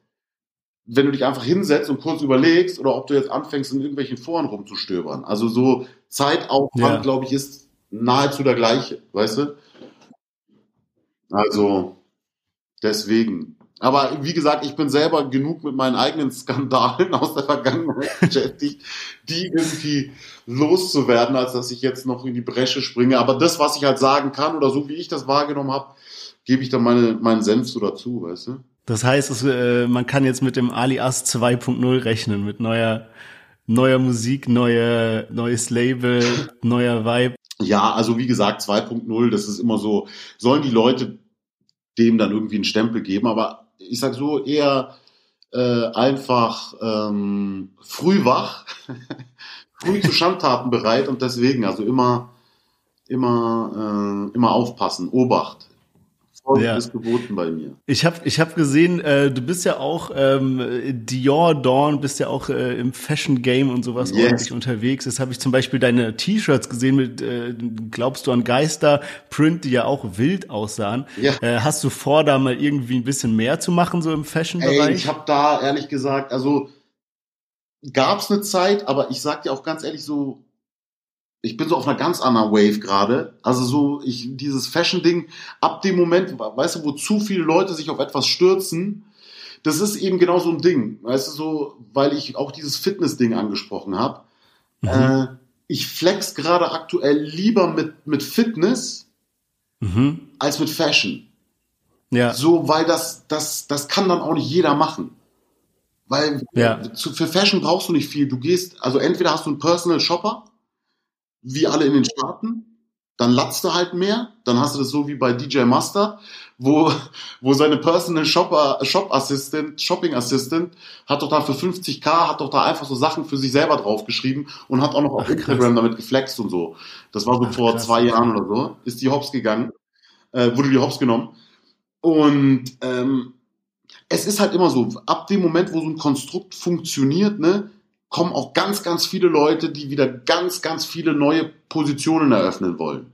Wenn du dich einfach hinsetzt und kurz überlegst oder ob du jetzt anfängst, in irgendwelchen Foren rumzustöbern. Also so Zeitaufwand, glaube ich, ist nahezu der gleiche, weißt du? Also deswegen. Aber wie gesagt, ich bin selber genug mit meinen eigenen Skandalen aus der Vergangenheit beschäftigt, die irgendwie loszuwerden, als dass ich jetzt noch in die Bresche springe. Aber das, was ich halt sagen kann oder so, wie ich das wahrgenommen habe, gebe ich dann meinen Senf so dazu, weißt du? Das heißt, man kann jetzt mit dem Alias 2.0 rechnen, mit neuer Musik, neues Label, neuer Vibe. Ja, also wie gesagt, 2.0, das ist immer so, sollen die Leute dem dann irgendwie einen Stempel geben, aber ich sag so, eher einfach früh wach, früh zu Schandtaten bereit und deswegen, also immer aufpassen, Obacht. Ist geboten bei mir. Ich hab gesehen, du bist ja auch Dior Dawn, bist ja auch im Fashion Game und sowas ordentlich unterwegs. Jetzt habe ich zum Beispiel deine T-Shirts gesehen mit Glaubst du an Geister, Print, die ja auch wild aussahen. Ja. Hast du vor, da mal irgendwie ein bisschen mehr zu machen, so im Fashion-Bereich? Ich habe da ehrlich gesagt, also gab's eine Zeit, aber ich sag dir auch ganz ehrlich so, ich bin so auf einer ganz anderen Wave gerade. Also so, dieses Fashion-Ding, ab dem Moment, weißt du, wo zu viele Leute sich auf etwas stürzen, das ist eben genau so ein Ding. Weißt du, so, weil ich auch dieses Fitness-Ding angesprochen habe. Ich flex gerade aktuell lieber mit Fitness als mit Fashion. Ja. So, weil das kann dann auch nicht jeder machen. Weil für Fashion brauchst du nicht viel. Du gehst, also entweder hast du einen Personal Shopper, wie alle in den Staaten, dann latzt du halt mehr, dann hast du das so wie bei DJ Mustard, wo seine Personal Shopping Assistant hat doch da für 50.000, hat doch da einfach so Sachen für sich selber draufgeschrieben und hat auch noch auf Instagram damit geflext und so. Das war so vor 2 Jahren oder so, ist die Hops gegangen, wurde die Hops genommen. Und es ist halt immer so, ab dem Moment, wo so ein Konstrukt funktioniert, ne, kommen auch ganz, ganz viele Leute, die wieder ganz, ganz viele neue Positionen eröffnen wollen.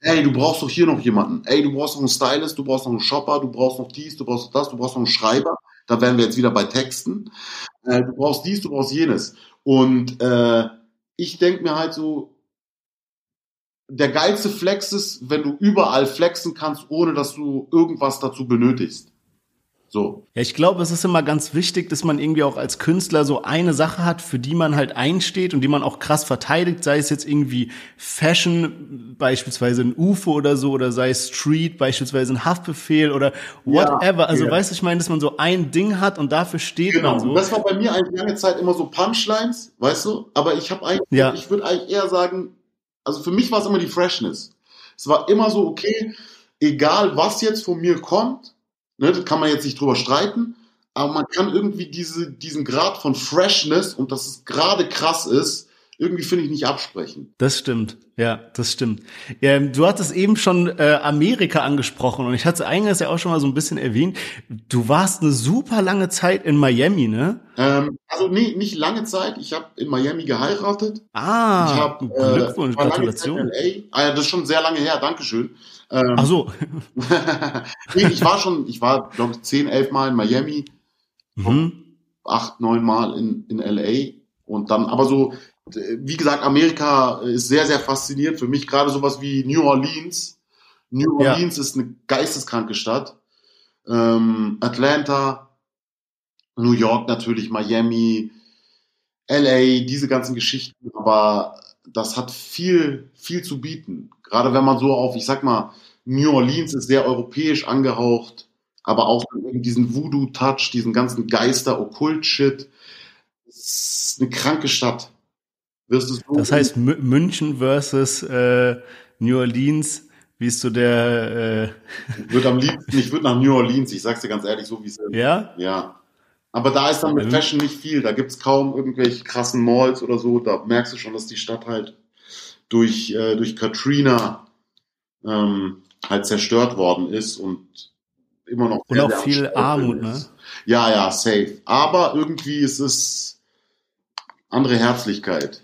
Ey, du brauchst doch hier noch jemanden. Ey, du brauchst noch einen Stylist, du brauchst noch einen Shopper, du brauchst noch dies, du brauchst noch das, du brauchst noch einen Schreiber. Da wären wir jetzt wieder bei Texten. Du brauchst dies, du brauchst jenes. Und ich denke mir halt so, der geilste Flex ist, wenn du überall flexen kannst, ohne dass du irgendwas dazu benötigst. So. Ja, ich glaube, es ist immer ganz wichtig, dass man irgendwie auch als Künstler so eine Sache hat, für die man halt einsteht und die man auch krass verteidigt, sei es jetzt irgendwie Fashion, beispielsweise ein UFO oder so, oder sei es Street, beispielsweise ein Haftbefehl oder whatever. Ja, okay. Also weißt du, ich meine, dass man so ein Ding hat und dafür steht man so. Das war bei mir eigentlich lange Zeit immer so Punchlines, weißt du? Aber ich habe eigentlich, ich würde eigentlich eher sagen, also für mich war es immer die Freshness. Es war immer so, okay, egal was jetzt von mir kommt, ne, da kann man jetzt nicht drüber streiten, aber man kann irgendwie diesen Grad von Freshness und dass es gerade krass ist, irgendwie finde ich nicht absprechen. Das stimmt, ja, das stimmt. Ja, du hattest eben schon Amerika angesprochen und ich hatte es eingangs ja auch schon mal so ein bisschen erwähnt. Du warst eine super lange Zeit in Miami, ne? Also nee, nicht lange Zeit. Ich habe in Miami geheiratet. Ah, ich hab, Glückwunsch, Gratulation. Lange Zeit in LA. Ah, ja, das ist schon sehr lange her, Dankeschön. Ach so. Nee, ich war, glaube ich, 10, 11 Mal in Miami, 8, 9 Mal in LA und dann, aber so, wie gesagt, Amerika ist sehr, sehr faszinierend für mich, gerade sowas wie New Orleans. New Orleans ist eine geisteskranke Stadt. Atlanta, New York natürlich, Miami, LA, diese ganzen Geschichten, aber das hat viel, viel zu bieten. Gerade wenn man so auf, ich sag mal, New Orleans ist sehr europäisch angehaucht, aber auch diesen Voodoo-Touch, diesen ganzen Geister-Okkult-Shit. Das ist eine kranke Stadt. Das heißt, München versus New Orleans, wie ist so der... Ich würde nach New Orleans, ich sag's dir ganz ehrlich, so wie es ist. Ja? Ja. Aber da ist dann mit Fashion nicht viel, da gibt's kaum irgendwelche krassen Malls oder so, da merkst du schon, dass die Stadt halt durch Katrina halt zerstört worden ist und immer noch... Und auch viel Armut, ne? Ja, ja, safe. Aber irgendwie ist es andere Herzlichkeit.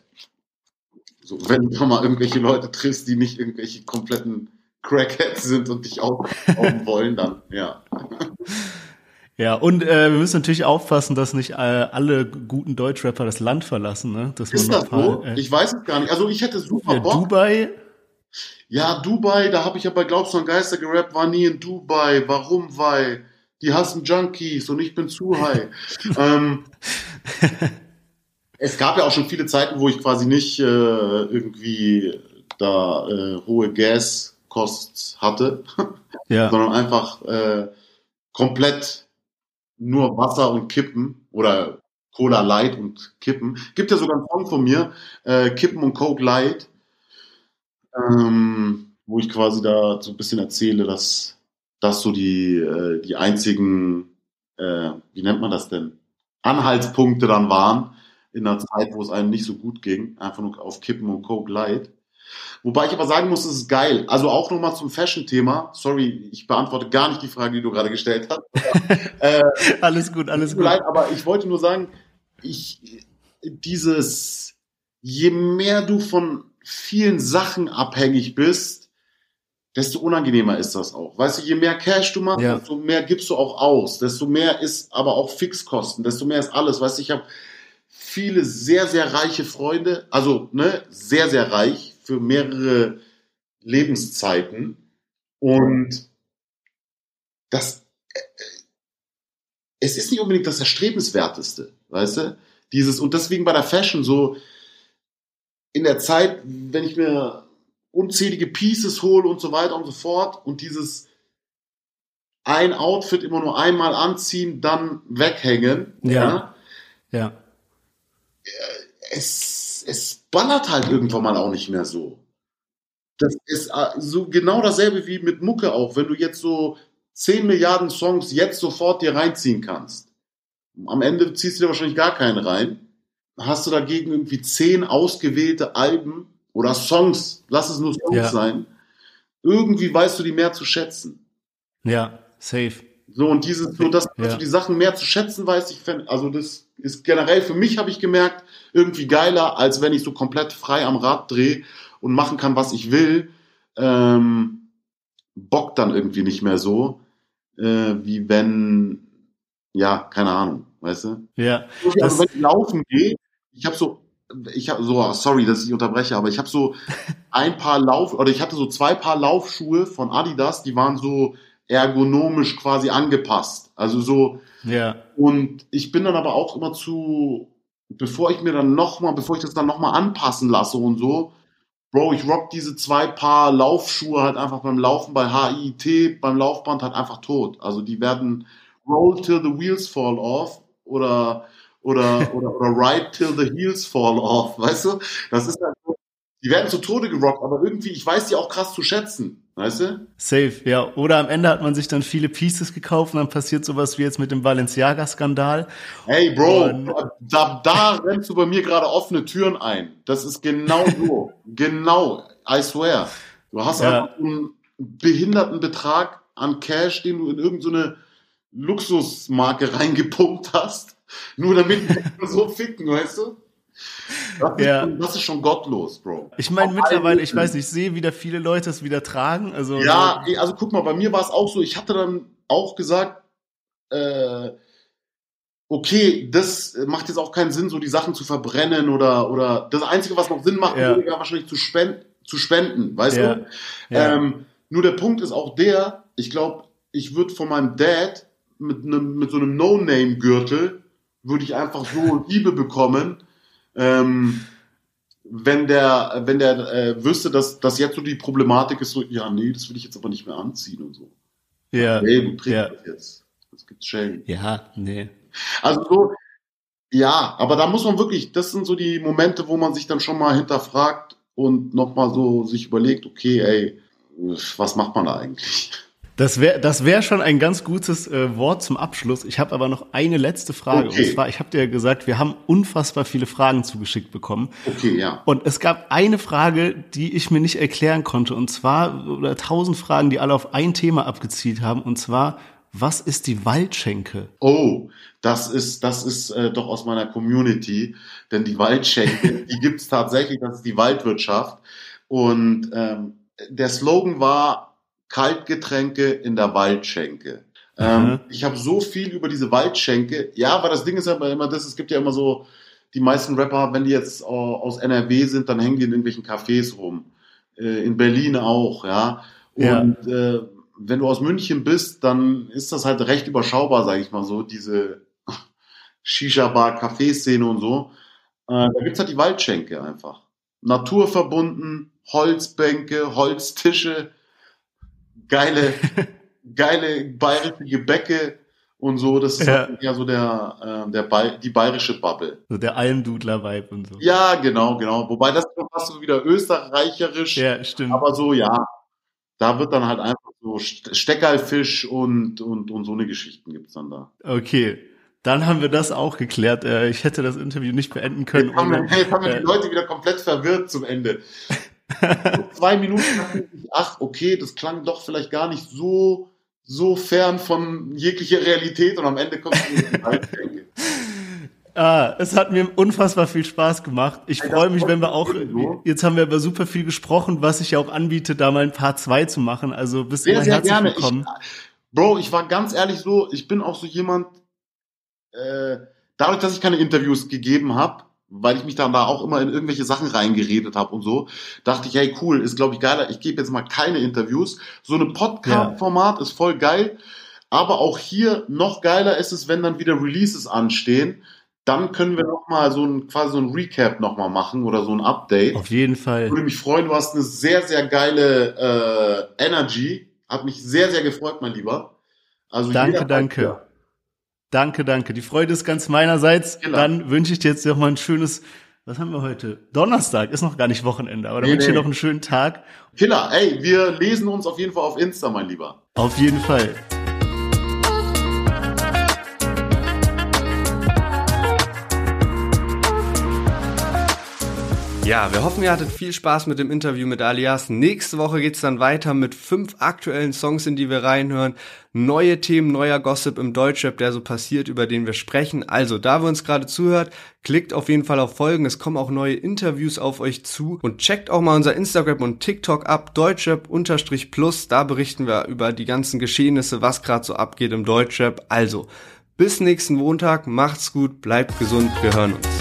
So, wenn du mal irgendwelche Leute triffst, die nicht irgendwelche kompletten Crackheads sind und dich aufbauen wollen, dann, ja. Ja, und wir müssen natürlich aufpassen, dass nicht alle guten Deutschrapper das Land verlassen, ne? Dass ist man das so? Ich weiß es gar nicht. Also ich hätte super Bock. Dubai? Ja, Dubai, da habe ich aber Glaubst du an Geister gerappt, war nie in Dubai. Warum? Weil die hassen Junkies und ich bin zu high. Es gab ja auch schon viele Zeiten, wo ich quasi nicht irgendwie da hohe Gaskosts hatte, sondern einfach komplett nur Wasser und Kippen oder Cola Light und Kippen. Gibt ja sogar einen Song von mir, Kippen und Coke Light, wo ich quasi da so ein bisschen erzähle, dass das so die einzigen, wie nennt man das denn, Anhaltspunkte dann waren, in einer Zeit, wo es einem nicht so gut ging, einfach nur auf Kippen und Coke Light. Wobei ich aber sagen muss, es ist geil. Also auch nochmal zum Fashion-Thema. Sorry, ich beantworte gar nicht die Frage, die du gerade gestellt hast. Alles gut. Leid, aber ich wollte nur sagen, je mehr du von vielen Sachen abhängig bist, desto unangenehmer ist das auch. Weißt du, je mehr Cash du machst, desto mehr gibst du auch aus. Desto mehr ist aber auch Fixkosten. Desto mehr ist alles. Weißt du, ich habe viele sehr, sehr reiche Freunde, also ne, sehr, sehr reich für mehrere Lebenszeiten. Und das, es ist nicht unbedingt das Erstrebenswerteste, weißt du? Und deswegen bei der Fashion so, in der Zeit, wenn ich mir unzählige Pieces hole und so weiter und so fort und dieses ein Outfit immer nur einmal anziehen, dann weghängen. Ja. Es ballert halt irgendwann mal auch nicht mehr so. Das ist so genau dasselbe wie mit Mucke auch, wenn du jetzt so 10 Milliarden Songs jetzt sofort dir reinziehen kannst. Am Ende ziehst du dir wahrscheinlich gar keinen rein. Hast du dagegen irgendwie 10 ausgewählte Alben oder Songs, lass es nur Songs sein, irgendwie weißt du die mehr zu schätzen. Ja, safe. So, und dass du die Sachen mehr zu schätzen weißt, das ist generell für mich, habe ich gemerkt, irgendwie geiler, als wenn ich so komplett frei am Rad drehe und machen kann, was ich will, bockt dann irgendwie nicht mehr so, wie wenn, keine Ahnung, weißt du? Ja. Also wenn ich laufen gehe, sorry, dass ich unterbreche, aber ich habe so ich hatte so 2 Paar Laufschuhe von Adidas, die waren so ergonomisch quasi angepasst. Also so. Ja. Und ich bin dann aber auch immer zu, bevor ich das dann nochmal anpassen lasse und so, Bro, ich rock diese 2 Paar Laufschuhe halt einfach beim Laufen bei HIIT, beim Laufband halt einfach tot. Also die werden roll till the wheels fall off oder ride till the heels fall off, weißt du? Das ist halt so, die werden zu Tode gerockt, aber irgendwie, ich weiß die auch krass zu schätzen, weißt du? Safe, ja. Oder am Ende hat man sich dann viele Pieces gekauft und dann passiert sowas wie jetzt mit dem Balenciaga-Skandal. Hey, Bro, da rennst du bei mir gerade offene Türen ein. Das ist genau so. Genau, I swear. Du hast einfach einen behinderten Betrag an Cash, den du in irgendeine Luxusmarke reingepumpt hast, nur damit die so ficken, weißt du? Das ist schon gottlos, Bro. Ich meine mittlerweile, ich weiß nicht, ich sehe wieder viele Leute es wieder tragen. Also, ja, also guck mal, bei mir war es auch so, ich hatte dann auch gesagt, okay, das macht jetzt auch keinen Sinn, so die Sachen zu verbrennen oder das Einzige, was noch Sinn macht, wäre wahrscheinlich zu spenden, weißt du? Ja. Nur der Punkt ist auch der, ich glaube, ich würde von meinem Dad mit so einem No-Name-Gürtel würde ich einfach so Liebe bekommen, wenn der wüsste, dass jetzt so die Problematik ist, so, ja, nee, das will ich jetzt aber nicht mehr anziehen und so. Ja. Nee, du trägst das jetzt. Das gibt's Schellen. Ja, nee. Also so, ja, aber da muss man wirklich, das sind so die Momente, wo man sich dann schon mal hinterfragt und nochmal so sich überlegt, okay, ey, was macht man da eigentlich? Das wär schon ein ganz gutes Wort zum Abschluss. Ich habe aber noch eine letzte Frage. Okay. Und zwar, ich habe dir ja gesagt, wir haben unfassbar viele Fragen zugeschickt bekommen. Okay, ja. Und es gab eine Frage, die ich mir nicht erklären konnte. Und zwar, oder 1000 Fragen, die alle auf ein Thema abgezielt haben. Und zwar, was ist die Waldschenke? Oh, das ist doch aus meiner Community. Denn die Waldschenke, die gibt's tatsächlich. Das ist die Waldwirtschaft. Und der Slogan war, Kaltgetränke in der Waldschenke. Ich habe so viel über diese Waldschenke. Ja, aber das Ding ist ja halt immer das, es gibt ja immer so, die meisten Rapper, wenn die jetzt aus NRW sind, dann hängen die in irgendwelchen Cafés rum. In Berlin auch, ja. Und wenn du aus München bist, dann ist das halt recht überschaubar, sage ich mal so, diese Shisha-Bar-Café-Szene und so. Da gibt's halt die Waldschenke einfach. Naturverbunden, Holzbänke, Holztische, geile bayerische Gebäcke und so, das ist halt eher so die bayerische Bubble. So der Almdudler-Vibe und so. Ja, genau. Wobei das ist fast so wieder österreicherisch. Ja, stimmt. Aber so, ja, da wird dann halt einfach so Steckerlfisch und so eine Geschichten gibt's dann da. Okay, dann haben wir das auch geklärt. Ich hätte das Interview nicht beenden können. Jetzt haben wir die Leute wieder komplett verwirrt zum Ende. 2 Minuten dachte ich, ach, okay, das klang doch vielleicht gar nicht so fern von jeglicher Realität und am Ende kommt es hat mir unfassbar viel Spaß gemacht. Ich freue mich, wenn wir auch, jetzt haben wir aber super viel gesprochen, was ich ja auch anbiete, da mal ein Part 2 zu machen, also bist du herzlich willkommen. Bro, ich war ganz ehrlich so, ich bin auch so jemand, dadurch, dass ich keine Interviews gegeben habe, weil ich mich dann da auch immer in irgendwelche Sachen reingeredet habe und so, dachte ich, hey, cool, ist, glaube ich, geiler, ich gebe jetzt mal keine Interviews. So ein Podcast-Format ist voll geil, aber auch hier noch geiler ist es, wenn dann wieder Releases anstehen, dann können wir nochmal quasi so ein Recap nochmal machen oder so ein Update. Auf jeden Fall. Würde mich freuen, du hast eine sehr, sehr geile Energy. Hat mich sehr, sehr gefreut, mein Lieber. Also danke. Danke. Die Freude ist ganz meinerseits. Genau. Dann wünsche ich dir jetzt noch mal ein schönes, was haben wir heute? Donnerstag, ist noch gar nicht Wochenende, aber dann wünsche ich dir noch einen schönen Tag. Killer, ey, wir lesen uns auf jeden Fall auf Insta, mein Lieber. Auf jeden Fall. Ja, wir hoffen, ihr hattet viel Spaß mit dem Interview mit Alias. Nächste Woche geht's dann weiter mit 5 aktuellen Songs, in die wir reinhören. Neue Themen, neuer Gossip im Deutschrap, der so passiert, über den wir sprechen. Also, da wir uns gerade zuhört, klickt auf jeden Fall auf Folgen. Es kommen auch neue Interviews auf euch zu. Und checkt auch mal unser Instagram und TikTok ab, Deutschrap_plus. Da berichten wir über die ganzen Geschehnisse, was gerade so abgeht im Deutschrap. Also, bis nächsten Montag. Macht's gut, bleibt gesund, wir hören uns.